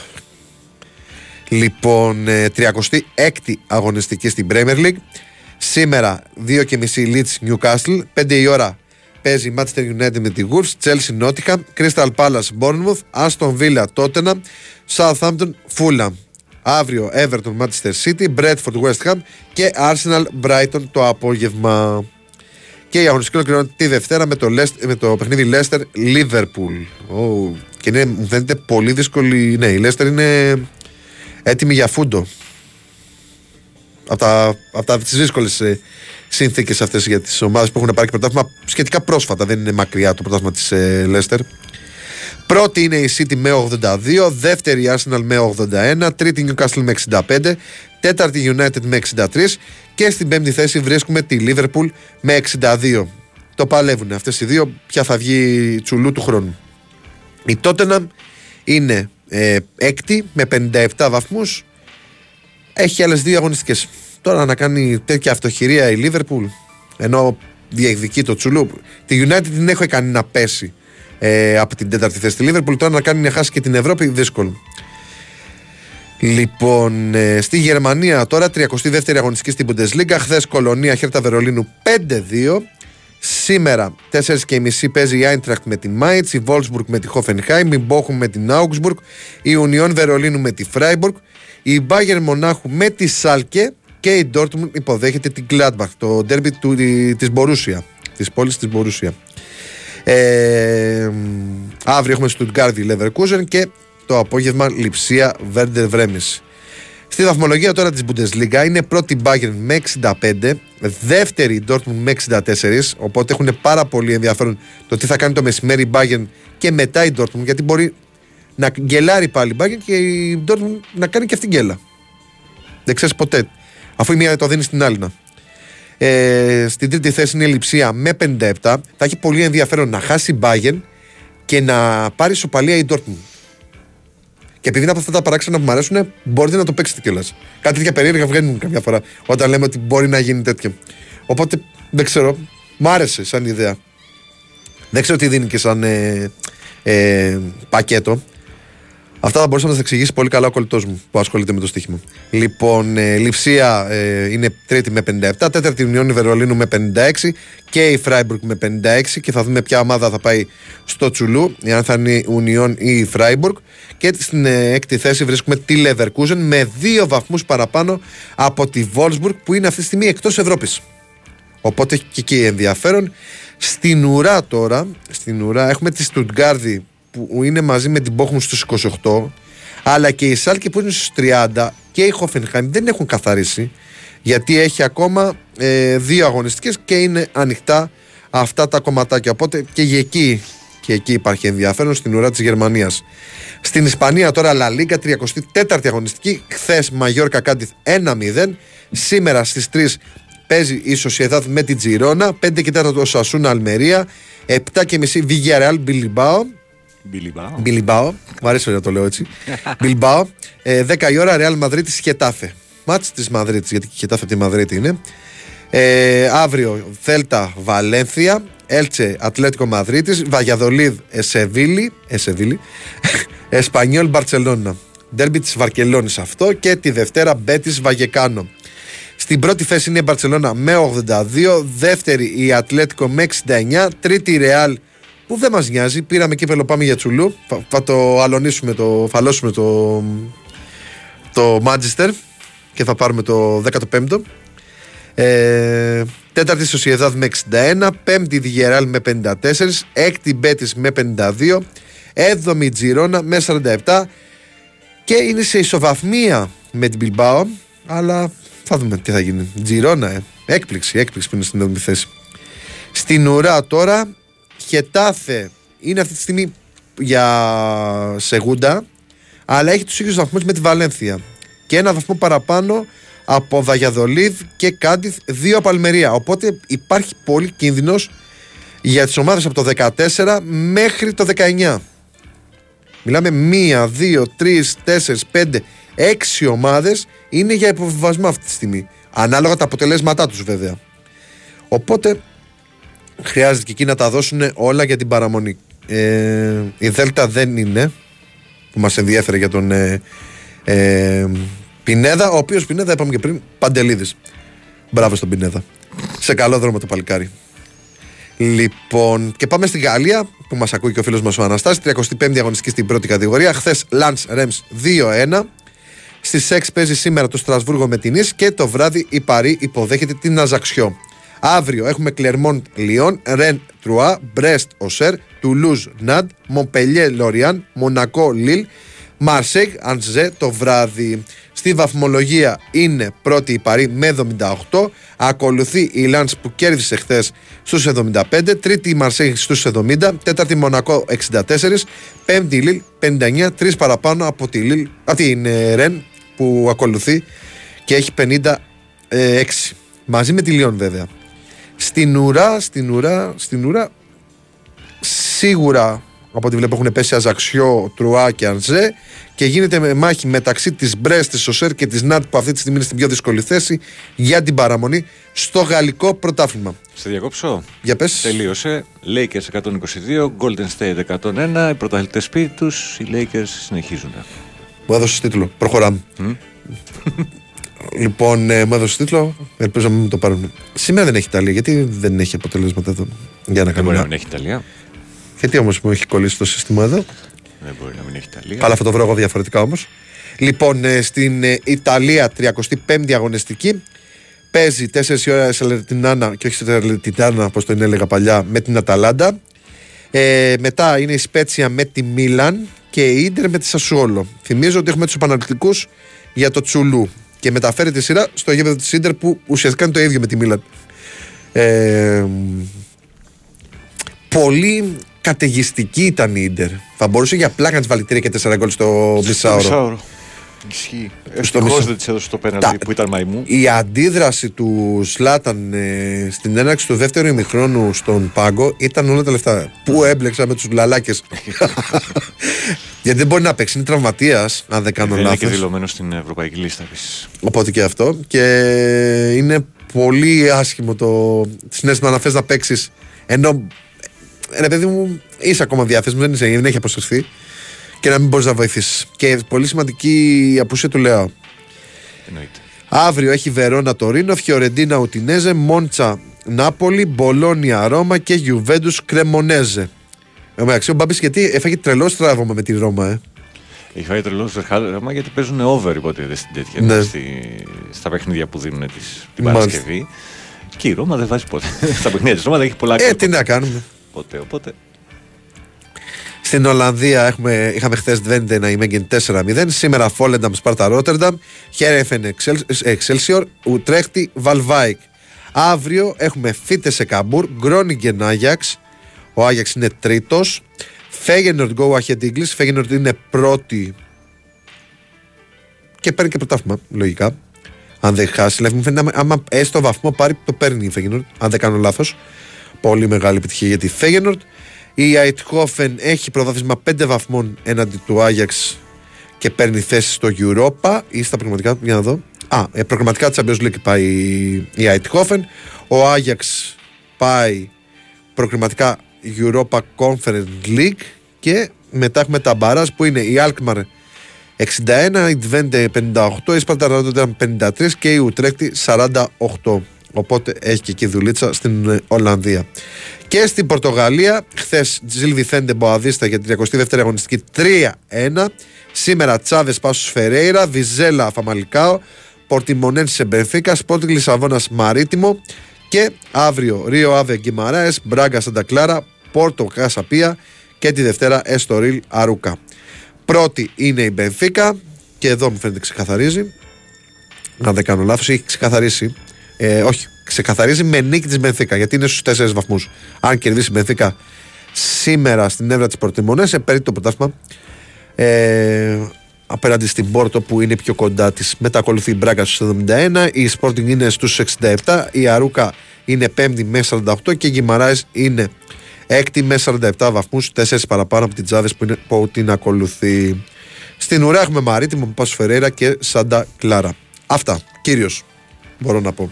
Λοιπόν, 36η αγωνιστική στην Premier League. Σήμερα 2.30 Leeds Newcastle, 5 η ώρα παίζει Manchester United με τη Wolves, Chelsea Nottingham, Crystal Palace Bournemouth, Aston Villa Tottenham, Southampton Fulham. Αύριο Everton Manchester City, Brentford West Ham και Arsenal Brighton το απόγευμα. Και η αγωνιστική ολοκληρώνεται τη Δευτέρα με το παιχνίδι Leicester Liverpool. Και μου φαίνεται πολύ δύσκολη. Ναι, η Leicester είναι έτοιμη για φούντο. Από τις δύσκολες συνθήκες αυτές για τις ομάδες που έχουν πάρει και πρωτάθλημα σχετικά πρόσφατα, δεν είναι μακριά το πρωτάθλημα της Leicester. Πρώτη είναι η City με 82, δεύτερη η Arsenal με 81, τρίτη Newcastle με 65, τέταρτη United με 63 και στην πέμπτη θέση βρίσκουμε τη Liverpool με 62. Το παλεύουν αυτές οι δύο, ποια θα βγει τσουλού του χρόνου. Η Tottenham είναι έκτη με 57 βαθμούς, έχει άλλες δύο αγωνιστικές. Τώρα να κάνει τέτοια αυτοχειρία η Liverpool ενώ διεκδικεί το τσουλού. Τη United την έχω κάνει να πέσει από την τέταρτη θέση τη Liverpool, τώρα να κάνει να χάσει και την Ευρώπη δύσκολο. Λοιπόν, στη Γερμανία τώρα 32η αγωνιστική στην Bundesliga, χθες Κολονία Χέρτα Βερολίνου 5-2. Σήμερα 4.30 παίζει η Eintracht με τη Mainz, η Wolfsburg με τη Hoffenheim, η Bochum με την Augsburg, η Union Βερολίνου με τη Freiburg, η Bayern Μονάχου με τη Schalke και η Dortmund υποδέχεται την Gladbach, το ντέρμπι της Borussia, της πόλης της Borussia. Αύριο έχουμε Stuttgart Leverkusen και το απόγευμα Λιψία Werder Bremen. Στη βαθμολογία τώρα της Bundesliga είναι πρώτη Bayern με 65, δεύτερη Dortmund με 64, οπότε έχουν πάρα πολύ ενδιαφέρον το τι θα κάνει το μεσημέρι η Bayern και μετά η Dortmund, γιατί μπορεί να γκελάρει πάλι η Bayern και η Dortmund να κάνει και αυτήν γκέλα. Δεν ξέρεις ποτέ, αφού η μία το δίνει στην άλλη. Στην τρίτη θέση είναι η Λειψία με 57. Θα έχει πολύ ενδιαφέρον να χάσει η Bayern και να πάρει σοπαλία η Dortmund. Και επειδή είναι από αυτά τα παράξενα που μου αρέσουν, μπορείτε να το παίξετε κιόλας. Κάτι τέτοια περίεργα βγαίνουν κάποια φορά όταν λέμε ότι μπορεί να γίνει τέτοιο. Οπότε δεν ξέρω. Μ' άρεσε σαν ιδέα. Δεν ξέρω τι δίνει και σαν πακέτο. Αυτά θα μπορούσα να σας εξηγήσει πολύ καλά ο κολλητός μου που ασχολείται με το στοίχημα. Λοιπόν, Λειψία είναι τρίτη με 57, τέταρτη Ιουνιόνι Βερολίνου με 56 και η Freiburg με 56 και θα δούμε ποια ομάδα θα πάει στο τσουλού, αν θα είναι η Union ή η Freiburg. Και στην έκτη θέση βρίσκουμε τη Leverkusen με 2 βαθμούς παραπάνω από τη Wolfsburg που είναι αυτή τη στιγμή εκτός Ευρώπης. Οπότε και εκεί ενδιαφέρον. Στην ουρά τώρα, έχουμε τη Stuttgart που είναι μαζί με την Bochum στους 28, αλλά και η Schalke που είναι στους 30 και η Hoffenheim δεν έχουν καθαρίσει, γιατί έχει ακόμα 2 αγωνιστικές και είναι ανοιχτά αυτά τα κομματάκια, οπότε και εκεί και εκεί υπάρχει ενδιαφέρον στην ουρά της Γερμανίας. Στην Ισπανία τώρα La Liga, 34η αγωνιστική. Χθες Μαγιόρκα Κάντιθ 1-0. Σήμερα στις 3 παίζει η Sociedad με την Girona. 5 και 4 το Σασούνα Αλμερία. 7 και μισή Villarreal Bilbao. Μου αρέσει να το λέω έτσι. Bilbao. 10 η ώρα Real Madrid Χετάφε. Μάτς της Μαδρίτης, γιατί Χετάφε από τη Μαδρίτη είναι. Αύριο Θέλτα Βαλένθια, Έλτσε Ατλέτικο Μαδρίτης, Βαγιαδολίδ Εσεβίλη, Εσπανιόλ Μπαρτσελώνα. Ντέρμπι της Βαρκελώνης αυτό, και τη Δευτέρα Μπέτις Βαγεκάνο. Στην πρώτη θέση είναι η Μπαρτσελώνα με 82, δεύτερη η Ατλέτικο με 69, τρίτη η Ρεάλ που δεν μας νοιάζει, πήραμε κύπελο, πάμε για τσουλού, θα το αλωνίσουμε, το φαλώσουμε το Μάντζεστερ και θα πάρουμε το 15ο. Τέταρτη Σοσιεδάδ με 61, πέμπτη Βιγεράλ με 54, έκτη Μπέτις με 52, έβδομη Τζιρόνα με 47 και είναι σε ισοβαθμία με την Μπιλμπάο, αλλά θα δούμε τι θα γίνει. Τζιρόνα, έκπληξη που είναι στην 7η θέση. Στην ουρά τώρα Χετάθε είναι αυτή τη στιγμή για Σεγούντα, αλλά έχει τους ίδιους βαθμούς με τη Βαλένθια και ένα βαθμό παραπάνω από Βαγιαδολίδ και Κάντιθ, 2 από Αλμερία. Οπότε υπάρχει πολύ κίνδυνος για τις ομάδες από το 14 μέχρι το 19. Μιλάμε 1, 2, 3, 4, 5, 6 ομάδες είναι για υποβιβασμό αυτή τη στιγμή. Ανάλογα τα αποτελέσματά τους βέβαια. Οπότε χρειάζεται και εκεί να τα δώσουν όλα για την παραμονή. Η Δέλτα δεν είναι που μας ενδιέφερε για τον Πινέδα, ο οποίος Πινέδα, είπαμε και πριν, Παντελίδης. Μπράβο στον Πινέδα. Σε καλό δρόμο το παλικάρι. Λοιπόν, και πάμε στη Γαλλία, που μας ακούει και ο φίλος μας ο Αναστάσης. 35η αγωνιστική στην πρώτη κατηγορία. Χθες Λανς Ρεμς 2-1. Στις 6 παίζει σήμερα το Στρασβούργο με την Νις και το βράδυ η Παρί υποδέχεται την Αζαξιό. Αύριο έχουμε Κλερμόντ Λιόν, Ρεν Τρουά, Μπρέστ Οσέρ, Τουλούζ Ναντ, Μομπελιέ Λοριάν, Μονακό Λιλ, Μαρσέγ Αντζέ το βράδυ. Στη βαθμολογία είναι πρώτη η Παρί με 78, ακολουθεί η Λανς που κέρδισε χθες στους 75, τρίτη η Μαρσέγ στους 70, τέταρτη η Μονακό 64, πέμπτη η Λιλ 59, 3 παραπάνω από την Ρεν που ακολουθεί και έχει 56, μαζί με τη Λιόν βέβαια. Στην ουρά σίγουρα από ό,τι βλέπω έχουν πέσει Αζαξιό, Τρουά και Αντζέ και γίνεται με μάχη μεταξύ της Μπρέστ, της Σοσέρ και της Νάτ που αυτή τη στιγμή είναι στην πιο δύσκολη θέση για την παραμονή στο γαλλικό πρωτάθλημα. Σε διακόψω. Για πες. Τελείωσε. Lakers 122, Golden State 101, οι πρωταθλητές σπίτι τους, οι Lakers συνεχίζουν. Μου έδωσες τίτλο. Προχωράμε. Λοιπόν, μου έδωσες τίτλο. Ελπίζω να μην το πάρουν. Σήμερα δεν έχει Ιταλία. Γιατί δεν έχει αποτελέσματα εδώ. Για να κάνουμε. Δεν έχει Ιταλία. Γιατί όμως μου έχει κολλήσει το σύστημα εδώ. Δεν μπορεί να μην έχει Ιταλία. Αλλά θα το βρω εγώ διαφορετικά όμως. Λοιπόν, στην Ιταλία 35η αγωνιστική παίζει 4 η ώρα Σαλερνιτάνα και όχι Σαλερνιτάνα όπως τον έλεγα παλιά με την Αταλάντα. Μετά είναι η Σπέτσια με τη Μίλαν και η Ίντερ με τη Σασουόλο. Θυμίζω ότι έχουμε τους επαναληπτικούς για το Τσουλού και μεταφέρει τη σειρά στο γήπεδο της Ίντερ που ουσιαστικά είναι το ίδιο με τη Μίλαν. Πολύ καταιγιστική ήταν η Ίντερ. Θα μπορούσε για πλάκα να της βάλει 3 και 4 γκολ στο μισάωρο. Ισχύει. Ευτυχώς δεν της έδωσε το πέναλτι που ήταν μαϊμού. Η αντίδραση του Σλάταν στην έναρξη του δεύτερου ημιχρόνου στον πάγκο ήταν όλα τα λεφτά. Πού έμπλεξα με τους λαλάκες. Γιατί δεν μπορεί να παίξει. Είναι τραυματίας, αν δεν κάνω λάθος. Είναι και δηλωμένο στην ευρωπαϊκή λίστα. Οπότε και αυτό. Και είναι πολύ άσχημο το συνέστημα να θες να παίξεις ενώ. Ρε παιδί μου, είσαι ακόμα διάθεσμος, δεν έχει αποσυρθεί και να μην μπορείς να βοηθήσεις. Και πολύ σημαντική η απουσία του Λεάου. Εννοείται. Αύριο έχει Βερόνα Τωρίνο, Φιωρεντίνα Ουτινέζε, Μόντσα Νάπολη, Μπολόνια Ρώμα και Γιουβέντους Κρεμονέζε. Εντάξει, ο Μπάμπης γιατί έφαγε τρελό στράβωμα με τη Ρώμα, Έχει φάει τρελό στράβωμα γιατί παίζουν over υποτίθεται στην τέτοια. Ναι. Στα παιχνίδια που δίνουν την Παρασκευή. Και η Ρώμα δεν βάζει ποτέ. Στα παιχνίδια τη Ρώμα δεν έχει πολλά κόμματα. Τι να κάνουμε. Οπότε. Στην Ολλανδία είχαμε χθες Twente να ημέγεν 4-0. Σήμερα Φόλενταμ Σπάρτα Ρότερνταμ, Χέρεφεν Εξέλσιορ, Ουτρέχτη Βαλβάικ. Αύριο έχουμε Φίτες Εκαμπούρ, Γκρόνιγκεν Άγιαξ, ο Άγιαξ είναι τρίτος. Φέγενορντ go ahead English. Φέγενορντ είναι πρώτη και παίρνει και πρωτάθλημα λογικά. Αν δεν χάσει, δηλαδή μου φαίνεται άμα έστω βαθμό πάρει, το παίρνει η Φέγενορντ. Αν δεν κάνω λάθος, πολύ μεγάλη επιτυχία για τη Φέγενορντ. Η Αιτχόφεν έχει προβάδισμα 5 βαθμών έναντι του Άγιαξ και παίρνει θέση στο Europa ή στα προγραμματικά, για να δω. Προγραμματικά της Champions League πάει η Αιτχόφεν. Ο Άγιαξ πάει προγραμματικά Europa Conference League και μετά έχουμε τα μπαράζ που είναι η Alkmaar 61, η Twente 58, η Sparta 53 και η Utrecht 48. Οπότε έχει και εκεί δουλίτσα στην Ολλανδία. Και στην Πορτογαλία, χθες Τζιλβι Θέντε Μποαδίστα για την 32η αγωνιστική 3-1. Σήμερα Τσάβες Πάσος Φερέιρα, Βιζέλα Φαμαλικάο, Πορτιμονένσε Μπενφίκα, Σπόρτινγκ Λισαβόνας Μαρίτιμο. Και αύριο Ρίο Άβε Γκιμαράες, Μπράγκα Σαντακλάρα, Πόρτο Κασαπία και τη Δευτέρα Εστορίλ Αρούκα. Πρώτη είναι η Μπενφίκα και εδώ μου φαίνεται ξεκαθαρίζει. Αν δεν κάνω λάθος, έχει ξεκαθαρίσει. Ξεκαθαρίζει με νίκη της Μπενφίκα γιατί είναι στους 4 βαθμούς. Αν κερδίσει η Μπενφίκα σήμερα στην έδρα της Πορτιμονές, παίρνει το πρωτάθλημα απέναντι στην Πόρτο που είναι πιο κοντά της. Μετά ακολουθεί η Μπράγκα στους 71, η Sporting είναι στους 67, η Αρούκα είναι 5η με 48 και η Γκιμαράες είναι 6η με 47 βαθμούς, 4 παραπάνω από την Τζάβες που την ακολουθεί. Στην ουρά έχουμε Μαρίτιμο, Πάσο Φερέιρα και Σάντα Κλάρα. Αυτά κυρίως μπορώ να πω.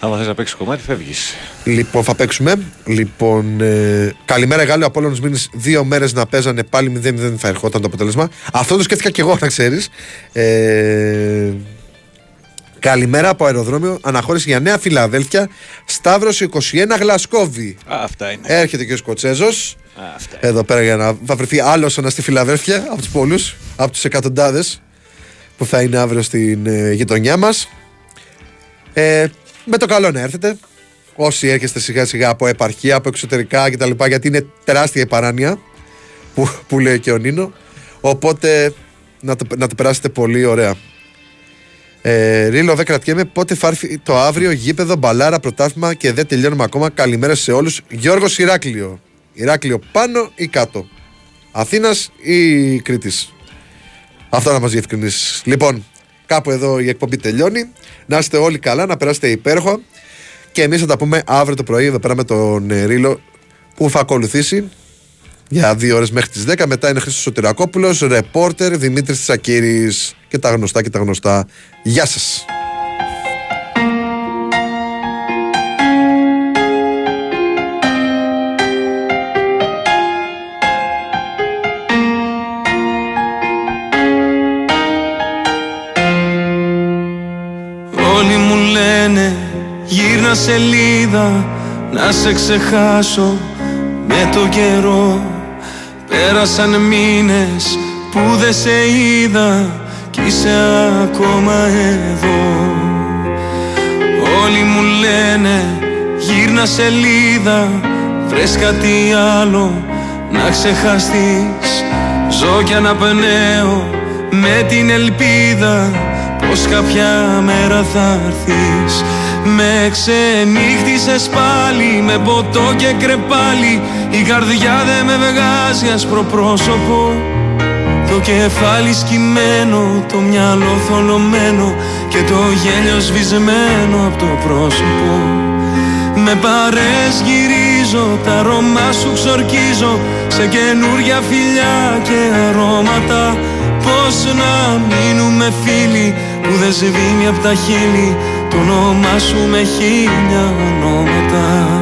Αν θες να παίξεις κομμάτι, φεύγεις. Λοιπόν, θα παίξουμε. Λοιπόν, καλημέρα, Γάλλιο Απόλλωνας Μήνης. 2 μέρες να παίζανε πάλι 0-0, θα ερχόταν το αποτέλεσμα. Αυτό το σκέφτηκα και εγώ, να ξέρεις. Καλημέρα από αεροδρόμιο. Αναχώρηση για Νέα Φιλαδέλφια. Σταύρος 21 Γλασκόβη. Αυτά είναι. Έρχεται και ο Σκοτσέζος. Εδώ πέρα για να θα βρεθεί άλλος στη Φιλαδέλφια από τους πολλούς, από τους εκατοντάδες που θα είναι αύριο στην γειτονιά μας. Με το καλό να έρθετε. Όσοι έρχεστε σιγά σιγά από επαρχία, από εξωτερικά κτλ. Γιατί είναι τεράστια η παράνοια που λέει και ο Νίνο. Οπότε να το περάσετε πολύ ωραία. Ρίλο, δεν κρατιέμαι. Πότε θα έρθει το αύριο γήπεδο μπαλάρα πρωτάθλημα και δεν τελειώνουμε ακόμα. Καλημέρα σε όλους. Γιώργος Ηράκλειο. Ηράκλειο πάνω ή κάτω. Αθήνας ή Κρήτης. Αυτό να μας διευκρινίσεις. Λοιπόν, κάπου εδώ η εκπομπή τελειώνει. Να είστε όλοι καλά, να περάσετε υπέροχα. Και εμείς θα τα πούμε αύριο το πρωί εδώ πέρα με τον Ρίλο που θα ακολουθήσει για 2 ώρες μέχρι τις 10. Μετά είναι Χρήστος Σωτηρακόπουλος, ρεπόρτερ Δημήτρης Τσακύρης και τα γνωστά και τα γνωστά. Γεια σας. Γύρνα σελίδα, να σε ξεχάσω με το καιρό. Πέρασαν μήνες που δεν σε είδα κι είσαι ακόμα εδώ. Όλοι μου λένε γύρνα σελίδα, βρες κάτι άλλο να ξεχαστείς. Ζω κι αναπνέω με την ελπίδα πως κάποια μέρα θα έρθεις. Με ξενύχτησες πάλι με ποτό και κρεπάλι. Η καρδιά δε με βγάζει ασπροπρόσωπο. Το κεφάλι σκυμμένο, το μυαλό θολωμένο και το γέλιο σβησμένο από το πρόσωπο. Με παρέσγυρίζω, τα αρώμα σου ξορκίζω σε καινούρια φιλιά και αρώματα. Πώς να μείνουμε φίλοι που δεν σβήνει απ' τα χείλη το όνομά σου με 1000 ονόματα.